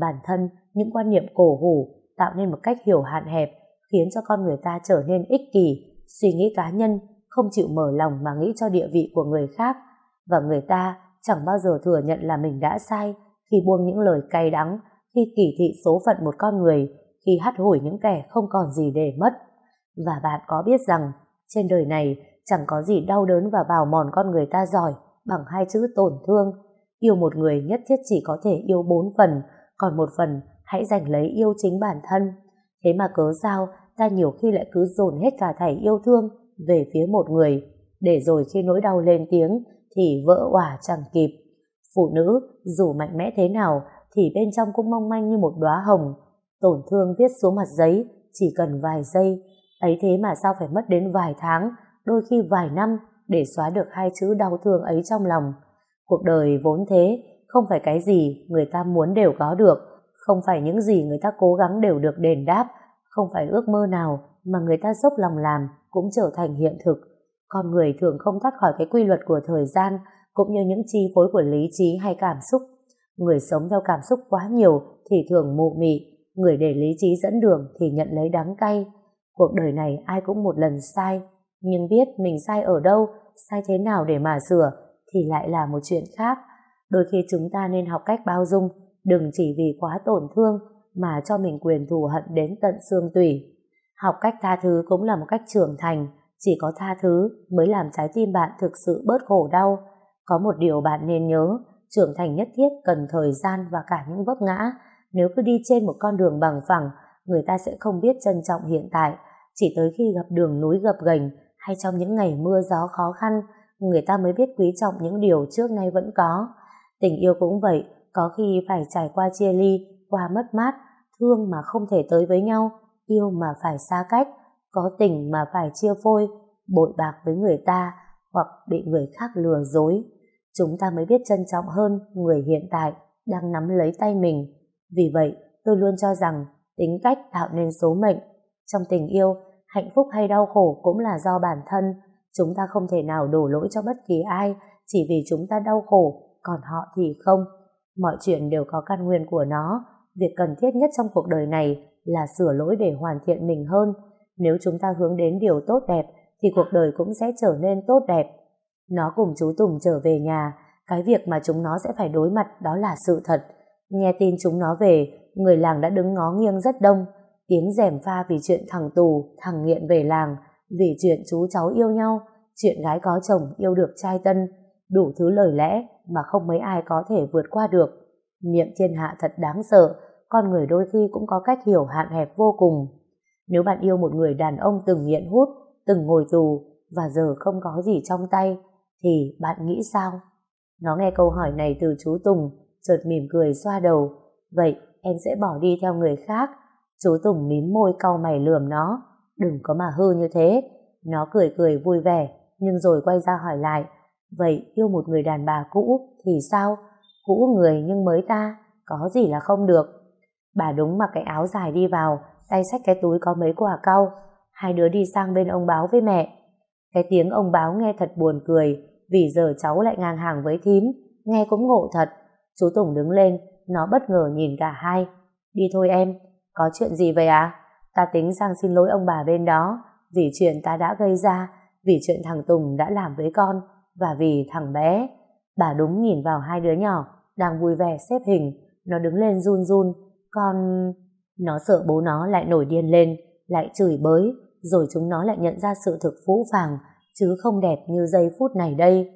Bản thân những quan niệm cổ hủ tạo nên một cách hiểu hạn hẹp, khiến cho con người ta trở nên ích kỷ, suy nghĩ cá nhân, không chịu mở lòng mà nghĩ cho địa vị của người khác. Và người ta chẳng bao giờ thừa nhận là mình đã sai, khi buông những lời cay đắng, khi kỳ thị số phận một con người, khi hắt hủi những kẻ không còn gì để mất. Và bạn có biết rằng trên đời này chẳng có gì đau đớn và bào mòn con người ta giỏi bằng hai chữ tổn thương. Yêu một người nhất thiết chỉ có thể yêu bốn phần, còn một phần hãy giành lấy yêu chính bản thân. Thế mà cớ sao ta nhiều khi lại cứ dồn hết cả thảy yêu thương về phía một người, để rồi khi nỗi đau lên tiếng thì vỡ òa chẳng kịp. Phụ nữ dù mạnh mẽ thế nào thì bên trong cũng mong manh như một đóa hồng. Tổn thương viết xuống mặt giấy chỉ cần vài giây, ấy thế mà sao phải mất đến vài tháng, đôi khi vài năm để xóa được hai chữ đau thương ấy trong lòng. Cuộc đời vốn thế, không phải cái gì người ta muốn đều có được, không phải những gì người ta cố gắng đều được đền đáp, không phải ước mơ nào mà người ta dốc lòng làm cũng trở thành hiện thực. Con người thường không thoát khỏi cái quy luật của thời gian, cũng như những chi phối của lý trí hay cảm xúc. Người sống theo cảm xúc quá nhiều thì thường mụ mị, người để lý trí dẫn đường thì nhận lấy đắng cay. Cuộc đời này ai cũng một lần sai, nhưng biết mình sai ở đâu, sai thế nào để mà sửa thì lại là một chuyện khác. Đôi khi chúng ta nên học cách bao dung, đừng chỉ vì quá tổn thương mà cho mình quyền thù hận đến tận xương tủy. Học cách tha thứ cũng là một cách trưởng thành, chỉ có tha thứ mới làm trái tim bạn thực sự bớt khổ đau. Có một điều bạn nên nhớ, trưởng thành nhất thiết cần thời gian và cả những vấp ngã. Nếu cứ đi trên một con đường bằng phẳng, người ta sẽ không biết trân trọng hiện tại. Chỉ tới khi gặp đường núi gập ghềnh hay trong những ngày mưa gió khó khăn, người ta mới biết quý trọng những điều trước nay vẫn có. Tình yêu cũng vậy, có khi phải trải qua chia ly, qua mất mát, thương mà không thể tới với nhau, yêu mà phải xa cách, có tình mà phải chia phôi, bội bạc với người ta hoặc bị người khác lừa dối. Chúng ta mới biết trân trọng hơn người hiện tại đang nắm lấy tay mình. Vì vậy, tôi luôn cho rằng tính cách tạo nên số mệnh. Trong tình yêu, hạnh phúc hay đau khổ cũng là do bản thân. Chúng ta không thể nào đổ lỗi cho bất kỳ ai chỉ vì chúng ta đau khổ, còn họ thì không. Mọi chuyện đều có căn nguyên của nó. Việc cần thiết nhất trong cuộc đời này là sửa lỗi để hoàn thiện mình hơn. Nếu chúng ta hướng đến điều tốt đẹp thì cuộc đời cũng sẽ trở nên tốt đẹp. Nó cùng chú Tùng trở về nhà. Cái việc mà chúng nó sẽ phải đối mặt đó là sự thật. Nghe tin chúng nó về, người làng đã đứng ngó nghiêng rất đông. Tiếng rèm pha vì chuyện thằng tù, thằng nghiện về làng, vì chuyện chú cháu yêu nhau, chuyện gái có chồng yêu được trai tân, đủ thứ lời lẽ mà không mấy ai có thể vượt qua được. Niệm thiên hạ thật đáng sợ, con người đôi khi cũng có cách hiểu hạn hẹp vô cùng. Nếu bạn yêu một người đàn ông từng nghiện hút, từng ngồi tù và giờ không có gì trong tay, thì bạn nghĩ sao? Nó nghe câu hỏi này từ chú Tùng, chợt mỉm cười xoa đầu. Vậy em sẽ bỏ đi theo người khác. Chú Tùng mím môi cau mày lườm nó. Đừng có mà hư như thế. Nó cười cười vui vẻ, nhưng rồi quay ra hỏi lại. Vậy yêu một người đàn bà cũ thì sao? Cũ người nhưng mới ta, có gì là không được. Bà đúng mặc cái áo dài đi vào, tay xách cái túi có mấy quả cau. Hai đứa đi sang bên ông Báo với mẹ. Cái tiếng ông Báo nghe thật buồn cười, vì giờ cháu lại ngang hàng với thím, nghe cũng ngộ thật. Chú Tùng đứng lên, nó bất ngờ nhìn cả hai. Đi thôi em, có chuyện gì vậy à? Ta tính sang xin lỗi ông bà bên đó, vì chuyện ta đã gây ra, vì chuyện thằng Tùng đã làm với con, và vì thằng bé. Bà đúng nhìn vào hai đứa nhỏ đang vui vẻ xếp hình, nó đứng lên run run. Con... Nó sợ bố nó lại nổi điên lên, lại chửi bới, rồi chúng nó lại nhận ra sự thực phũ phàng, chứ không đẹp như giây phút này đây.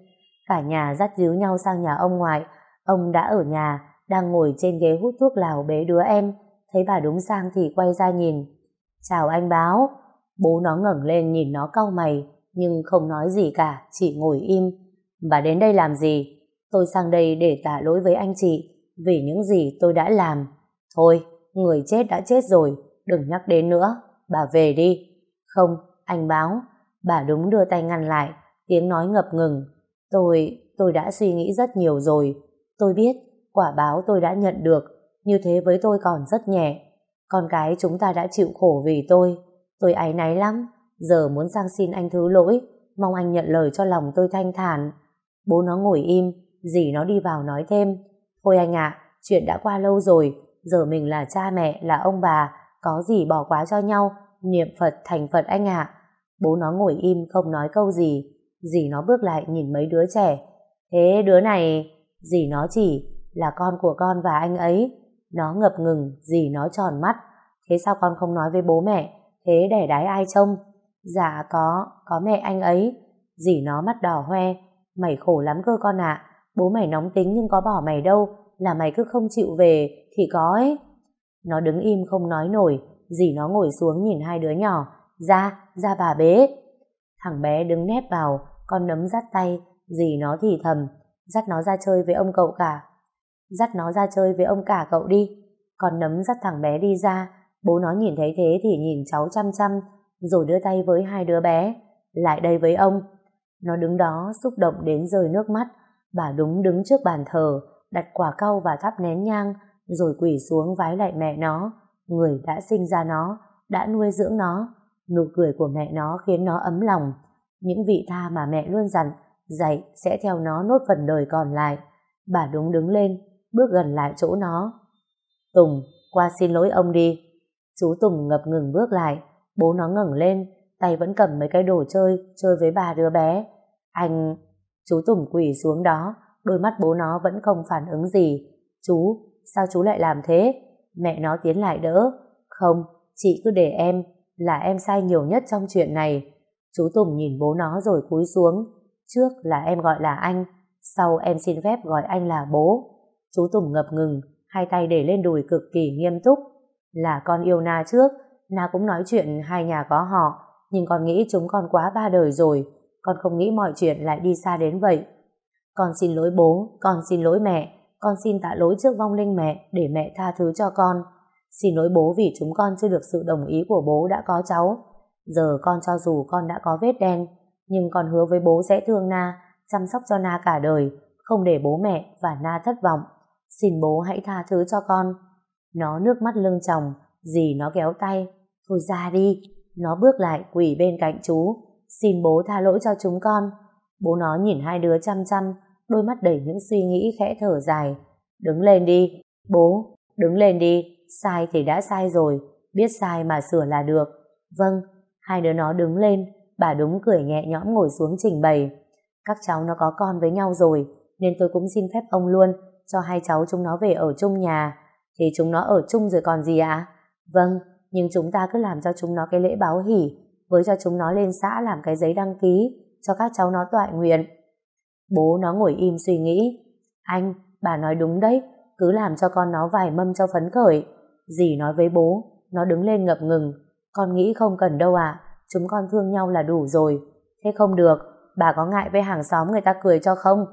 Cả nhà dắt díu nhau sang nhà ông ngoại. Ông đã ở nhà, đang ngồi trên ghế hút thuốc lào bế đứa em. Thấy bà đúng sang thì quay ra nhìn. Chào anh Báo. Bố nó ngẩng lên nhìn nó cau mày, nhưng không nói gì cả, chỉ ngồi im. Bà đến đây làm gì? Tôi sang đây để tả lỗi với anh chị, vì những gì tôi đã làm. Thôi, người chết đã chết rồi, đừng nhắc đến nữa, bà về đi. Không, anh Báo. Bà đúng đưa tay ngăn lại, tiếng nói ngập ngừng. Tôi, tôi đã suy nghĩ rất nhiều rồi. Tôi biết, quả báo tôi đã nhận được, như thế với tôi còn rất nhẹ. Con cái chúng ta đã chịu khổ vì tôi, tôi áy náy lắm. Giờ muốn sang xin anh thứ lỗi, mong anh nhận lời cho lòng tôi thanh thản. Bố nó ngồi im, dì nó đi vào nói thêm. Thôi anh ạ, à, chuyện đã qua lâu rồi, giờ mình là cha mẹ, là ông bà, có gì bỏ quá cho nhau, niệm Phật thành Phật anh ạ. À. Bố nó ngồi im không nói câu gì, dì nó bước lại nhìn mấy đứa trẻ. Thế đứa này, dì nó chỉ, là con của con và anh ấy. Nó ngập ngừng, dì nó tròn mắt. Thế sao con không nói với bố mẹ, thế đẻ đái ai trông? Dạ có, có mẹ anh ấy. Dì nó mắt đỏ hoe. Mày khổ lắm cơ con ạ, à. Bố mày nóng tính nhưng có bỏ mày đâu, là mày cứ không chịu về thì có ấy. Nó đứng im không nói nổi. Dì nó ngồi xuống nhìn hai đứa nhỏ. Ra, ra bà bế. Thằng bé đứng nép vào, con nấm dắt tay. Dì nó thì thầm, dắt nó ra chơi với ông cậu cả. Dắt nó ra chơi với ông cả cậu đi. Con nấm dắt thằng bé đi ra. Bố nó nhìn thấy thế thì nhìn cháu chăm chăm, rồi đưa tay với hai đứa bé. Lại đây với ông. Nó đứng đó xúc động đến rơi nước mắt. Bà đúng đứng trước bàn thờ, đặt quả cau và thắp nén nhang, rồi quỳ xuống vái lại mẹ nó, người đã sinh ra nó, đã nuôi dưỡng nó. Nụ cười của mẹ nó khiến nó ấm lòng. Những vị tha mà mẹ luôn dặn dạy sẽ theo nó nốt phần đời còn lại. Bà đúng đứng lên, bước gần lại chỗ nó. Tùng, qua xin lỗi ông đi. Chú Tùng ngập ngừng bước lại. Bố nó ngẩng lên, tay vẫn cầm mấy cái đồ chơi, chơi với ba đứa bé. Anh... Chú Tùng quỳ xuống đó, đôi mắt bố nó vẫn không phản ứng gì. Chú, sao chú lại làm thế? Mẹ nó tiến lại đỡ. Không, chị cứ để em, là em sai nhiều nhất trong chuyện này. Chú Tùng nhìn bố nó rồi cúi xuống. Trước là em gọi là anh, sau em xin phép gọi anh là bố. Chú Tùng ngập ngừng, hai tay để lên đùi cực kỳ nghiêm túc. Là con yêu Na trước, Na cũng nói chuyện hai nhà có họ, nhưng con nghĩ chúng con quá ba đời rồi, con không nghĩ mọi chuyện lại đi xa đến vậy. Con xin lỗi bố, con xin lỗi mẹ, con xin tạ lỗi trước vong linh mẹ để mẹ tha thứ cho con. Xin lỗi bố vì chúng con chưa được sự đồng ý của bố đã có cháu. Giờ con cho dù con đã có vết đen, nhưng con hứa với bố sẽ thương Na, chăm sóc cho Na cả đời, không để bố mẹ và Na thất vọng. Xin bố hãy tha thứ cho con. Nó nước mắt lưng tròng, dì nó kéo tay. Thôi ra đi. Nó bước lại quỳ bên cạnh chú. Xin bố tha lỗi cho chúng con. Bố nó nhìn hai đứa chăm chăm, đôi mắt đầy những suy nghĩ, khẽ thở dài. Đứng lên đi, bố, đứng lên đi. Sai thì đã sai rồi, biết sai mà sửa là được. Vâng. Hai đứa nó đứng lên. Bà đúng cười nhẹ nhõm ngồi xuống trình bày. Các cháu nó có con với nhau rồi, nên tôi cũng xin phép ông luôn, cho hai cháu chúng nó về ở chung nhà. Thì chúng nó ở chung rồi còn gì ạ? Vâng, nhưng chúng ta cứ làm cho chúng nó cái lễ báo hỉ, với cho chúng nó lên xã làm cái giấy đăng ký, cho các cháu nó toại nguyện. Bố nó ngồi im suy nghĩ. Anh, bà nói đúng đấy, cứ làm cho con nó vài mâm cho phấn khởi. Dì nói với bố, nó đứng lên ngập ngừng. Con nghĩ không cần đâu ạ, à, chúng con thương nhau là đủ rồi. Thế không được, bà có ngại với hàng xóm người ta cười cho không?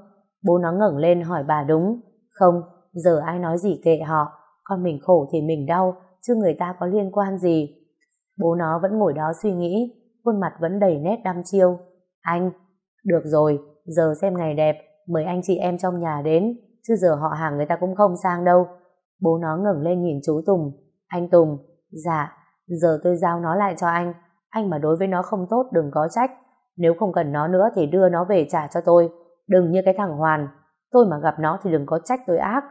Bố nó ngẩng lên hỏi bà đúng. Không, giờ ai nói gì kệ họ, con mình khổ thì mình đau, chứ người ta có liên quan gì. Bố nó vẫn ngồi đó suy nghĩ, khuôn mặt vẫn đầy nét đăm chiêu. Anh, được rồi, Giờ xem ngày đẹp, mời anh chị em trong nhà đến, chứ giờ họ hàng người ta cũng không sang đâu. Bố nó ngẩng lên nhìn chú Tùng. Anh Tùng, dạ, giờ tôi giao nó lại cho anh. Anh mà đối với nó không tốt đừng có trách. Nếu không cần nó nữa thì đưa nó về trả cho tôi. Đừng như cái thằng Hoàn. Tôi mà gặp nó thì đừng có trách tôi ác.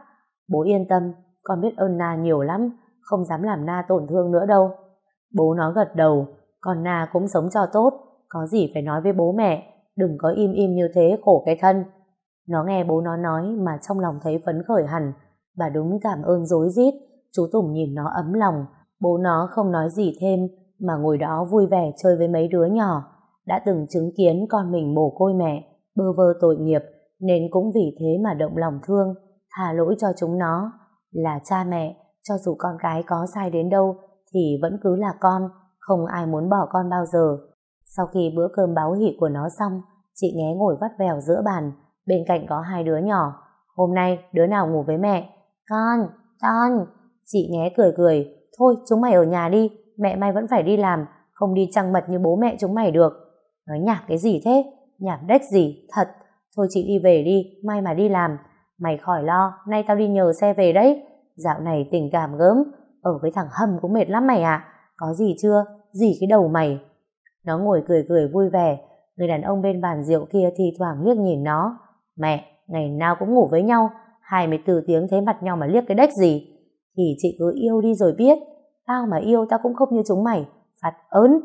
Bố yên tâm, con biết ơn Na nhiều lắm, không dám làm Na tổn thương nữa đâu. Bố nó gật đầu. Còn Na cũng sống cho tốt, có gì phải nói với bố mẹ, đừng có im im như thế khổ cái thân. Nó nghe bố nó nói mà trong lòng thấy phấn khởi hẳn. Bà đúng cảm ơn rối rít. Chú Tùng nhìn nó ấm lòng. Bố nó không nói gì thêm mà ngồi đó vui vẻ chơi với mấy đứa nhỏ. Đã từng chứng kiến con mình mồ côi mẹ, bơ vơ tội nghiệp, nên cũng vì thế mà động lòng thương, tha lỗi cho chúng nó. Là cha mẹ, cho dù con cái có sai đến đâu thì vẫn cứ là con, không ai muốn bỏ con bao giờ. Sau khi bữa cơm báo hỉ của nó xong, chị Nghé ngồi vắt vẻo giữa bàn, bên cạnh có hai đứa nhỏ. Hôm nay đứa nào ngủ với mẹ? Con, con. Chị Nghé cười cười. Thôi chúng mày ở nhà đi, mẹ mày vẫn phải đi làm, không đi trăng mật như bố mẹ chúng mày được. Nói nhảm cái gì thế, nhảm đếch gì thật. Thôi chị đi về đi, mai mà đi làm. Mày khỏi lo, nay tao đi nhờ xe về đấy. Dạo này tình cảm gớm, ở với thằng Hâm cũng mệt lắm mày ạ. À, có gì chưa, gì cái đầu mày. Nó ngồi cười cười vui vẻ. Người đàn ông bên bàn rượu kia thì thoảng liếc nhìn nó. Mẹ, ngày nào cũng ngủ với nhau, hai mươi tư tiếng thế mặt nhau mà liếc cái đếch gì. Thì chị cứ yêu đi rồi biết. Tao mà yêu tao cũng không như chúng mày, phạt ớn.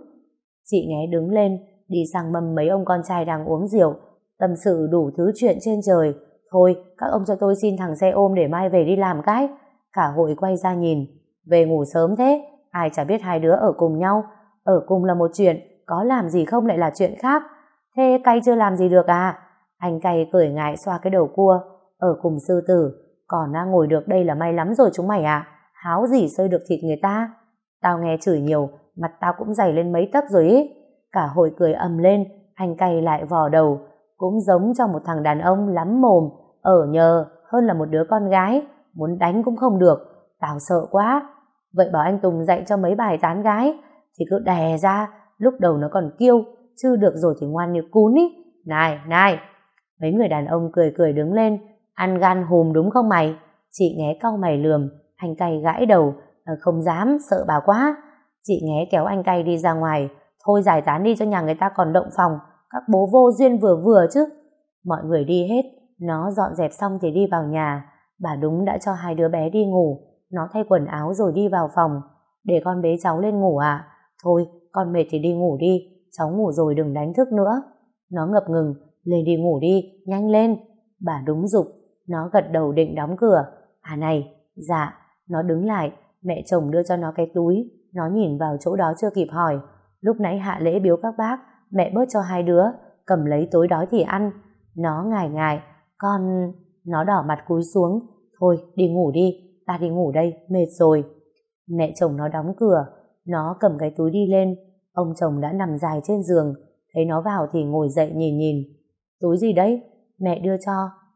Chị Nghé đứng lên, đi sang mâm mấy ông con trai đang uống rượu, tâm sự đủ thứ chuyện trên trời. Thôi, các ông cho tôi xin thằng xe ôm để mai về đi làm cái. Cả hội quay ra nhìn. Về ngủ sớm thế, ai chả biết hai đứa ở cùng nhau. Ở cùng là một chuyện, có làm gì không lại là chuyện khác. Thế cay chưa làm gì được à? Anh cay cười ngại xoa cái đầu cua. Ở cùng sư tử, còn à, ngồi được đây là may lắm rồi chúng mày à. Háo gì sơi được thịt người ta. Tao nghe chửi nhiều, mặt tao cũng dày lên mấy tấc rồi ý. Cả hội cười ầm lên, anh cay lại vò đầu. Cũng giống cho một thằng đàn ông lắm mồm, ở nhờ hơn là một đứa con gái, muốn đánh cũng không được. Tao sợ quá. Vậy bảo anh Tùng dạy cho mấy bài tán gái thì cứ đè ra, lúc đầu nó còn kiêu, chứ được rồi thì ngoan như cún ý. Này, này. Mấy người đàn ông cười cười đứng lên. Ăn gan hùm đúng không mày? Chị Nghé cau mày lườm. Anh cay gãi đầu. Không dám, sợ bà quá. Chị Nghé kéo anh cay đi ra ngoài. Thôi giải tán đi cho nhà người ta còn động phòng. Các bố vô duyên vừa vừa chứ. Mọi người đi hết. Nó dọn dẹp xong thì đi vào nhà. Bà đúng đã cho hai đứa bé đi ngủ. Nó thay quần áo rồi đi vào phòng. Để con bế cháu lên ngủ à? Thôi con mệt thì đi ngủ đi, cháu ngủ rồi đừng đánh thức nữa. Nó ngập ngừng. Lên đi ngủ đi, nhanh lên. Bà đúng giục. Nó gật đầu định đóng cửa. À này, dạ. Nó đứng lại. Mẹ chồng đưa cho nó cái túi. Nó nhìn vào chỗ đó chưa kịp hỏi. Lúc nãy hạ lễ biếu các bác, mẹ bớt cho hai đứa, cầm lấy tối đói thì ăn. Nó ngài ngài. Con... Nó đỏ mặt cúi xuống. Thôi đi ngủ đi, ta đi ngủ đây, mệt rồi. Mẹ chồng nó đóng cửa. Nó cầm cái túi đi lên. Ông chồng đã nằm dài trên giường. Thấy nó vào thì ngồi dậy nhìn nhìn. Túi gì đấy? Mẹ đưa cho,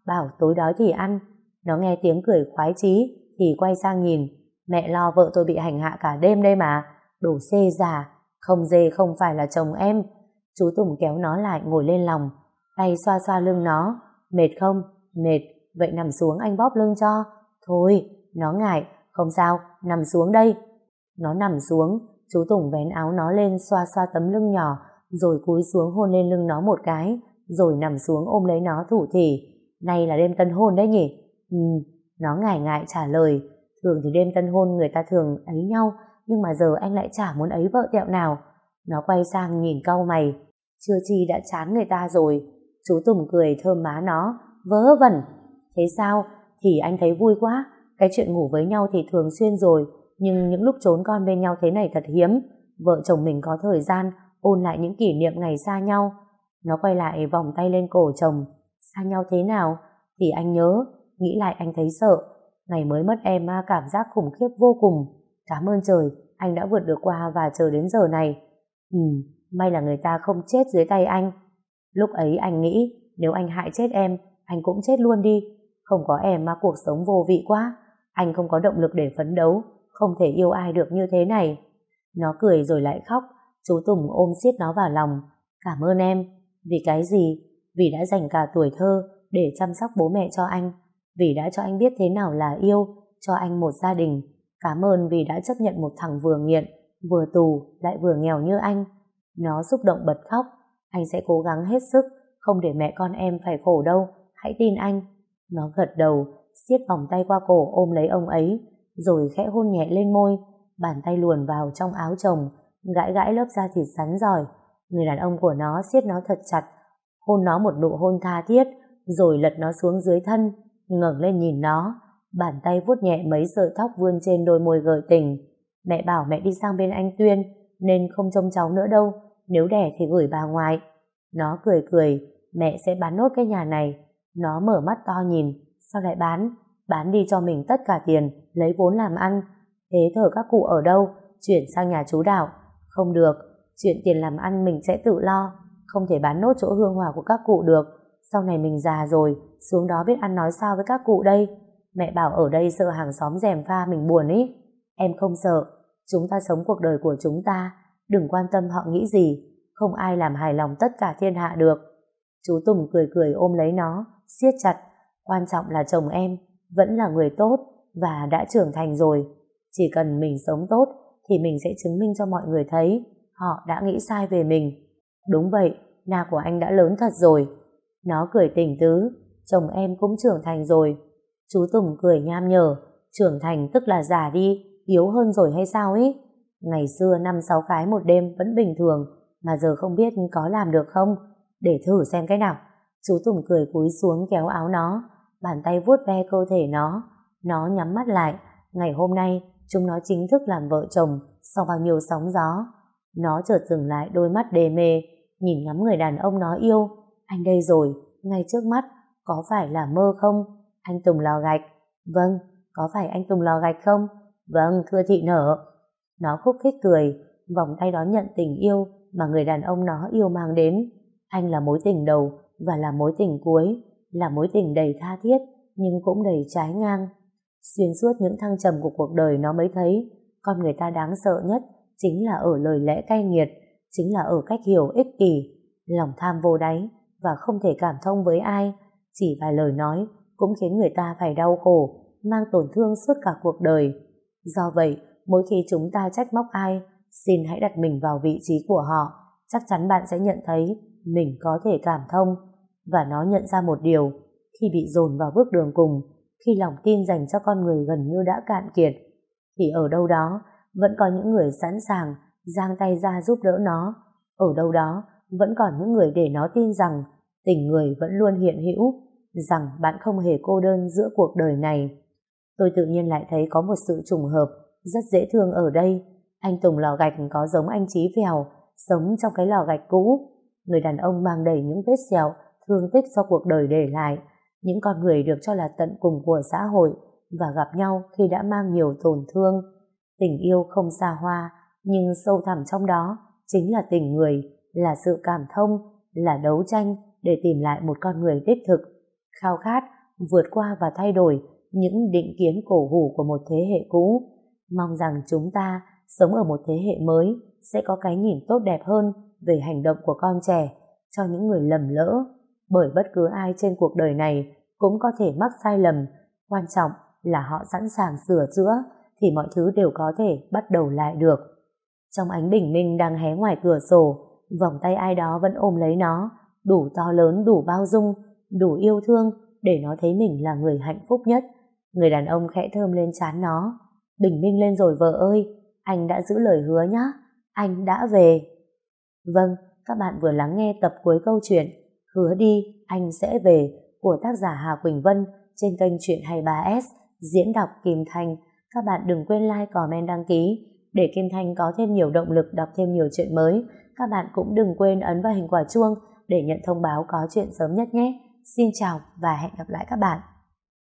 bảo tối đói thì ăn. Nó nghe tiếng cười khoái chí thì quay sang nhìn. Mẹ lo vợ tôi bị hành hạ cả đêm đây mà. Đồ xê già. Không dê không phải là chồng em. Chú Tùng kéo nó lại ngồi lên lòng, tay xoa xoa lưng nó. Mệt không? Mệt. Vậy nằm xuống anh bóp lưng cho. Thôi. Nó ngại. Không sao, nằm xuống đây. Nó nằm xuống. Chú Tùng vén áo nó lên, xoa xoa tấm lưng nhỏ, rồi cúi xuống hôn lên lưng nó một cái, rồi nằm xuống ôm lấy nó thủ thỉ. Nay là đêm tân hôn đấy nhỉ? Ừ. Nó ngại ngại trả lời. Thường thì đêm tân hôn người ta thường ấy nhau, nhưng mà giờ anh lại chả muốn ấy vợ tẹo nào. Nó quay sang nhìn cau mày. Chưa chi đã chán người ta rồi. Chú Tùng cười thơm má nó. Vớ vẩn. Thế sao? Thì anh thấy vui quá. Cái chuyện ngủ với nhau thì thường xuyên rồi, nhưng những lúc trốn con bên nhau thế này thật hiếm. Vợ chồng mình có thời gian ôn lại những kỷ niệm ngày xa nhau. Nó quay lại vòng tay lên cổ chồng. Xa nhau thế nào? Thì anh nhớ. Nghĩ lại anh thấy sợ. Ngày mới mất em cảm giác khủng khiếp vô cùng. Cảm ơn trời, anh đã vượt được qua và chờ đến giờ này. Ừ, may là người ta không chết dưới tay anh. Lúc ấy anh nghĩ, nếu anh hại chết em, anh cũng chết luôn đi. Không có em mà cuộc sống vô vị quá. Anh không có động lực để phấn đấu, không thể yêu ai được như thế này. Nó cười rồi lại khóc. Chú Tùng ôm siết nó vào lòng. Cảm ơn em. Vì cái gì? vì đã dành cả tuổi thơ để chăm sóc bố mẹ cho anh, vì đã cho anh biết thế nào là yêu, cho anh một gia đình. Cảm ơn vì đã chấp nhận một thằng vừa nghiện, vừa tù, lại vừa nghèo như anh. Nó xúc động bật khóc. Anh sẽ cố gắng hết sức, không để mẹ con em phải khổ đâu, hãy tin anh. Nó gật đầu, siết vòng tay qua cổ ôm lấy ông ấy, rồi khẽ hôn nhẹ lên môi, bàn tay luồn vào trong áo chồng, gãi gãi lớp da thịt rắn rỏi. Người đàn ông của nó siết nó thật chặt, hôn nó một nụ hôn tha thiết, rồi lật nó xuống dưới thân, ngẩng lên nhìn nó, bàn tay vuốt nhẹ mấy sợi tóc vươn trên đôi môi gợi tình. Mẹ bảo mẹ đi sang bên anh Tuyên nên không trông cháu nữa đâu, nếu đẻ thì gửi bà ngoại. Nó cười cười, mẹ sẽ bán nốt cái nhà này. Nó mở mắt to nhìn, sao lại bán? Bán đi cho mình tất cả tiền, lấy vốn làm ăn. Thế thở các cụ ở đâu? Chuyển sang nhà chú Đạo. Không được, chuyện tiền làm ăn mình sẽ tự lo, không thể bán nốt chỗ hương hỏa của các cụ được. Sau này mình già rồi, xuống đó biết ăn nói sao với các cụ đây. Mẹ bảo ở đây sợ hàng xóm gièm pha mình buồn ý. Em không sợ, chúng ta sống cuộc đời của chúng ta, đừng quan tâm họ nghĩ gì, không ai làm hài lòng tất cả thiên hạ được. Chú Tùng cười cười ôm lấy nó, siết chặt. Quan trọng là chồng em vẫn là người tốt và đã trưởng thành rồi. Chỉ cần mình sống tốt thì mình sẽ chứng minh cho mọi người thấy họ đã nghĩ sai về mình. Đúng vậy, Na của anh đã lớn thật rồi. Nó cười tình tứ, chồng em cũng trưởng thành rồi. Chú Tùng cười nham nhở, trưởng thành tức là già đi, yếu hơn rồi hay sao ấy? Ngày xưa năm sáu cái một đêm vẫn bình thường, mà giờ không biết có làm được không? Để thử xem cái nào. Chú Tùng cười cúi xuống kéo áo nó, bàn tay vuốt ve cơ thể nó. Nó nhắm mắt lại. Ngày hôm nay chúng nó chính thức làm vợ chồng sau bao nhiêu sóng gió. Nó chợt dừng lại, đôi mắt đê mê nhìn ngắm người đàn ông nó yêu. Anh đây rồi, ngay trước mắt, có phải là mơ không? Anh Tùng lò gạch. Vâng, có phải anh Tùng lò gạch không? Vâng, thưa thị nở. Nó khúc khích cười, vòng tay đón nhận tình yêu mà người đàn ông nó yêu mang đến. Anh là mối tình đầu và là mối tình cuối, là mối tình đầy tha thiết nhưng cũng đầy trái ngang. Xuyên suốt những thăng trầm của cuộc đời, nó mới thấy con người ta đáng sợ nhất chính là ở lời lẽ cay nghiệt, chính là ở cách hiểu ích kỷ, lòng tham vô đáy và không thể cảm thông với ai. Chỉ vài lời nói cũng khiến người ta phải đau khổ, mang tổn thương suốt cả cuộc đời. Do vậy, mỗi khi chúng ta trách móc ai, xin hãy đặt mình vào vị trí của họ, chắc chắn bạn sẽ nhận thấy mình có thể cảm thông. Và nó nhận ra một điều, khi bị dồn vào bước đường cùng, khi lòng tin dành cho con người gần như đã cạn kiệt, thì ở đâu đó vẫn có những người sẵn sàng giang tay ra giúp đỡ nó. Ở đâu đó vẫn còn những người để nó tin rằng tình người vẫn luôn hiện hữu, rằng bạn không hề cô đơn giữa cuộc đời này. Tôi tự nhiên lại thấy có một sự trùng hợp rất dễ thương ở đây. Anh Tùng lò gạch có giống anh Chí Phèo sống trong cái lò gạch cũ, người đàn ông mang đầy những vết sẹo, thương tích do cuộc đời để lại, những con người được cho là tận cùng của xã hội và gặp nhau khi đã mang nhiều tổn thương. Tình yêu không xa hoa, nhưng sâu thẳm trong đó chính là tình người, là sự cảm thông, là đấu tranh để tìm lại một con người đích thực, khao khát vượt qua và thay đổi những định kiến cổ hủ của một thế hệ cũ. Mong rằng chúng ta sống ở một thế hệ mới sẽ có cái nhìn tốt đẹp hơn về hành động của con trẻ, cho những người lầm lỡ, bởi bất cứ ai trên cuộc đời này cũng có thể mắc sai lầm, quan trọng là họ sẵn sàng sửa chữa thì mọi thứ đều có thể bắt đầu lại được. Trong ánh bình minh đang hé ngoài cửa sổ, vòng tay ai đó vẫn ôm lấy nó, đủ to lớn, đủ bao dung, đủ yêu thương để nó thấy mình là người hạnh phúc nhất. Người đàn ông khẽ thơm lên trán nó. Bình minh lên rồi vợ ơi, anh đã giữ lời hứa nhá, anh đã về. Vâng, các bạn vừa lắng nghe tập cuối câu chuyện Hứa Đi Anh Sẽ Về của tác giả Hà Quỳnh Vân trên kênh Chuyện Hay ba S, diễn đọc Kim Thanh. Các bạn đừng quên like, comment, đăng ký để Kim Thanh có thêm nhiều động lực đọc thêm nhiều chuyện mới. Các bạn cũng đừng quên ấn vào hình quả chuông để nhận thông báo có chuyện sớm nhất nhé. Xin chào và hẹn gặp lại các bạn.